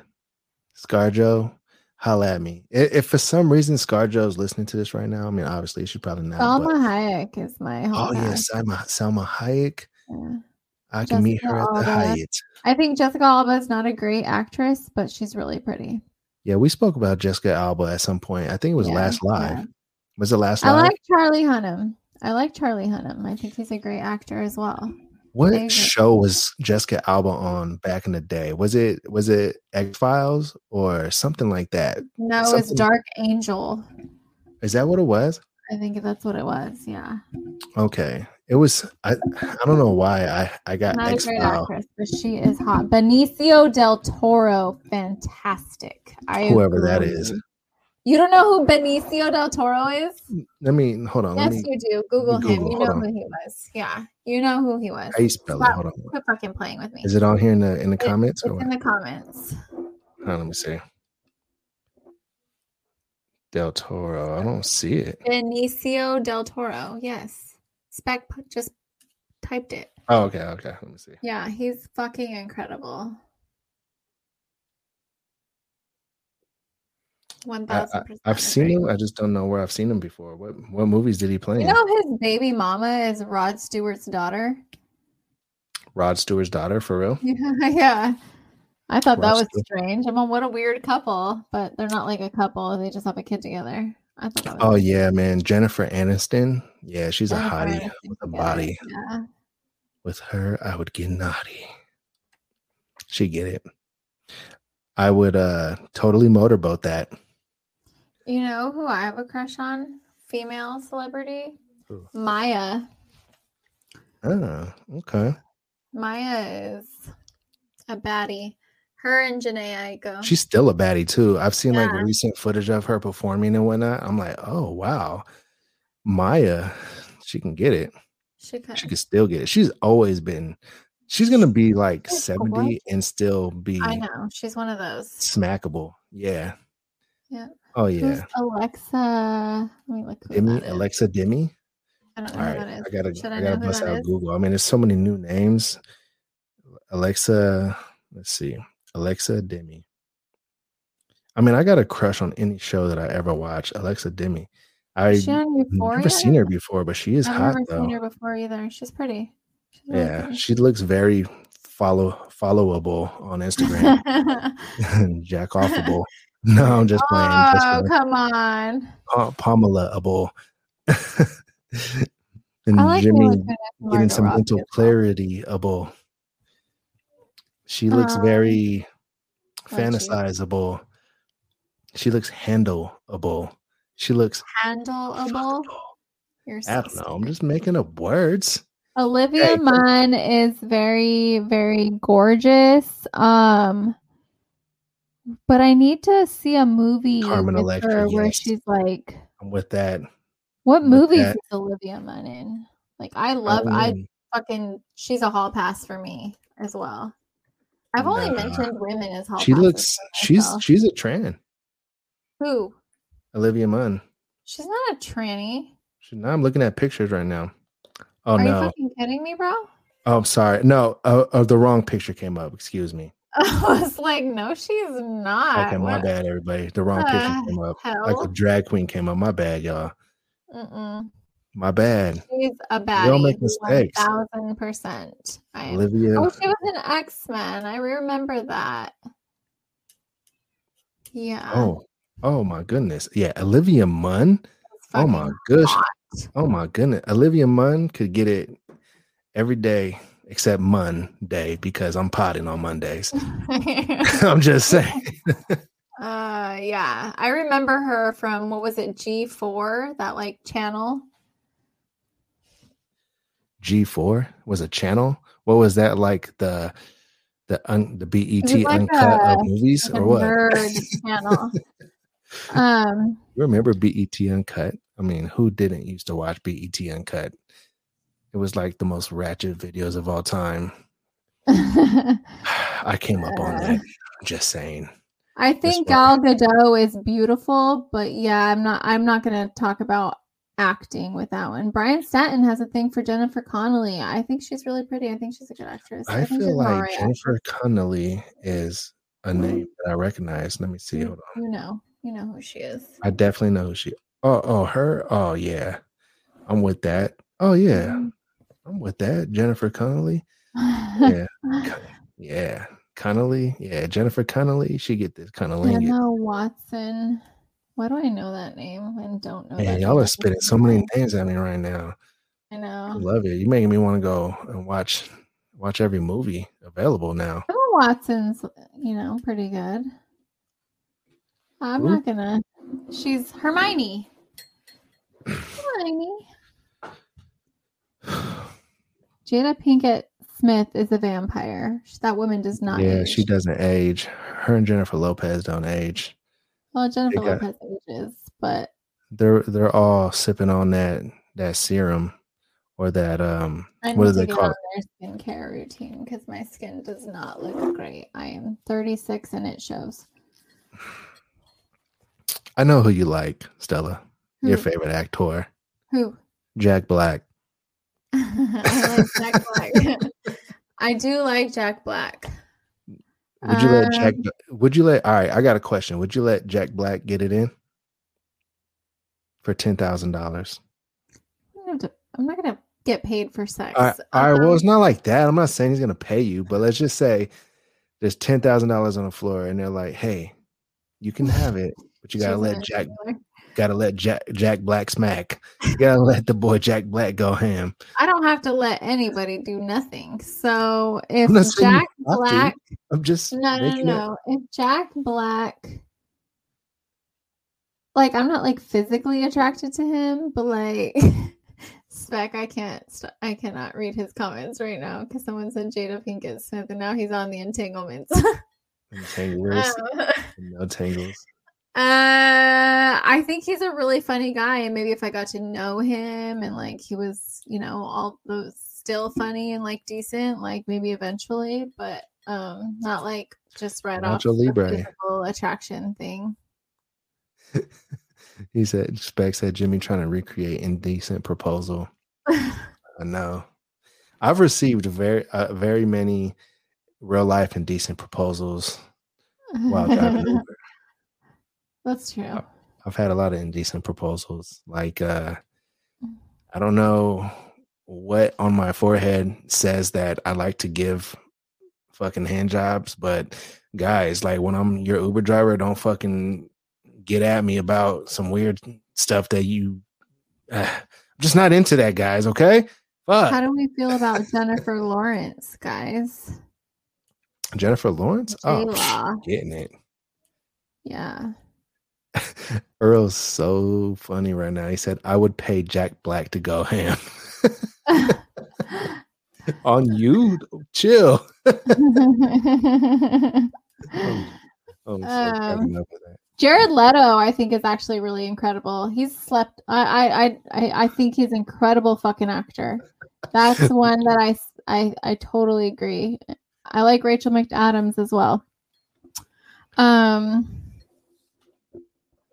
ScarJo, holla at me. If, if for some reason ScarJo is listening to this right now, I mean, obviously she probably not. Salma Hayek is my. Oh yeah, Salma Salma Hayek. Yeah. I Jessica can meet her at the Alba. Hyatt. I think Jessica Alba is not a great actress, but she's really pretty. Yeah, we spoke about Jessica Alba at some point. I think it was yeah, last live. Yeah. Was it last I live? I like Charlie Hunnam. I like Charlie Hunnam. I think he's a great actor as well. What David. show was Jessica Alba on back in the day? Was it was it X-Files or something like that? No, something it was Dark like... Angel. Is that what it was? I think that's what it was. Yeah. Okay. It was, I I don't know why I, I got not X-Files. A great actress, but she is hot. Benicio del Toro, fantastic. I Whoever agree. that is. You don't know who Benicio del Toro is? Let me, hold on. Yes, me, you do. Google him. Google, you know on. who he was. Yeah. You know who he was. I spell Stop, it. Hold on. Quit fucking playing with me. Is it on here in the in the it, comments? It's or in the comments. Oh, let me see. Del Toro. I don't see it. Benicio del Toro. Yes. Spec just typed it. Oh, okay, okay. Let me see. Yeah, he's fucking incredible. One thousand percent. I've seen him. I just don't know where I've seen him before. What what movies did he play? You know, his baby mama is Rod Stewart's daughter. Rod Stewart's daughter, for real? Yeah, yeah. I thought Rod that was Stewart. strange. I mean, what a weird couple, but they're not like a couple. They just have a kid together. I thought that was oh yeah, man, Jennifer Aniston. Yeah, she's Jennifer a hottie Aniston, with a body. Yeah. With her, I would get naughty. She get it. I would uh totally motorboat that. You know who I have a crush on? Female celebrity? Who? Maya. Oh, okay. Maya is a baddie. Her and Jhené Aiko. She's still a baddie too. I've seen yeah. like recent footage of her performing and whatnot. I'm like, oh wow, Maya, she can get it. She can. She can still get it. She's always been. She's gonna be like she's seventy cool. and still be. I know she's one of those smackable. Yeah. Yeah. Oh yeah. Who's Alexa. Let me look. Demi. Alexa Demi. I don't know All who right. that is. I gotta. Should I, I gotta bust out is? Google. I mean, there's so many new names. Alexa. Let's see. Alexa Demi. I mean, I got a crush on any show that I ever watch. Alexa Demi. I've never seen her before, but she is I've hot. I've never though. seen her before either. She's pretty. She's yeah, pretty. She looks very follow followable on Instagram. Jack offable. No, I'm just playing. Oh, just playing. Come on. Pa- Pamela-able. And like Jimmy getting some mental clarity-able. She looks um, very fantasizable. You? She looks handleable. She looks handleable. You're so I don't know. I'm just making up words. Olivia hey. Munn is very, very gorgeous. Um, but I need to see a movie Carmen with Electra, her where yes. she's like. I'm with that. What with movies that. is Olivia Munn in? Like I love. I, I fucking. She's a hall pass for me as well. I've only no. mentioned women as hall. She looks. She's she's a tranny. Who? Olivia Munn. She's not a tranny. She's not. I'm looking at pictures right now. Oh Are no! Are you fucking kidding me, bro? Oh, I'm sorry. No, uh, uh, the wrong picture came up. Excuse me. I was like, no, she's not. Okay, my what? bad, everybody. The wrong uh, picture came up. Hell? Like the drag queen came up. My bad, y'all. Mm-mm. My bad. She's a baddie. You don't make mistakes. One thousand percent. Olivia. Oh, she was an X-Men. I remember that. Yeah. Oh. Oh my goodness. Yeah, Olivia Munn. Oh my gosh. Hot. Oh my goodness. Olivia Munn could get it every day except Monday because I'm potting on Mondays. I'm just saying. uh, yeah, I remember her from what was it, G four? That like channel. G four was a channel. What was that like the the un, the B E T like Uncut a, of movies like or what? Nerd channel. Um, remember B E T Uncut? I mean, who didn't used to watch B E T Uncut? It was like the most ratchet videos of all time. I came up on that. I'm just saying. I think Gal Gadot is beautiful, but yeah, I'm not. I'm not going to talk about acting with that one. Bryan Stanton has a thing for Jennifer Connelly. I think she's really pretty. I think she's a good actress. I, I feel like right Jennifer actress. Connelly is a name that I recognize. Let me see. You, Hold on. You know, you know who she is. I definitely know who she is. Oh, oh, her. Oh, yeah. I'm with that. Oh, yeah. Mm. I'm with that. Jennifer Connelly. Yeah. Yeah. Connelly. Yeah. Jennifer Connelly. She get this kind of language. Emma Watson. Why do I know that name and don't know? Man, y'all name? Are spitting so many names at me right now. I know. I love it. You're making me want to go and watch watch every movie available now. Emma Watson's, you know, pretty good. I'm Ooh. not gonna. She's Hermione. Hermione. Jada Pinkett Smith is a vampire. That woman does not yeah, age. Yeah, she doesn't age. Her and Jennifer Lopez don't age. Well, Jennifer got, Lopez ages, but they're they're all sipping on that that serum or that um what do they call it? Their skincare routine, because my skin does not look great. I am thirty-six and it shows. I know who you like, Stella. Who? Your favorite actor. Who? Jack Black. I like Jack Black. I do like Jack Black. Would you let Jack? Um, would you let? All right, I got a question. Would you let Jack Black get it in for ten thousand dollars? I'm not gonna get paid for sex. All right, all right. Um, well, it's not like that. I'm not saying he's gonna pay you, but let's just say there's ten thousand dollars on the floor, and they're like, "Hey, you can have it, but you gotta let Jack, gotta let Jack Jack Black smack. You gotta let the boy Jack Black go ham." I don't have to let anybody do nothing. So if Jack Black. To. I'm just no, no, no. It. If Jack Black, like, I'm not like physically attracted to him, but like, Spec, I can't, st- I cannot read his comments right now because someone said Jada Pinkett Smith, and now he's on the entanglements. Entanglers, um, no tangles. Uh, I think he's a really funny guy, and maybe if I got to know him and like he was, you know, all those still funny and like decent, like maybe eventually, but. Um, not like just right Nacho off Libre. The physical attraction thing. He said, Spec said, Jimmy trying to recreate indecent proposal. I know. I've received very, uh, very many real life indecent proposals while driving Uber. That's true. I, I've had a lot of indecent proposals. Like, uh, I don't know what on my forehead says that I like to give fucking hand jobs, but guys, like when I'm your Uber driver, don't fucking get at me about some weird stuff that you uh, I'm just not into that, guys. Okay. Fuck. How do we feel about Jennifer Lawrence, guys? Jennifer Lawrence? J-Law. Oh, psh, getting it. Yeah. Earl's so funny right now. He said, I would pay Jack Black to go ham. On you, chill. I'm, I'm um, so Jared Leto, I think, is actually really incredible. He's slept. I, I, I, I think he's an incredible fucking actor. That's one that I, I, I totally agree. I like Rachel McAdams as well. Um,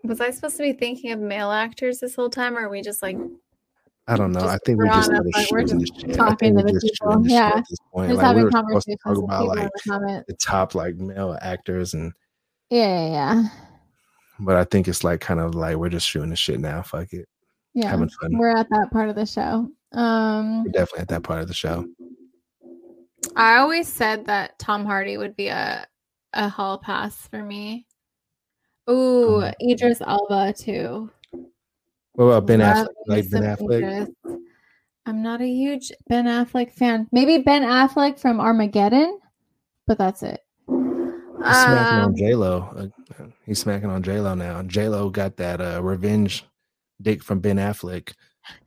was I supposed to be thinking of male actors this whole time, or are we just like? I don't know. Just I think we're just, up, like, we're just talking to the people. Yeah. At this point. Just like, having we conversations to talk about like the, the top like male actors and yeah, yeah, yeah. But I think it's like kind of like we're just shooting the shit now. Fuck it. Yeah. Having fun. We're at that part of the show. Um we're definitely at that part of the show. I always said that Tom Hardy would be a a hall pass for me. Ooh, um, Idris Elba too. What about Ben Affleck? Like Ben Affleck? I'm not a huge Ben Affleck fan. Maybe Ben Affleck from Armageddon, but that's it. He's smacking um, on J-Lo. He's smacking on J-Lo now. J-Lo got that uh, revenge dick from Ben Affleck.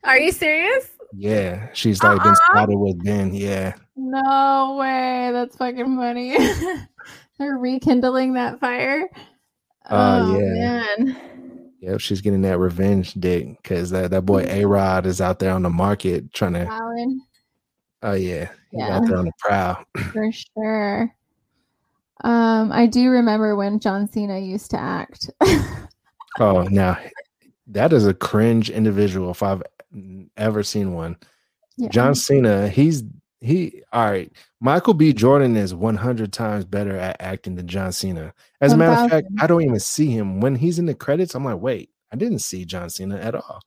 Are you serious? Yeah. She's like uh-uh. been spotted with Ben. Yeah. No way. That's fucking funny. They're rekindling that fire. Oh, uh, yeah. Man. Yep, she's getting that revenge dick because that, that boy A-Rod is out there on the market trying to. Alan. Oh, yeah. He's yeah. out there on the prowl. For sure. Um, I do remember when John Cena used to act. Oh, now that is a cringe individual if I've ever seen one. Yeah. John Cena, he's he. All right. Michael B. Jordan is one hundred times better at acting than John Cena. As a matter of fact, I don't even see him when he's in the credits. I'm like, wait, I didn't see John Cena at all.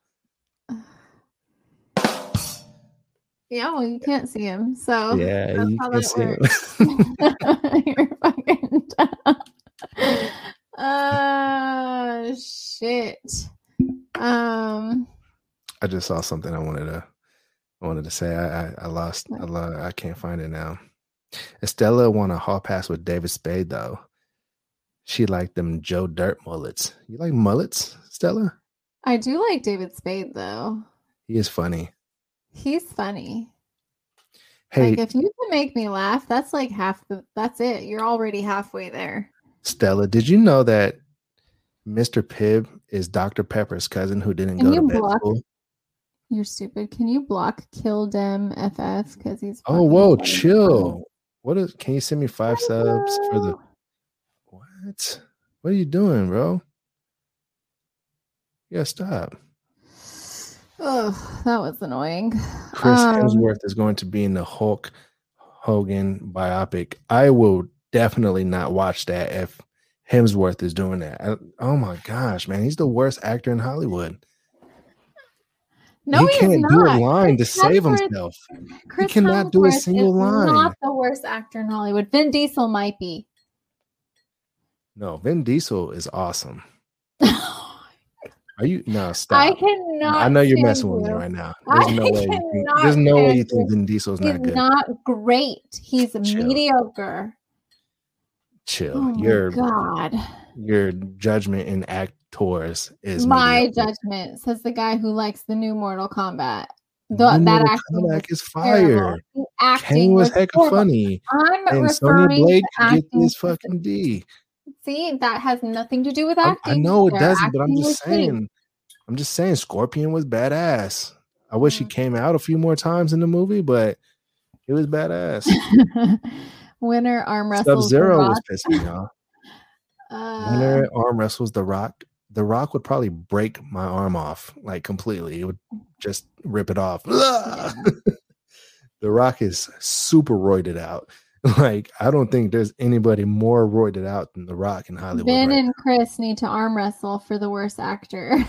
Yeah, well, you can't see him, so yeah, that's you how can't that see works. Him. You're fucking dumb. Uh, shit. Um, I just saw something I wanted to, I wanted to say. I, I, I lost. I lost. I can't find it now. Estella won a hall pass with David Spade, though. She liked them Joe Dirt mullets. You like mullets, Estella? I do like David Spade, though. He is funny. He's funny. Hey, like if you can make me laugh, that's like half the, that's it. You're already halfway there. Stella, did you know that Mister Pibb is Doctor Pepper's cousin who didn't can go to med school? You're stupid. Can you block Kill Dem F F because he's oh whoa chill. What is? Can you send me five Hello. subs for the what? What are you doing, bro? Yeah, stop. Oh, that was annoying. Chris um, Hemsworth is going to be in the Hulk Hogan biopic. I will definitely not watch that if Hemsworth is doing that. I, oh my gosh, man, he's the worst actor in Hollywood. No, he can't not. do a line Chris to Hemsworth, save himself. Chris he cannot Hemsworth do a single is line. Not the worst actor in Hollywood. Vin Diesel might be. No, Vin Diesel is awesome. Are you no stop? I cannot. I know you're messing with me right now. There's I no way. You think, there's no way you think Vin Diesel's not good. He's not great. He's Chill. mediocre. Chill. Oh your God. Your judgment in actors is my mediocre. judgment. Says the guy who likes the new Mortal Kombat. The, new that Mortal Kombat acting is fire. Acting King was, was heck of funny. I'm and Sonya Blade get this fucking D. See, that has nothing to do with acting. I, I know it They're doesn't, but I'm just saying. Things. I'm just saying Scorpion was badass. I wish mm-hmm. he came out a few more times in the movie, but it was badass. Winner arm wrestles. Sub-Zero was pissing me off. Uh, Winner arm wrestles The Rock. The Rock would probably break my arm off, like completely. It would just rip it off. Yeah. The Rock is super roided out. Like, I don't think there's anybody more roided out than The Rock in Hollywood. Ben right and now. Chris need to arm wrestle for the worst actor.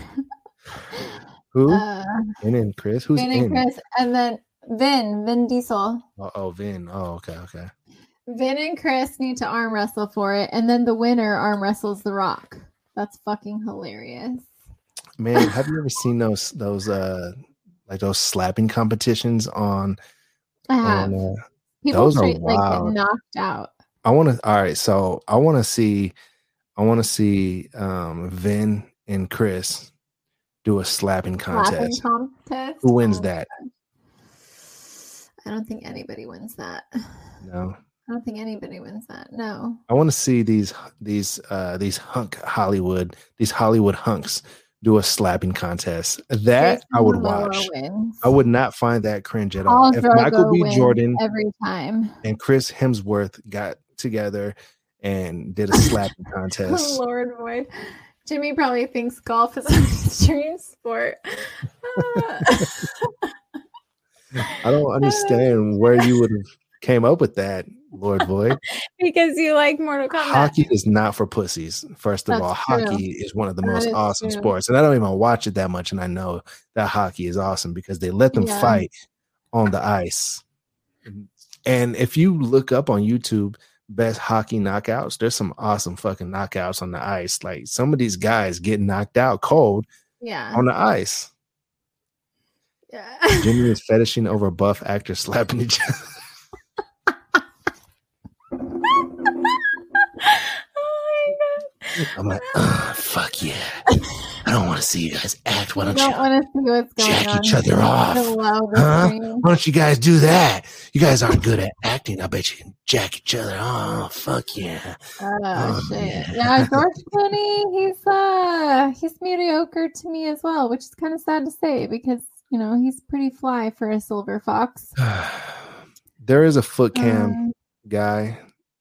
Who? Uh, Ben and Chris? Who's Ben and in? Chris? And then Vin, Vin Diesel. Oh, oh, Vin. Oh, okay, okay. Vin and Chris need to arm wrestle for it. And then the winner arm wrestles The Rock. That's fucking hilarious. Man, have you ever seen those, those, uh, like those slapping competitions on? I have. On, uh, People Those straight, are wild. Like, knocked out. I want to. All right, so I want to see. I want to see um, Vin and Chris do a slapping contest. Slapping contest? Who wins oh, that? I don't think anybody wins that. No. I don't think anybody wins that. No. I want to see these these uh, these hunk Hollywood these Hollywood hunks do a slapping contest. That Jason I would Momoa watch. Wins. I would not find that cringe at all. all. If Michael B. Jordan every time and Chris Hemsworth got together and did a slapping contest. Oh, Lord Void. Jimmy probably thinks golf is an extreme sport. Uh. I don't understand where you would have came up with that, Lord Void. Because you like Mortal Kombat. Hockey is not for pussies. First of That's all, true. hockey is one of the that most awesome true. sports. And I don't even watch it that much. And I know that hockey is awesome because they let them yeah. fight on the ice. And if you look up on YouTube, best hockey knockouts, there's some awesome fucking knockouts on the ice. Like some of these guys get knocked out cold yeah. on the ice. Yeah. Jimmy is fetishing over buff actors slapping each other. I'm like, oh, fuck yeah. I don't want to see you guys act. Why don't you jack each other off? Huh? Why don't you guys do that? You guys aren't good at acting. I bet you can jack each other off. Fuck yeah. Oh, oh shit. Yeah. yeah, George Clooney, he's uh he's mediocre to me as well, which is kind of sad to say because, you know, he's pretty fly for a silver fox. There is a foot cam um, guy.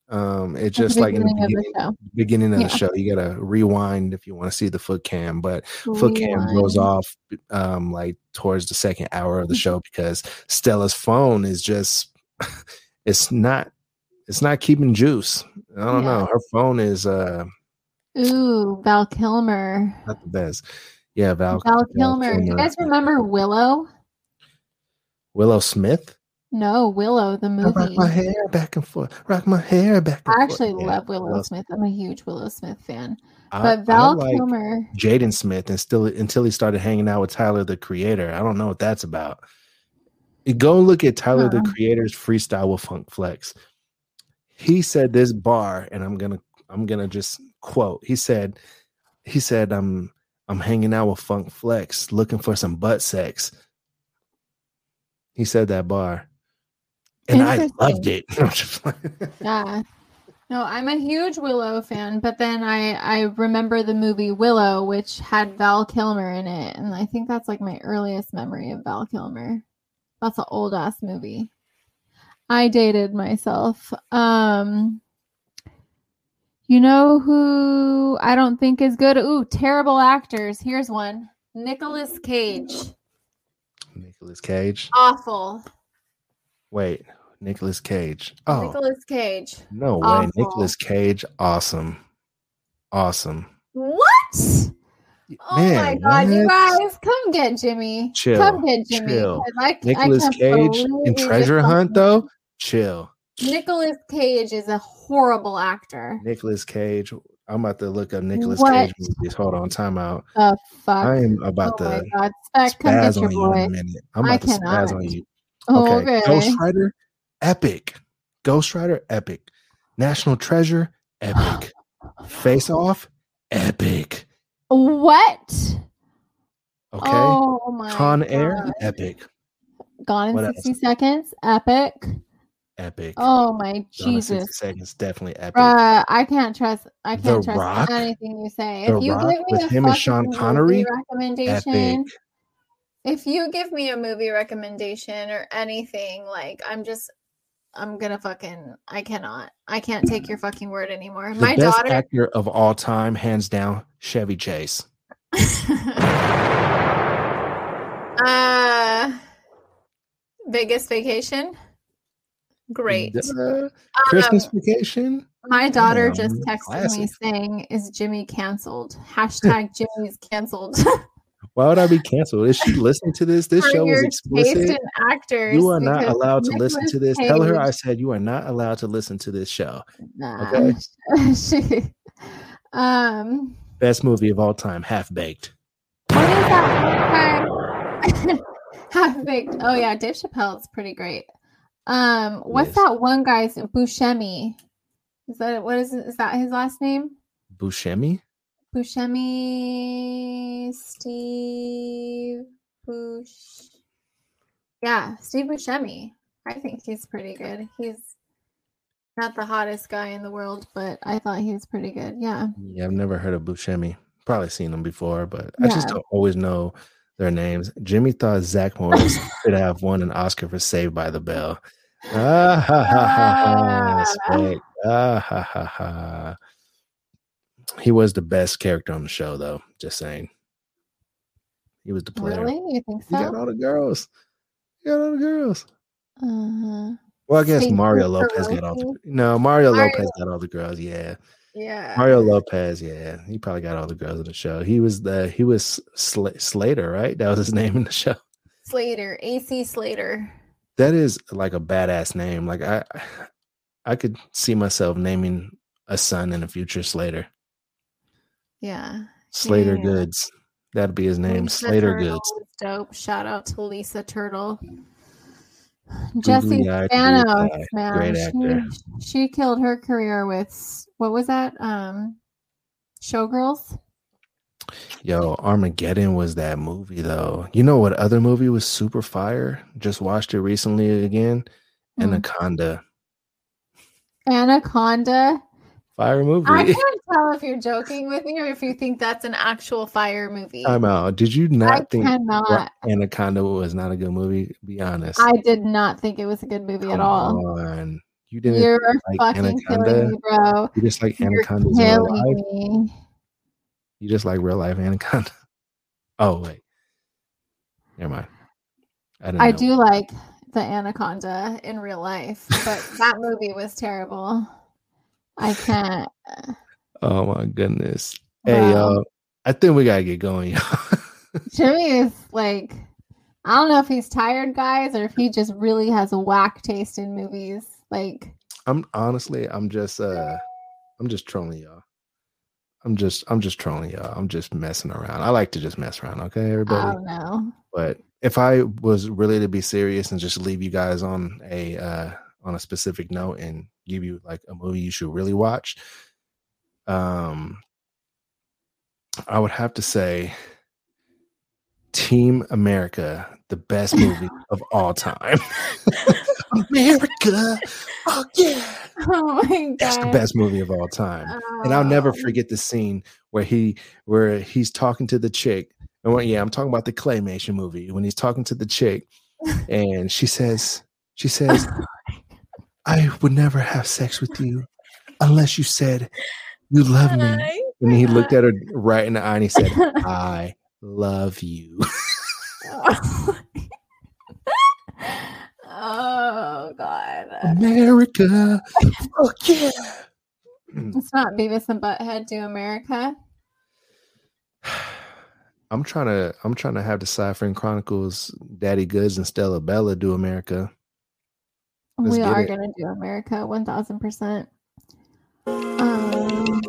Um, it's just like in the beginning of the, beginning of yeah. the show, you gotta rewind if you want to see the foot cam, but rewind. Foot cam goes off um, like towards the second hour of the show because Stella's phone is just it's not it's not keeping juice. I don't yeah. know. Her phone is uh, ooh, Val Kilmer, not the best. Yeah, Val, Val Kilmer. Kilmer. Do you guys remember Willow? Willow Smith. No, Willow, the movie. I rock my hair back and forth. Rock my hair back and forth. I actually forth. love yeah, Willow love Smith. I'm a huge Willow Smith fan. I, but Val like Kilmer. Jaden Smith and still, until he started hanging out with Tyler, the Creator. I don't know what that's about. Go look at Tyler, huh. the Creator's Freestyle with Funk Flex. He said this bar, and I'm going to I'm gonna just quote. He said, he said, I'm, I'm hanging out with Funk Flex looking for some butt sex. He said that bar. And I loved it. yeah. No, I'm a huge Willow fan, but then I, I remember the movie Willow, which had Val Kilmer in it. And I think that's like my earliest memory of Val Kilmer. That's an old ass movie. I dated myself. Um, you know who I don't think is good? Ooh, terrible actors. Here's one. Nicolas Cage. Nicolas Cage. Awful. Wait, Nicolas Cage. Oh, Nicolas Cage. No Awful. way, Nicolas Cage. Awesome, awesome. What? Oh Man, my God, what? You guys, come get Jimmy. Chill. Come get Jimmy. Chill. I, Nicolas I Cage in Treasure Hunt, though. Chill. Nicolas Cage is a horrible actor. Nicolas Cage. I'm about to look up Nicolas what? Cage movies. Hold on, time out. Uh, fuck. I am about oh to my God. Spaz come get your on boy. you in a minute. I'm about I to cannot. spaz on you. Okay. okay. Ghost Rider, epic. Ghost Rider, epic. National Treasure, epic. Face Off, epic. What? Okay. Oh my Con God. Air, epic. Gone in what sixty else? Seconds, epic. Epic. Oh my Gone Jesus! In sixty seconds, definitely epic. Uh, I can't trust. I can't the trust Rock, anything you say. If the you Rock, give me with a him and Sean Connery recommendation. Epic. If you give me a movie recommendation or anything, like, I'm just, I'm going to fucking, I cannot. I can't take your fucking word anymore. The My best daughter. actor of all time, hands down, Chevy Chase. uh, Vegas Vacation. Great. Uh, Christmas um, Vacation. My daughter um, just texted classic. me saying, is Jimmy canceled? Hashtag Jimmy's canceled. Why would I be canceled? Is she listening to this? This show is explicit. Actors, you are not allowed to Nicolas listen to this. Cage. Tell her I said you are not allowed to listen to this show. Nah. Okay. she, um, Best movie of all time, Half Baked. What is that? Half Baked. Oh yeah, Dave Chappelle's pretty great. Um, what's yes. that one guy's Buscemi? Is that what is is that his last name? Buscemi. Buscemi, Steve Bush. Yeah, Steve Buscemi. I think he's pretty good. He's not the hottest guy in the world, but I thought he was pretty good. Yeah. Yeah, I've never heard of Buscemi. Probably seen him before, but yeah. I just don't always know their names. Jimmy thought Zach Morris could have won an Oscar for Saved by the Bell. Ah ha ha ha ha. Ah ha ha ha. He was the best character on the show, though. Just saying. He was the player. Really? You think so? He got all the girls. He got all the girls. Uh-huh. Well, I guess Speaking Mario Lopez got all the No, Mario, Mario Lopez got all the girls. Yeah. Yeah. Mario Lopez, yeah. He probably got all the girls in the show. He was the he was Sl- Slater, right? That was his name in the show. Slater. A C Slater. That is like a badass name. Like I I could see myself naming a son in the future Slater. Yeah, Slater yeah. Goods. That'd be his name. Lisa Slater Turtle Goods. Dope. Shout out to Lisa Turtle. Jesse Spanos, man, great actor. She, she killed her career with what was that? Um, Showgirls. Yo, Armageddon was that movie though. You know what other movie was super fire? Just watched it recently again. Mm. Anaconda. Anaconda. Fire movie. I can't tell if you're joking with me or if you think that's an actual fire movie. I'm out. Did you not I think cannot. Anaconda was not a good movie? Be honest. I did not think it was a good movie Come at all. On. You didn't. You're like fucking Anaconda? Killing me, bro. You just like Anaconda. You just like real life Anaconda. Oh wait, never mind. I, I do like the Anaconda in real life, but that movie was terrible. I can't. Oh my goodness. Wow. Hey, y'all. Uh, I think we gotta get going, y'all. Jimmy is like, I don't know if he's tired, guys, or if he just really has a whack taste in movies. Like, I'm honestly, I'm just, uh, I'm just trolling y'all. I'm just, I'm just trolling y'all. I'm just messing around. I like to just mess around, okay, everybody. I don't know. But if I was really to be serious and just leave you guys on a uh, on a specific note and give you like a movie you should really watch, um, I would have to say Team America, the best movie of all time. America, oh yeah. Oh my God. That's the best movie of all time. Oh. And I'll never forget the scene where he where he's talking to the chick. And well, yeah, I'm talking about the Claymation movie. When he's talking to the chick and she says, she says, I would never have sex with you unless you said you love me. I, and he looked at her right in the eye and he said, I love you. Oh. Oh God, America! Fuck yeah! It's not Beavis and Butthead Do America. I'm trying to, I'm trying to have the Cyber Chronicles, Daddy Goods, and Stella Bella do America. Let's we are it. Gonna do America, one thousand percent. Um.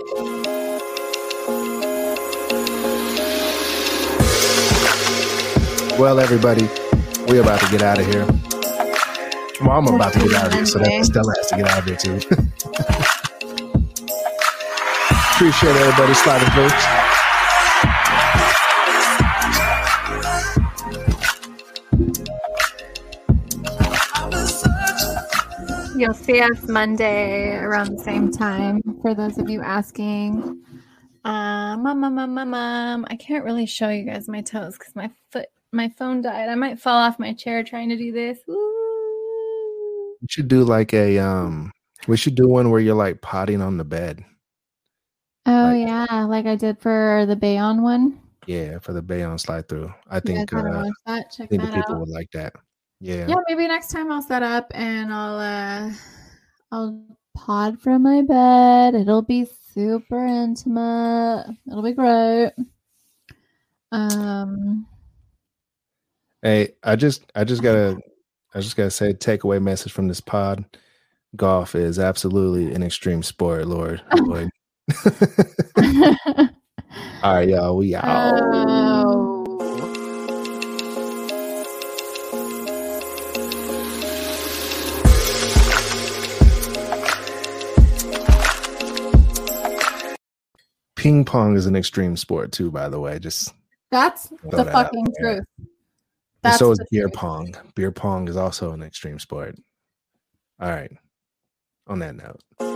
Well, everybody, we're about to get out of here. Well, I'm about to get out of here, so that Stella has to get out of here too. Appreciate everybody sliding folks. You'll see us Monday around the same time. For those of you asking, uh, mom, mom, mom, mom, mom, I can't really show you guys my toes because my foot, my phone died. I might fall off my chair trying to do this. Woo! We should do like a um. We should do one where you're like potting on the bed. Oh like, yeah, like I did for the Bayon one. Yeah, for the Bayon slide through. I think uh, I think the people out. Would like that. Yeah. Yeah, maybe next time I'll set up and I'll uh, I'll pod from my bed. It'll be super intimate. It'll be great. Um. Hey, I just I just gotta. I just gotta say, takeaway message from this pod: golf is absolutely an extreme sport, Lord. Lord. All right, y'all. We out. Oh. Ping pong is an extreme sport too, by the way. Just that's the that fucking truth. That's so is beer pong. Beer pong is also an extreme sport. All right. On that note.